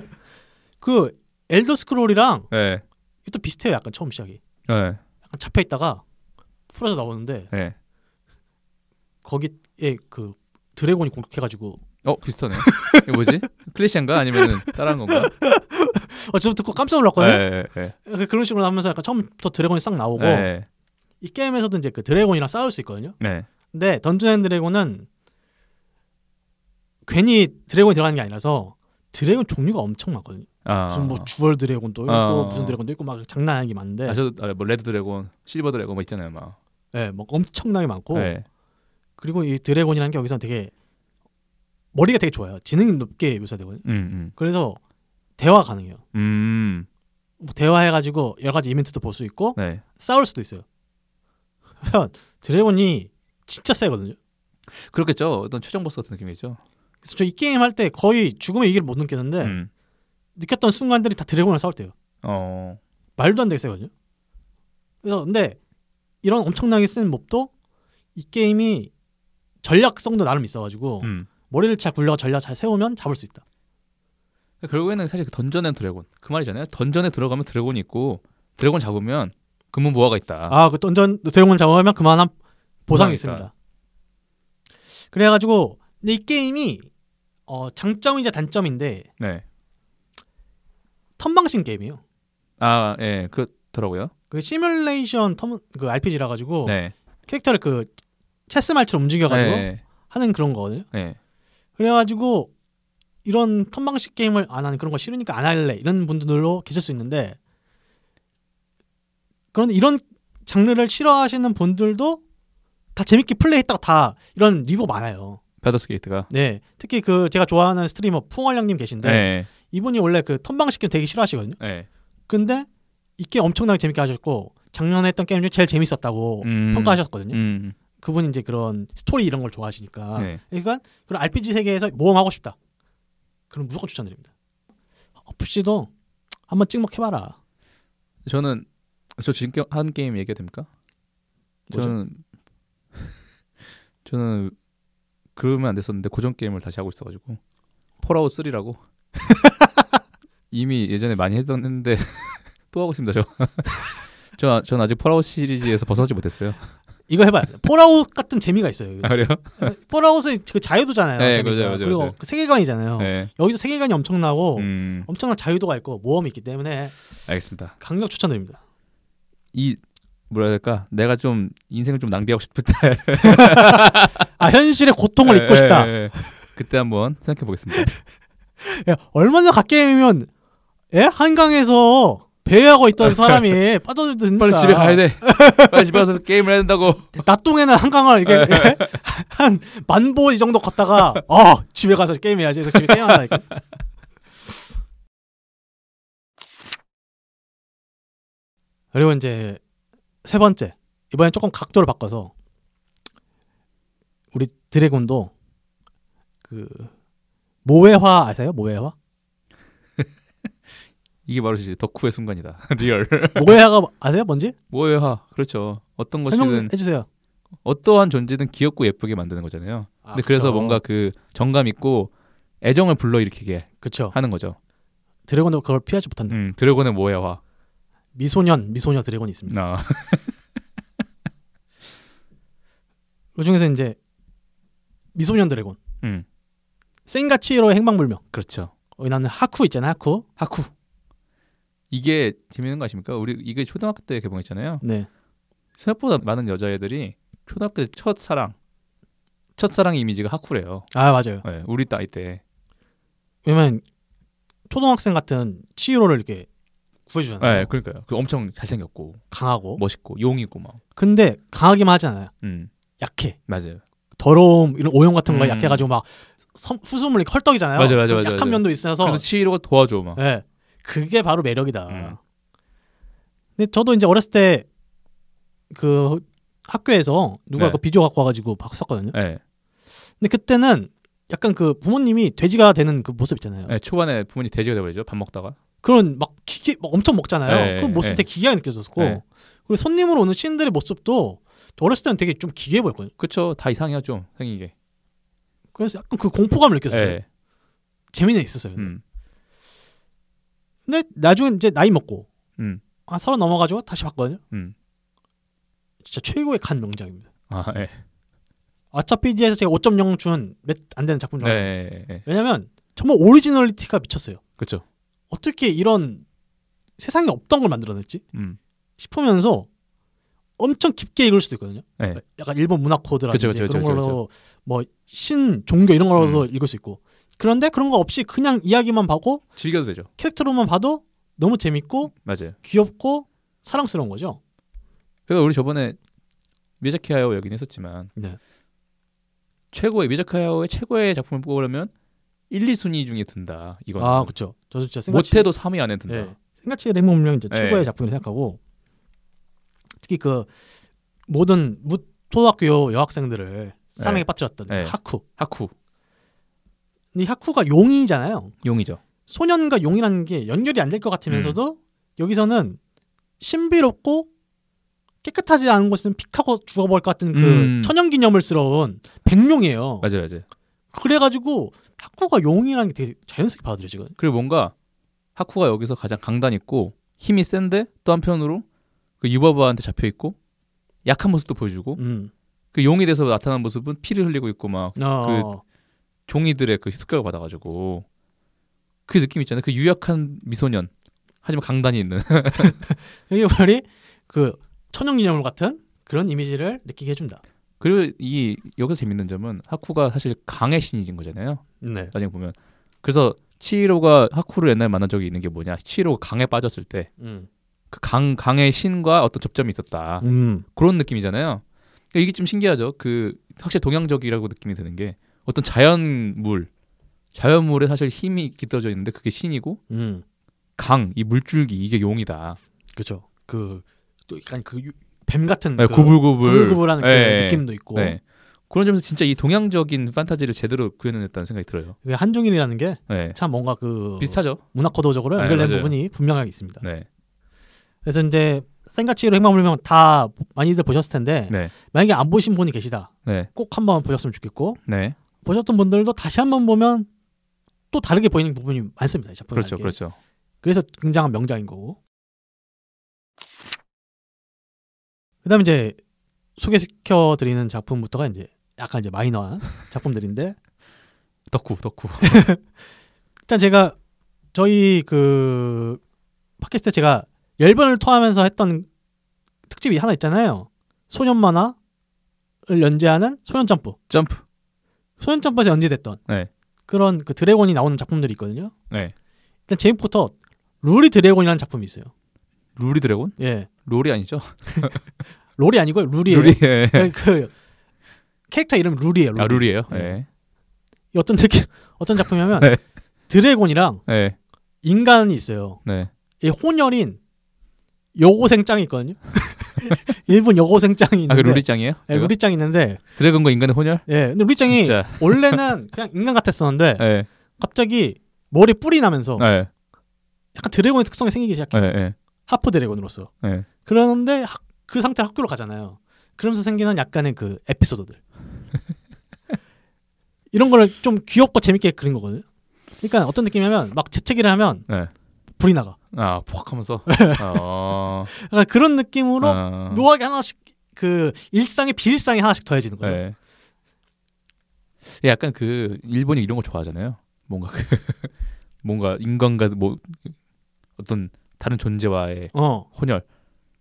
그 엘더 스크롤이랑 네. 이것도 비슷해요. 약간 처음 시작이. 네. 잡혀 있다가 풀어져 나오는데 네. 거기에 그 드래곤이 공격해가지고 비슷하네. 이게 뭐지? 클래시안가 아니면은 다른 건가? 저도 듣고 깜짝 놀랐거든요. 네. 그런 식으로 하면서 약간 처음부터 드래곤이 싹 나오고 네. 이 게임에서도 이제 그 드래곤이랑 싸울 수 있거든요. 네. 근데 던전 앤 드래곤은 괜히 드래곤이 들어가는 게 아니라서 드래곤 종류가 엄청 많거든요. 무슨 뭐 주얼 드래곤도 있고 무슨 드래곤도 있고 막 장난 아닌 게 많은데 뭐 레드 드래곤, 실버 드래곤 뭐 있잖아요 막. 네, 뭐 엄청나게 많고 네. 그리고 이 드래곤이라는 게 여기서 되게 머리가 되게 좋아요. 지능이 높게 묘사되거든요. 그래서 대화가 가능해요. 뭐 대화해가지고 여러 가지 이벤트도 볼 수 있고 네. 싸울 수도 있어요. 드래곤이 진짜 세거든요. 그렇겠죠. 어떤 최종 보스 같은 느낌이죠. 그래서 저 이 게임 할 때 거의 죽음의 위기를 못 느꼈는데 느꼈던 순간들이 다 드래곤을 싸울 때요. 말도 안 되게 세거든요. 그래서 근데 이런 엄청나게 센 몹도 이 게임이 전략성도 나름 있어가지고 머리를 잘 굴려서 전략 잘 세우면 잡을 수 있다. 결국에는 사실 던전 앤 드래곤 그 말이잖아요. 던전에 들어가면 드래곤이 있고 드래곤 잡으면 금은 보화가 있다. 아, 그 던전 드래곤 잡으면 그만한 보상이 있습니다. 그래가지고 근데 이 게임이 장점이자 단점인데. 네. 턴방식 게임이에요. 아, 예, 그렇더라고요. 그 시뮬레이션 그 RPG라 가지고 네. 캐릭터를 그 체스 말처럼 움직여가지고 네. 하는 그런 거거든요. 네. 그래가지고 이런 턴방식 게임을 안 하는 그런 거 싫으니까 안 할래 이런 분들로 계실 수 있는데 그런데 이런 장르를 싫어하시는 분들도 다 재밌게 플레이했다가 다 이런 리뷰가 많아요. 발더스 게이트가. 네, 특히 그 제가 좋아하는 스트리머 풍월량님 계신데. 네. 이분이 원래 그 턴방식 게임 되게 싫어하시거든요. 네. 근데 이 게임 엄청나게 재밌게 하셨고 작년에 했던 게임 중에 제일 재밌었다고 평가하셨거든요. 그분이 이제 그런 스토리 이런 걸 좋아하시니까. 네. 그러니까 그런 RPG 세계에서 모험하고 싶다. 그럼 무조건 추천드립니다. 없이도 한번 찍먹해봐라. 저는 저 지금 한 게임 얘기해도 됩니까? 뭐죠? 저는 그러면 안 됐었는데 고전 게임을 다시 하고 있어가지고 폴아웃 3라고 이미 예전에 많이 했었는데 또 하고 있습니다. 전 아직 폴아웃 시리즈에서 벗어나지 못했어요. 이거 해봐요. 폴아웃 같은 재미가 있어요. 아, 그래요? 폴아웃은 그 자유도잖아요. 네, 맞아요. 그리고 그 세계관이잖아요. 네. 여기서 세계관이 엄청나고 엄청난 자유도가 있고 모험이 있기 때문에 알겠습니다. 강력 추천드립니다. 이 뭐라 해야 될까? 내가 좀 인생을 좀 낭비하고 싶을 때 아, 현실의 고통을 잊고 싶다. 그때 한번 생각해 보겠습니다. 야, 얼마나 갓게임이면 한강에서 배회하고 있던 사람이 빠져듭니다. 빨리 집에 가야 돼. 빨리 집에 가서 게임을 해야 된다고. 낮동에는 한강을 이게 한 만보 이 정도 걷다가 집에 가서 게임해야지. 그래서 집에 게임한다니까. 그리고 이제 세 번째, 이번엔 조금 각도를 바꿔서 우리 드래곤도 그 모회화 아세요? 모회화? 이게 바로 이제 덕후의 순간이다. 리얼. 모회화가 아세요? 뭔지? 모회화. 그렇죠. 어떤 것이든 설명해 주세요. 어떠한 존재든 귀엽고 예쁘게 만드는 거잖아요. 근데 그쵸. 그래서 뭔가 그 정감 있고 애정을 불러일으키게 그쵸. 하는 거죠. 드래곤도 그걸 피하지 못한다. 드래곤의 모회화. 미소녀 드래곤이 있습니다. 그 중에서 이제 미소년 드래곤. 센가치로의 행방불명. 그렇죠. 나는 하쿠 있잖아요. 하쿠. 이게 재밌는 거 아십니까? 우리 이게 초등학교 때 개봉했잖아요. 네. 생각보다 많은 여자애들이 초등학교 때 첫사랑의 이미지가 하쿠래요. 아 맞아요. 네, 우리 나이 때. 왜냐면 초등학생 같은 치히로를 이렇게 구해주잖아요. 네, 그러니까요. 엄청 잘생겼고 강하고 멋있고 용이고 막. 근데 강하기만 하지 않아요. 약해. 맞아요. 더러움 이런 오염 같은 거 약해가지고 막 후수물 이렇게 헐떡이잖아요. 맞아. 약한 면도 있어서. 그래서 치히로가 도와줘 막. 네. 그게 바로 매력이다. 근데 저도 이제 어렸을 때 그 학교에서 누가 그 비디오 갖고 와가지고 봤었거든요. 네. 근데 그때는 약간 그 부모님이 돼지가 되는 그 모습 있잖아요. 네, 초반에 부모님 돼지가 되버리죠. 밥 먹다가. 그런 막 엄청 먹잖아요. 그 모습 되게 기괴하게 느껴졌고. 그리고 손님으로 오는 신들의 모습도 어렸을 때는 되게 좀 기괴해 보였거든요. 그렇죠. 다 이상해요. 좀 생기게. 그래서 약간 그 공포감을 느꼈어요. 재미는 있었어요. 근데 나중에 이제 나이 먹고 한 30 넘어가지고 다시 봤거든요. 진짜 최고의 간 명작입니다. 아, 예. 아차피디에서 제가 5.0 준 몇 안 되는 작품 중에 왜냐면 정말 오리지널리티가 미쳤어요. 그렇죠. 어떻게 이런 세상에 없던 걸 만들어냈지? 싶으면서 엄청 깊게 읽을 수도 있거든요. 예. 약간 일본 문화 코드라든지 그런 걸로 뭐 신, 종교 이런 걸로도 읽을 수 있고. 그런데 그런 거 없이 그냥 이야기만 봐도 즐겨도 되죠. 캐릭터로만 봐도 너무 재밌고 맞아요. 귀엽고 사랑스러운 거죠. 그러니까 우리 저번에 미야자키 하야오 얘기는 했었지만 최고의 미야자키 하야오의 최고의 작품을 뽑으려면 1, 2순위 중에 든다. 이건 아 그렇죠. 저도 진짜 생각치 못해도 3위 안에 든다. 생각치의 행방불명 이제 최고의 작품을 생각하고 특히 그 모든 초등학교 여학생들을 사랑에 빠뜨렸던 하쿠. 이 하쿠가 용이잖아요. 용이죠. 소년과 용이라는 게 연결이 안 될 것 같으면서도 여기서는 신비롭고 깨끗하지 않은 곳은 픽하고 죽어버릴 것 같은 그 천연기념물스러운 백룡이에요. 맞아요. 그래가지고 하쿠가 용이라는 게 되게 자연스럽게 받아들여지거든요. 그리고 뭔가 하쿠가 여기서 가장 강단 있고 힘이 센데 또 한편으로 그 유바바한테 잡혀있고 약한 모습도 보여주고 그 용이 돼서 나타난 모습은 피를 흘리고 있고 막 종이들의 그 습격을 받아가지고 그 느낌 있잖아요. 그 유약한 미소년 하지만 강단이 있는 이게 말이 그 천연기념물 같은 그런 이미지를 느끼게 해준다. 그리고 이 여기서 재밌는 점은 하쿠가 사실 강의 신이진 거잖아요. 나중에 보면 그래서 치히로가 하쿠를 옛날에 만난 적이 있는 게 뭐냐? 치히로가 강에 빠졌을 때 그 강의 신과 어떤 접점이 있었다. 그런 느낌이잖아요. 그러니까 이게 좀 신기하죠. 그 확실히 동양적이라고 느낌이 드는 게. 어떤 자연물에 사실 힘이 깃들어져 있는데 그게 신이고 강, 이 물줄기 이게 용이다. 그렇죠. 그 또 약간 그 뱀 같은 구불구불하는 그 느낌도 있고 그런 점에서 진짜 이 동양적인 판타지를 제대로 구현해냈다는 생각이 들어요. 한중일이라는 게 참 뭔가 그 비슷하죠. 문화 코드적으로 연결된 부분이 분명하게 있습니다. 네. 그래서 이제 생가치로 행방불명 다 많이들 보셨을 텐데 네. 만약에 안 보신 분이 계시다. 네. 꼭 한번 보셨으면 좋겠고 네. 보셨던 분들도 다시 한번 보면 또 다르게 보이는 부분이 많습니다. 이 작품이 그렇죠. 그렇죠. 그래서 굉장한 명작인 거고. 그다음에 이제 소개시켜 드리는 작품부터가 이제 약간 이제 마이너한 작품들인데 덕후. 일단 제가 저희 그 팟캐스트 제가 10번을 토하면서 했던 특집이 하나 있잖아요. 소년 만화를 연재하는 소년 점프. 소년 점프에서 연재됐던 네. 그런 그 드래곤이 나오는 작품들이 있거든요. 네. 일단 제목부터 루리 드래곤이라는 작품이 있어요. 루리 드래곤? 예. 롤이 아니죠? 롤이 아니고요. 루리예요. 그 캐릭터 이름 루리예요. 아 루리예요? 예. 네. 어떤 작품이냐면 네. 드래곤이랑 네. 인간이 있어요. 네. 이 혼혈인 여고생짱이 있거든요. 일본 여고생짱이 있는데. 아, 그 루리짱이에요? 네, 루리짱이 있는데. 드래곤과 인간의 혼혈? 예. 네, 근데 루리짱이 진짜. 원래는 그냥 인간 같았었는데 네. 갑자기 머리에 뿔이 나면서 네. 약간 드래곤의 특성이 생기기 시작해요. 네. 하프 드래곤으로서. 네. 그런데 그 상태로 학교로 가잖아요. 그러면서 생기는 약간의 그 에피소드들. 이런 거를 좀 귀엽고 재밌게 그린 거거든요. 그러니까 어떤 느낌이냐면 막 재채기를 하면 네. 불이 나가. 아, 폭 하면서. 약간 그런 느낌으로 묘하게 하나씩 그 일상에 비일상이 하나씩 더해지는 거예요. 네. 약간 그 일본이 이런 거 좋아하잖아요. 뭔가 그 뭔가 인간과 뭐 어떤 다른 존재와의 혼혈.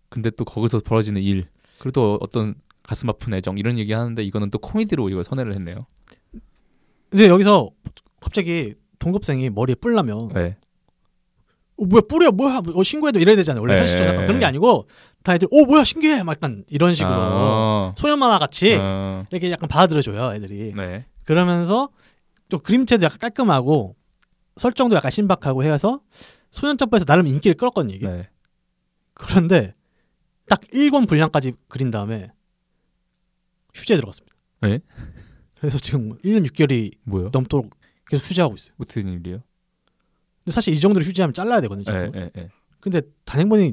근데 또 거기서 벌어지는 일. 그리고 또 어떤 가슴 아픈 애정 이런 얘기 하는데 이거는 또 코미디로 이걸 선회를 했네요. 근데 여기서 갑자기 동급생이 머리에 뿔 나면 네. 뭐야 뿔이야 뭐야 신고해도 이래야 되잖아요. 원래 현실적으로 약간 그런 게 아니고 다 애들 뭐야 신기해 막 약간 이런 식으로 소년 만화 같이 이렇게 약간 받아들여줘요 애들이. 네. 그러면서 좀 그림체도 약간 깔끔하고 설정도 약간 신박하고 해서 소년 점프에서 나름 인기를 끌었거든요 이게. 네. 그런데 딱 1권 분량까지 그린 다음에 휴재에 들어갔습니다. 네? 그래서 지금 1년 6개월이 뭐요? 넘도록 계속 휴재하고 있어요. 어떤 일이에요? 근데 사실 이 정도로 휴지하면 잘라야 되거든요. 에. 근데 단행본이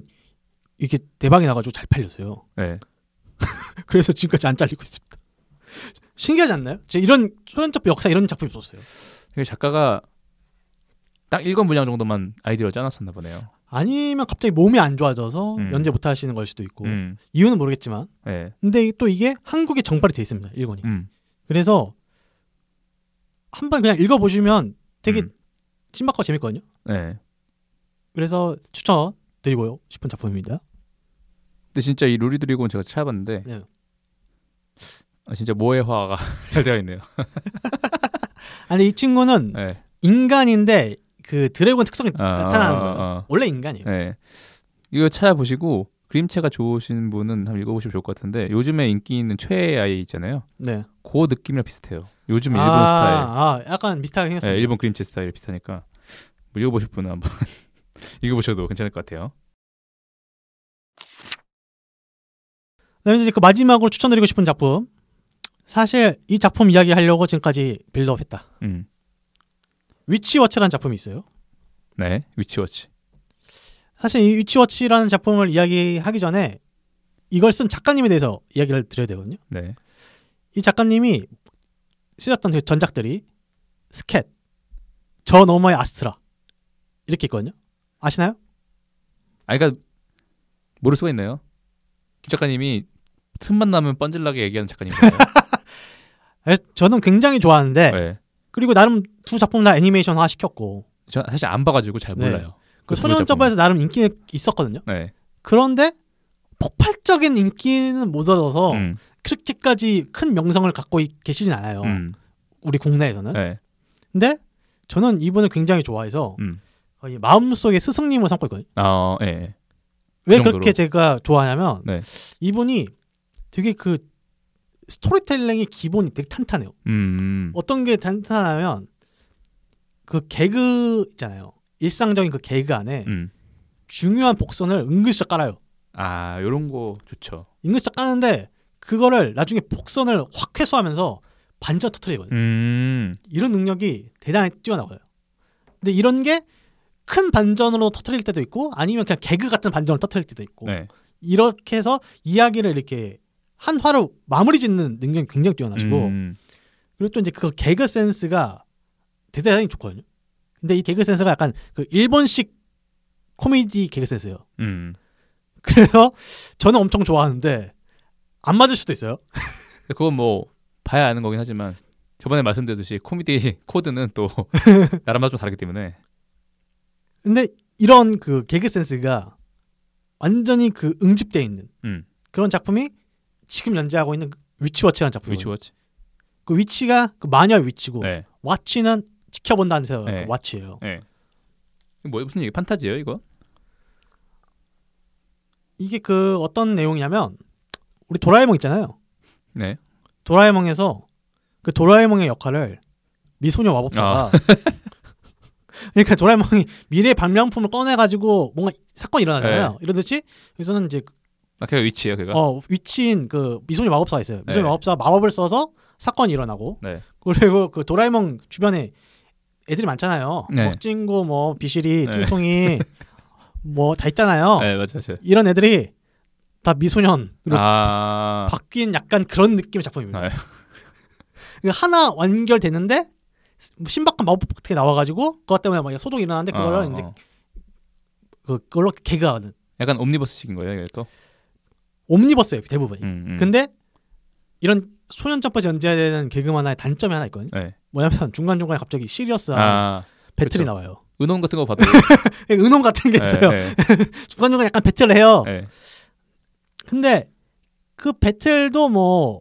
이렇게 대박이 나가지고 잘 팔렸어요. 그래서 지금까지 안 잘리고 있습니다. 신기하지 않나요? 이런 소년점프 역사 이런 작품이 없었어요. 작가가 딱 1권 분량 정도만 아이디어를 짜놨었나 보네요. 아니면 갑자기 몸이 안 좋아져서 연재 못 하시는 걸 수도 있고 이유는 모르겠지만 근데 또 이게 한국에 정발이 돼 있습니다. 1권이. 그래서 한번 그냥 읽어보시면 되게 신박하고 재밌거든요. 네. 그래서 추천드리고요 싶은 작품입니다. 근데 진짜 이 루리 드래곤 제가 찾아봤는데 네. 아, 진짜 모해화가 잘 되어 있네요. 아니 이 친구는 네. 인간인데 그 드래곤 특성이 나타나는 거예요. 원래 인간이에요. 네. 이거 찾아보시고 그림체가 좋으신 분은 한번 읽어보시면 좋을 것 같은데 요즘에 인기 있는 최애의 아이 있잖아요. 네. 그 느낌이랑 비슷해요. 요즘 일본 스타일. 약간 비슷하게 생겼어요. 네, 일본 그림체 스타일이 비슷하니까 뭐 읽어보실 분은 한번 읽어보셔도 괜찮을 것 같아요. 네, 이제 그 마지막으로 추천드리고 싶은 작품. 사실 이 작품 이야기하려고 지금까지 빌드업했다. 위치워치라는 작품이 있어요. 네, 위치워치. 사실 이 위치워치라는 작품을 이야기하기 전에 이걸 쓴 작가님에 대해서 이야기를 드려야 되거든요. 네. 이 작가님이 쓰셨던 그 전작들이 스캣, 저 너머의 아스트라 이렇게 있거든요. 아시나요? 아, 그러니까 모를 수가 있나요? 김 작가님이 틈만 나면 뻔질나게 얘기하는 작가님이에요. 저는 굉장히 좋아하는데 네. 그리고 나름 두 작품 다 애니메이션화 시켰고 저 사실 안 봐가지고 잘 몰라요. 네. 그 소년 점프에서 나름 인기는 있었거든요. 네. 그런데 폭발적인 인기는 못 얻어서 그렇게까지 큰 명성을 갖고 계시진 않아요. 우리 국내에서는. 네. 근데 저는 이분을 굉장히 좋아해서 마음속에 스승님을 삼고 있거든요. 네. 왜 그 그렇게 제가 좋아하냐면 네. 이분이 되게 그 스토리텔링의 기본이 되게 탄탄해요. 어떤 게 탄탄하냐면 그 개그 있잖아요. 일상적인 그 개그 안에 중요한 복선을 은근슬쩍 깔아요. 아, 요런 거 좋죠. 은근슬쩍 까는데 그거를 나중에 복선을 확 회수하면서 반전 터트리거든요. 이런 능력이 대단히 뛰어나와요. 근데 이런 게 큰 반전으로 터트릴 때도 있고 아니면 그냥 개그 같은 반전을 터트릴 때도 있고 네. 이렇게 해서 이야기를 이렇게 한 화로 마무리 짓는 능력이 굉장히 뛰어나시고 그리고 또 이제 그 개그 센스가 대단히 좋거든요. 근데 이 개그 센스가 약간 그 일본식 코미디 개그 센스예요. 그래서 저는 엄청 좋아하는데 안 맞을 수도 있어요. 그건 뭐 봐야 아는 거긴 하지만 저번에 말씀드렸듯이 코미디 코드는 또 나름마다 좀 다르기 때문에. 근데 이런 그 개그 센스가 완전히 그 응집돼 있는 그런 작품이 지금 연재하고 있는 위치워치라는 작품이에요. 위치워치. 그 위치가 그 마녀의 위치고 네. 와치는 지켜본다는 세요. 네. 와치예요. 네. 뭐 무슨 얘기? 판타지예요 이거? 이게 그 어떤 내용이냐면 우리 도라에몽 있잖아요. 네. 도라에몽에서 그 도라에몽의 역할을 미소녀 마법사가 그러니까 도라에몽이 미래의 발명품을 꺼내가지고 뭔가 사건이 일어나잖아요. 네. 이러듯이 여기서는 이제 걔가 위치예요, 걔가. 위치인 그 미소녀 마법사가 있어요. 미소녀 네. 마법사가 마법을 써서 사건이 일어나고 네. 그리고 그 도라에몽 주변에 애들이 많잖아요. 네. 먹진구, 뭐 비실이, 뚱뚱이 네. 뭐 다 있잖아요. 네, 맞아요. 이런 애들이 다 미소년으로 바뀐 약간 그런 느낌의 작품입니다. 네. 하나 완결되는데 신박한 마법 같은 게 나와가지고 그것 때문에 막 소동이 일어나는데 그걸로 이제 그걸로 개그하는. 약간 옴니버스식인 거예요, 이게 또? 옴니버스예요, 대부분이. 근데 이런 소년 점퍼에서 연재되는 개그만화의 단점이 하나 있거든요. 네. 뭐냐면 중간중간에 갑자기 시리어스한 배틀이 그쵸. 나와요. 은혼 같은 거 봐도 은혼 같은 게 있어요. 네, 네. 중간중간에 약간 배틀을 해요. 네. 근데 그 배틀도 뭐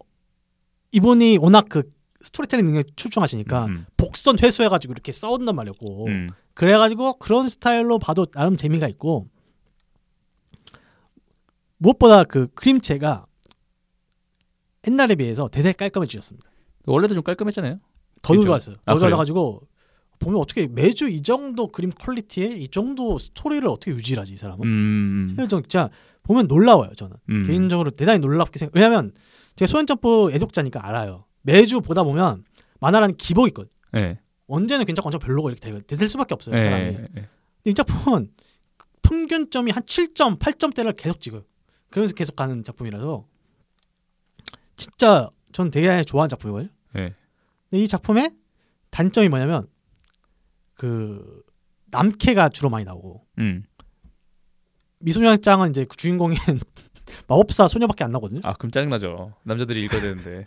이분이 워낙 그 스토리텔링 능력이 출중하시니까 복선 회수해가지고 이렇게 싸운단 말이었고 그래가지고 그런 스타일로 봐도 나름 재미가 있고 무엇보다 그 그림체가 옛날에 비해서 대단히 깔끔해지셨습니다. 원래도 좀 깔끔했잖아요. 더 좋아졌어요. 더 좋아져가지고 보면 어떻게 매주 이 정도 그림 퀄리티에 이 정도 스토리를 어떻게 유지하지 이 사람은? 진짜 보면 놀라워요. 저는 개인적으로 대단히 놀랍게 생각. 왜냐하면 제가 소년점프 애독자니까 알아요. 매주 보다 보면 만화라는 기복이 있거든. 네. 언제는 괜찮고 언제는 별로고 이렇게 될 수밖에 없어요. 네, 사람이. 네, 네. 이 작품은 평균점이 한 7점, 8점대를 계속 찍어요. 그러면서 계속 가는 작품이라서 진짜 전 되게 좋아하는 작품이거든요. 네. 근데 이 작품의 단점이 뭐냐면 그 남캐가 주로 많이 나오고 미소녀짱은 이제 그 주인공인 마법사 소녀밖에 안 나오거든요. 아 그럼 짜증나죠. 남자들이 읽어야 되는데.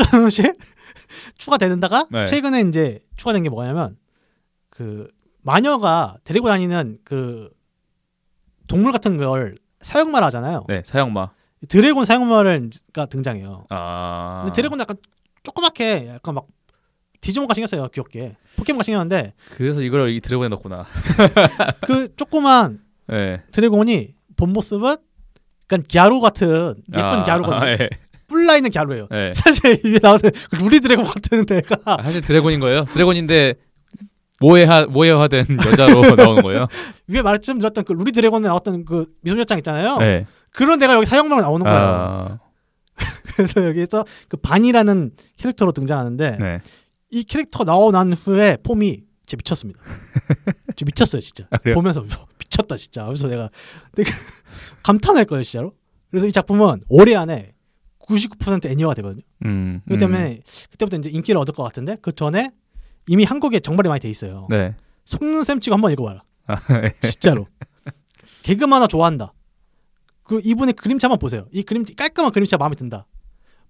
조금씩 추가되는다가 네. 최근에 이제 추가된 게 뭐냐면 그 마녀가 데리고 다니는 그 동물 같은 걸 사형마라 하잖아요. 네, 사형마. 드래곤 사형마가 등장해요. 아. 근데 드래곤 약간 조그맣게 약간 막 디지몬가 생겼어요. 귀엽게. 포켓몬가 생겼는데. 그래서 이걸 이 드래곤에 넣었구나. 그 조그만 네. 드래곤이 본 모습은 약간 갸루 같은 예쁜 갸루거든요. 예. 뿔나 있는 갸루예요. 예. 사실 이게 나오는 루리 드래곤 같은 애가 사실 드래곤인 거예요. 드래곤인데 모해화된 여자로 나오는 거예요. 위에 말씀드렸던 그 루리 드래곤에 나왔던 그 미소녀짱 있잖아요. 예. 그런 애가 여기 사형마로 나오는 거예요. 그래서 여기서 그 반이라는 캐릭터로 등장하는데 네. 이 캐릭터가 나오고 난 후에 폼이 진짜 미쳤습니다. 진짜 미쳤어요, 진짜. 아, 보면서 미쳤다, 진짜. 그래서 내가 감탄할 거예요, 진짜로. 그래서 이 작품은 올해 안에 99% 애니화가 되거든요. 그렇기 때문에 그때부터 이제 인기를 얻을 것 같은데 그 전에 이미 한국에 정발이 많이 돼 있어요. 네. 속는셈 치고 한번 읽어봐라. 아, 네. 진짜로. 개그만화 좋아한다. 그리고 이분의 그림체만 보세요. 이 그림체 깔끔한 그림체가 마음에 든다.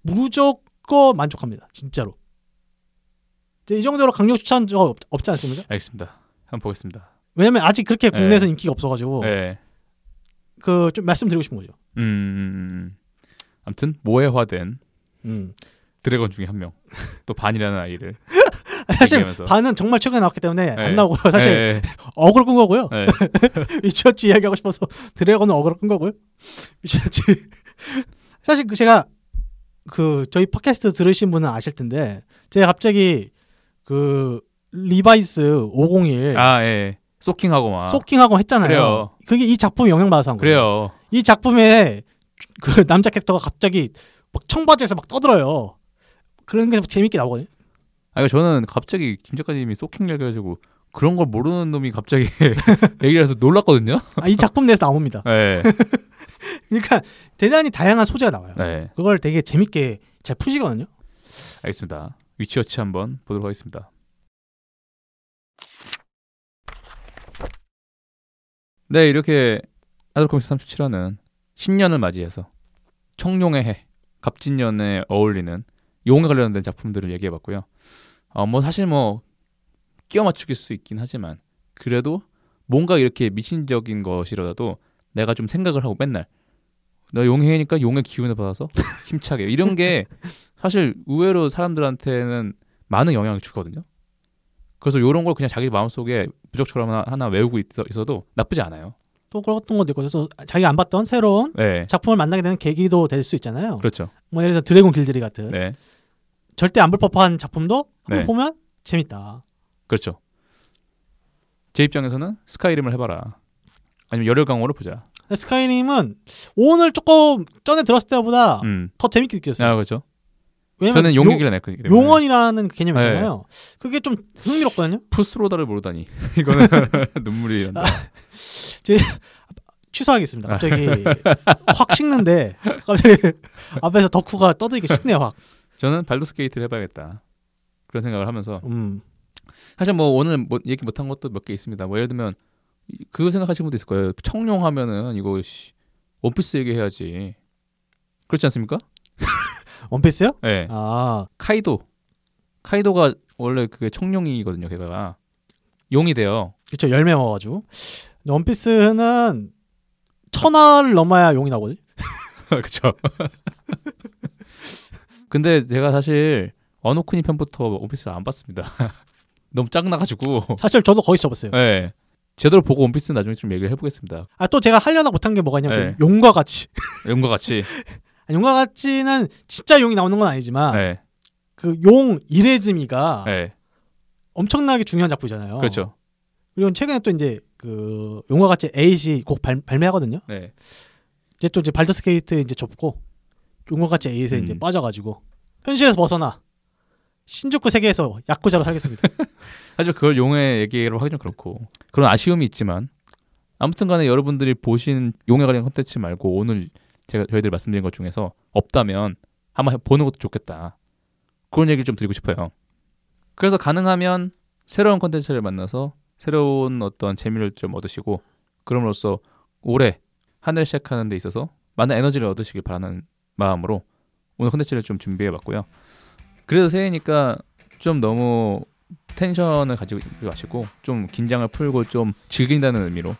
무조건 만족합니다, 진짜로. 이 정도로 강력 추천 적 없지 않습니까? 알겠습니다. 한번 보겠습니다. 왜냐면 아직 그렇게 국내에서 인기가 없어가지고 그 좀 말씀드리고 싶은 거죠. 아무튼 모해화된 드래곤 중에 한 명, 또 반이라는 아이를 사실 얘기하면서. 반은 정말 최근에 나왔기 때문에 안 나오고요. 사실 어그로 끈 거고요. 미치워치 이야기하고 싶어서 드래곤은 어그로 끈 거고요. 미치워치 사실 그 제가 그 저희 팟캐스트 들으신 분은 아실 텐데 제가 갑자기 그 리바이스 501 소킹하고 막 소킹하고 했잖아요. 그래요. 그게 이 작품이 영향받아서 한 거예요. 그래요. 이 작품에 그 남자 캐릭터가 갑자기 막 청바지에서 막 떠들어요. 그런 게 재밌게 나오거든요. 아니 저는 갑자기 김 작가님이 소킹 얘기해가지고 그런 걸 모르는 놈이 갑자기 얘기를 해서 놀랐거든요. 아, 이 작품 내에서 나옵니다. 네. 그러니까 대단히 다양한 소재가 나와요. 네. 그걸 되게 재밌게 잘 푸시거든요. 알겠습니다. 위치워치 한번 보도록 하겠습니다. 네, 이렇게 아들코믹스 37화는 신년을 맞이해서 청룡의 해, 갑진년에 어울리는 용에 관련된 작품들을 얘기해봤고요. 사실 끼워 맞추길 수 있긴 하지만 그래도 뭔가 이렇게 미신적인 것이라도 내가 좀 생각을 하고 맨날 나 용해니까 용의 기운을 받아서 힘차게 이런 게 사실 의외로 사람들한테는 많은 영향을 주거든요. 그래서 이런 걸 그냥 자기 마음속에 부적처럼 하나 외우고 있어도 나쁘지 않아요. 또 그런 것도 있고 그래서 자기가 안 봤던 새로운 네. 작품을 만나게 되는 계기도 될 수 있잖아요. 그렇죠. 예를 들어 드래곤 길들이 같은 네. 절대 안 볼 법한 작품도 한번 네. 보면 재밌다. 그렇죠. 제 입장에서는 스카이림을 해봐라. 아니면 열혈 강호를 보자. 스카이림은 오늘 조금 전에 들었을 때보다 더 재밌게 느꼈어요. 아, 그렇죠. 왜냐면 저는 용기를 냈거든요. 용언이라는 개념 있잖아요. 네. 그게 좀 흥미롭거든요. 푸스로다를 모르다니. 이거는 눈물이 난다. 제 취소하겠습니다. 갑자기 확 식는데 갑자기 앞에서 덕후가 떠들기 식네요. 확. 저는 발더스 게이트를 해봐야겠다. 그런 생각을 하면서 사실 오늘 얘기 못한 것도 몇 개 있습니다. 예를 들면 그거 생각하시는 분도 있을 거예요. 청룡 하면은 이거 원피스 얘기해야지. 그렇지 않습니까? 원피스요? 네. 아 카이도가 원래 그게 청룡이거든요. 걔가 용이 돼요. 그렇죠. 열매 먹어가지고. 원피스는 천하를 넘어야 용이 나오거든요. 그렇죠. 근데 제가 사실 어노쿠니 편부터 원피스를 안 봤습니다. 너무 짱나가지고. 사실 저도 거기서 접었어요. 네. 제대로 보고 원피스는 나중에 좀 얘기를 해보겠습니다. 아, 또 제가 하려나 못한 게 뭐가 있냐면 네. 용과 같이. 용과 같이는 진짜 용이 나오는 건 아니지만 네. 그 용 이레즈미가 네. 엄청나게 중요한 작품이잖아요. 그렇죠. 그리고 최근에 또 이제 그 용과 같이 에잇이 곡 발매하거든요. 네. 이제 또 이제 발더스 게이트 이제 접고 용과 같이 에잇에 이제 빠져가지고 현실에서 벗어나. 신주쿠 세계에서 야쿠자로 살겠습니다. 사실 그걸 용의 얘기로 하기 좀 그렇고 그런 아쉬움이 있지만 아무튼간에 여러분들이 보신 용에 관련 콘텐츠 말고 오늘 제가 저희들이 말씀드린 것 중에서 없다면 한번 보는 것도 좋겠다. 그런 얘기를 좀 드리고 싶어요. 그래서 가능하면 새로운 콘텐츠를 만나서 새로운 어떤 재미를 좀 얻으시고 그럼으로써 올해 한 해를 시작하는 데 있어서 많은 에너지를 얻으시길 바라는 마음으로 오늘 콘텐츠를 좀 준비해봤고요. 그래도 새해니까 좀 너무 텐션을 가지고 마시고 좀 긴장을 풀고 좀 즐긴다는 의미로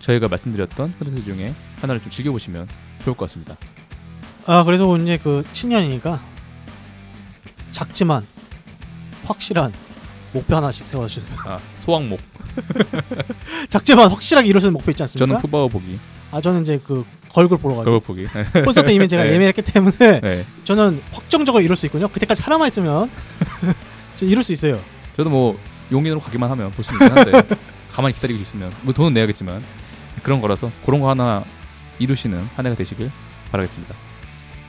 저희가 말씀드렸던 콘텐츠 중에 하나를 좀 즐겨보시면 좋을 것 같습니다. 아 그래서 이제 그 신년이니까 작지만 확실한 목표 하나씩 세워주세요. 아 소확목. 작지만 확실하게 이룰 수 있는 목표 있지 않습니까? 저는 푸바오 보기. 아 저는 이제 그 걸그룹 보러 가요. 걸그룹 보기. 콘서트 이미 제가 네. 예매했기 때문에 네. 저는 확정적으로 이룰 수 있군요. 그때까지 살아만 있으면 저 이룰 수 있어요. 저도 용인으로 가기만 하면 볼 수 있긴 한데 가만히 기다리고 있으면 돈은 내야겠지만 그런 거라서 그런 거 하나 이루시는 한 해가 되시길 바라겠습니다.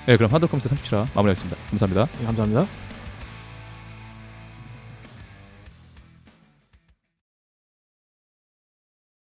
네, 그럼 하드코믹스 37화 마무리하겠습니다. 감사합니다. 네, 감사합니다.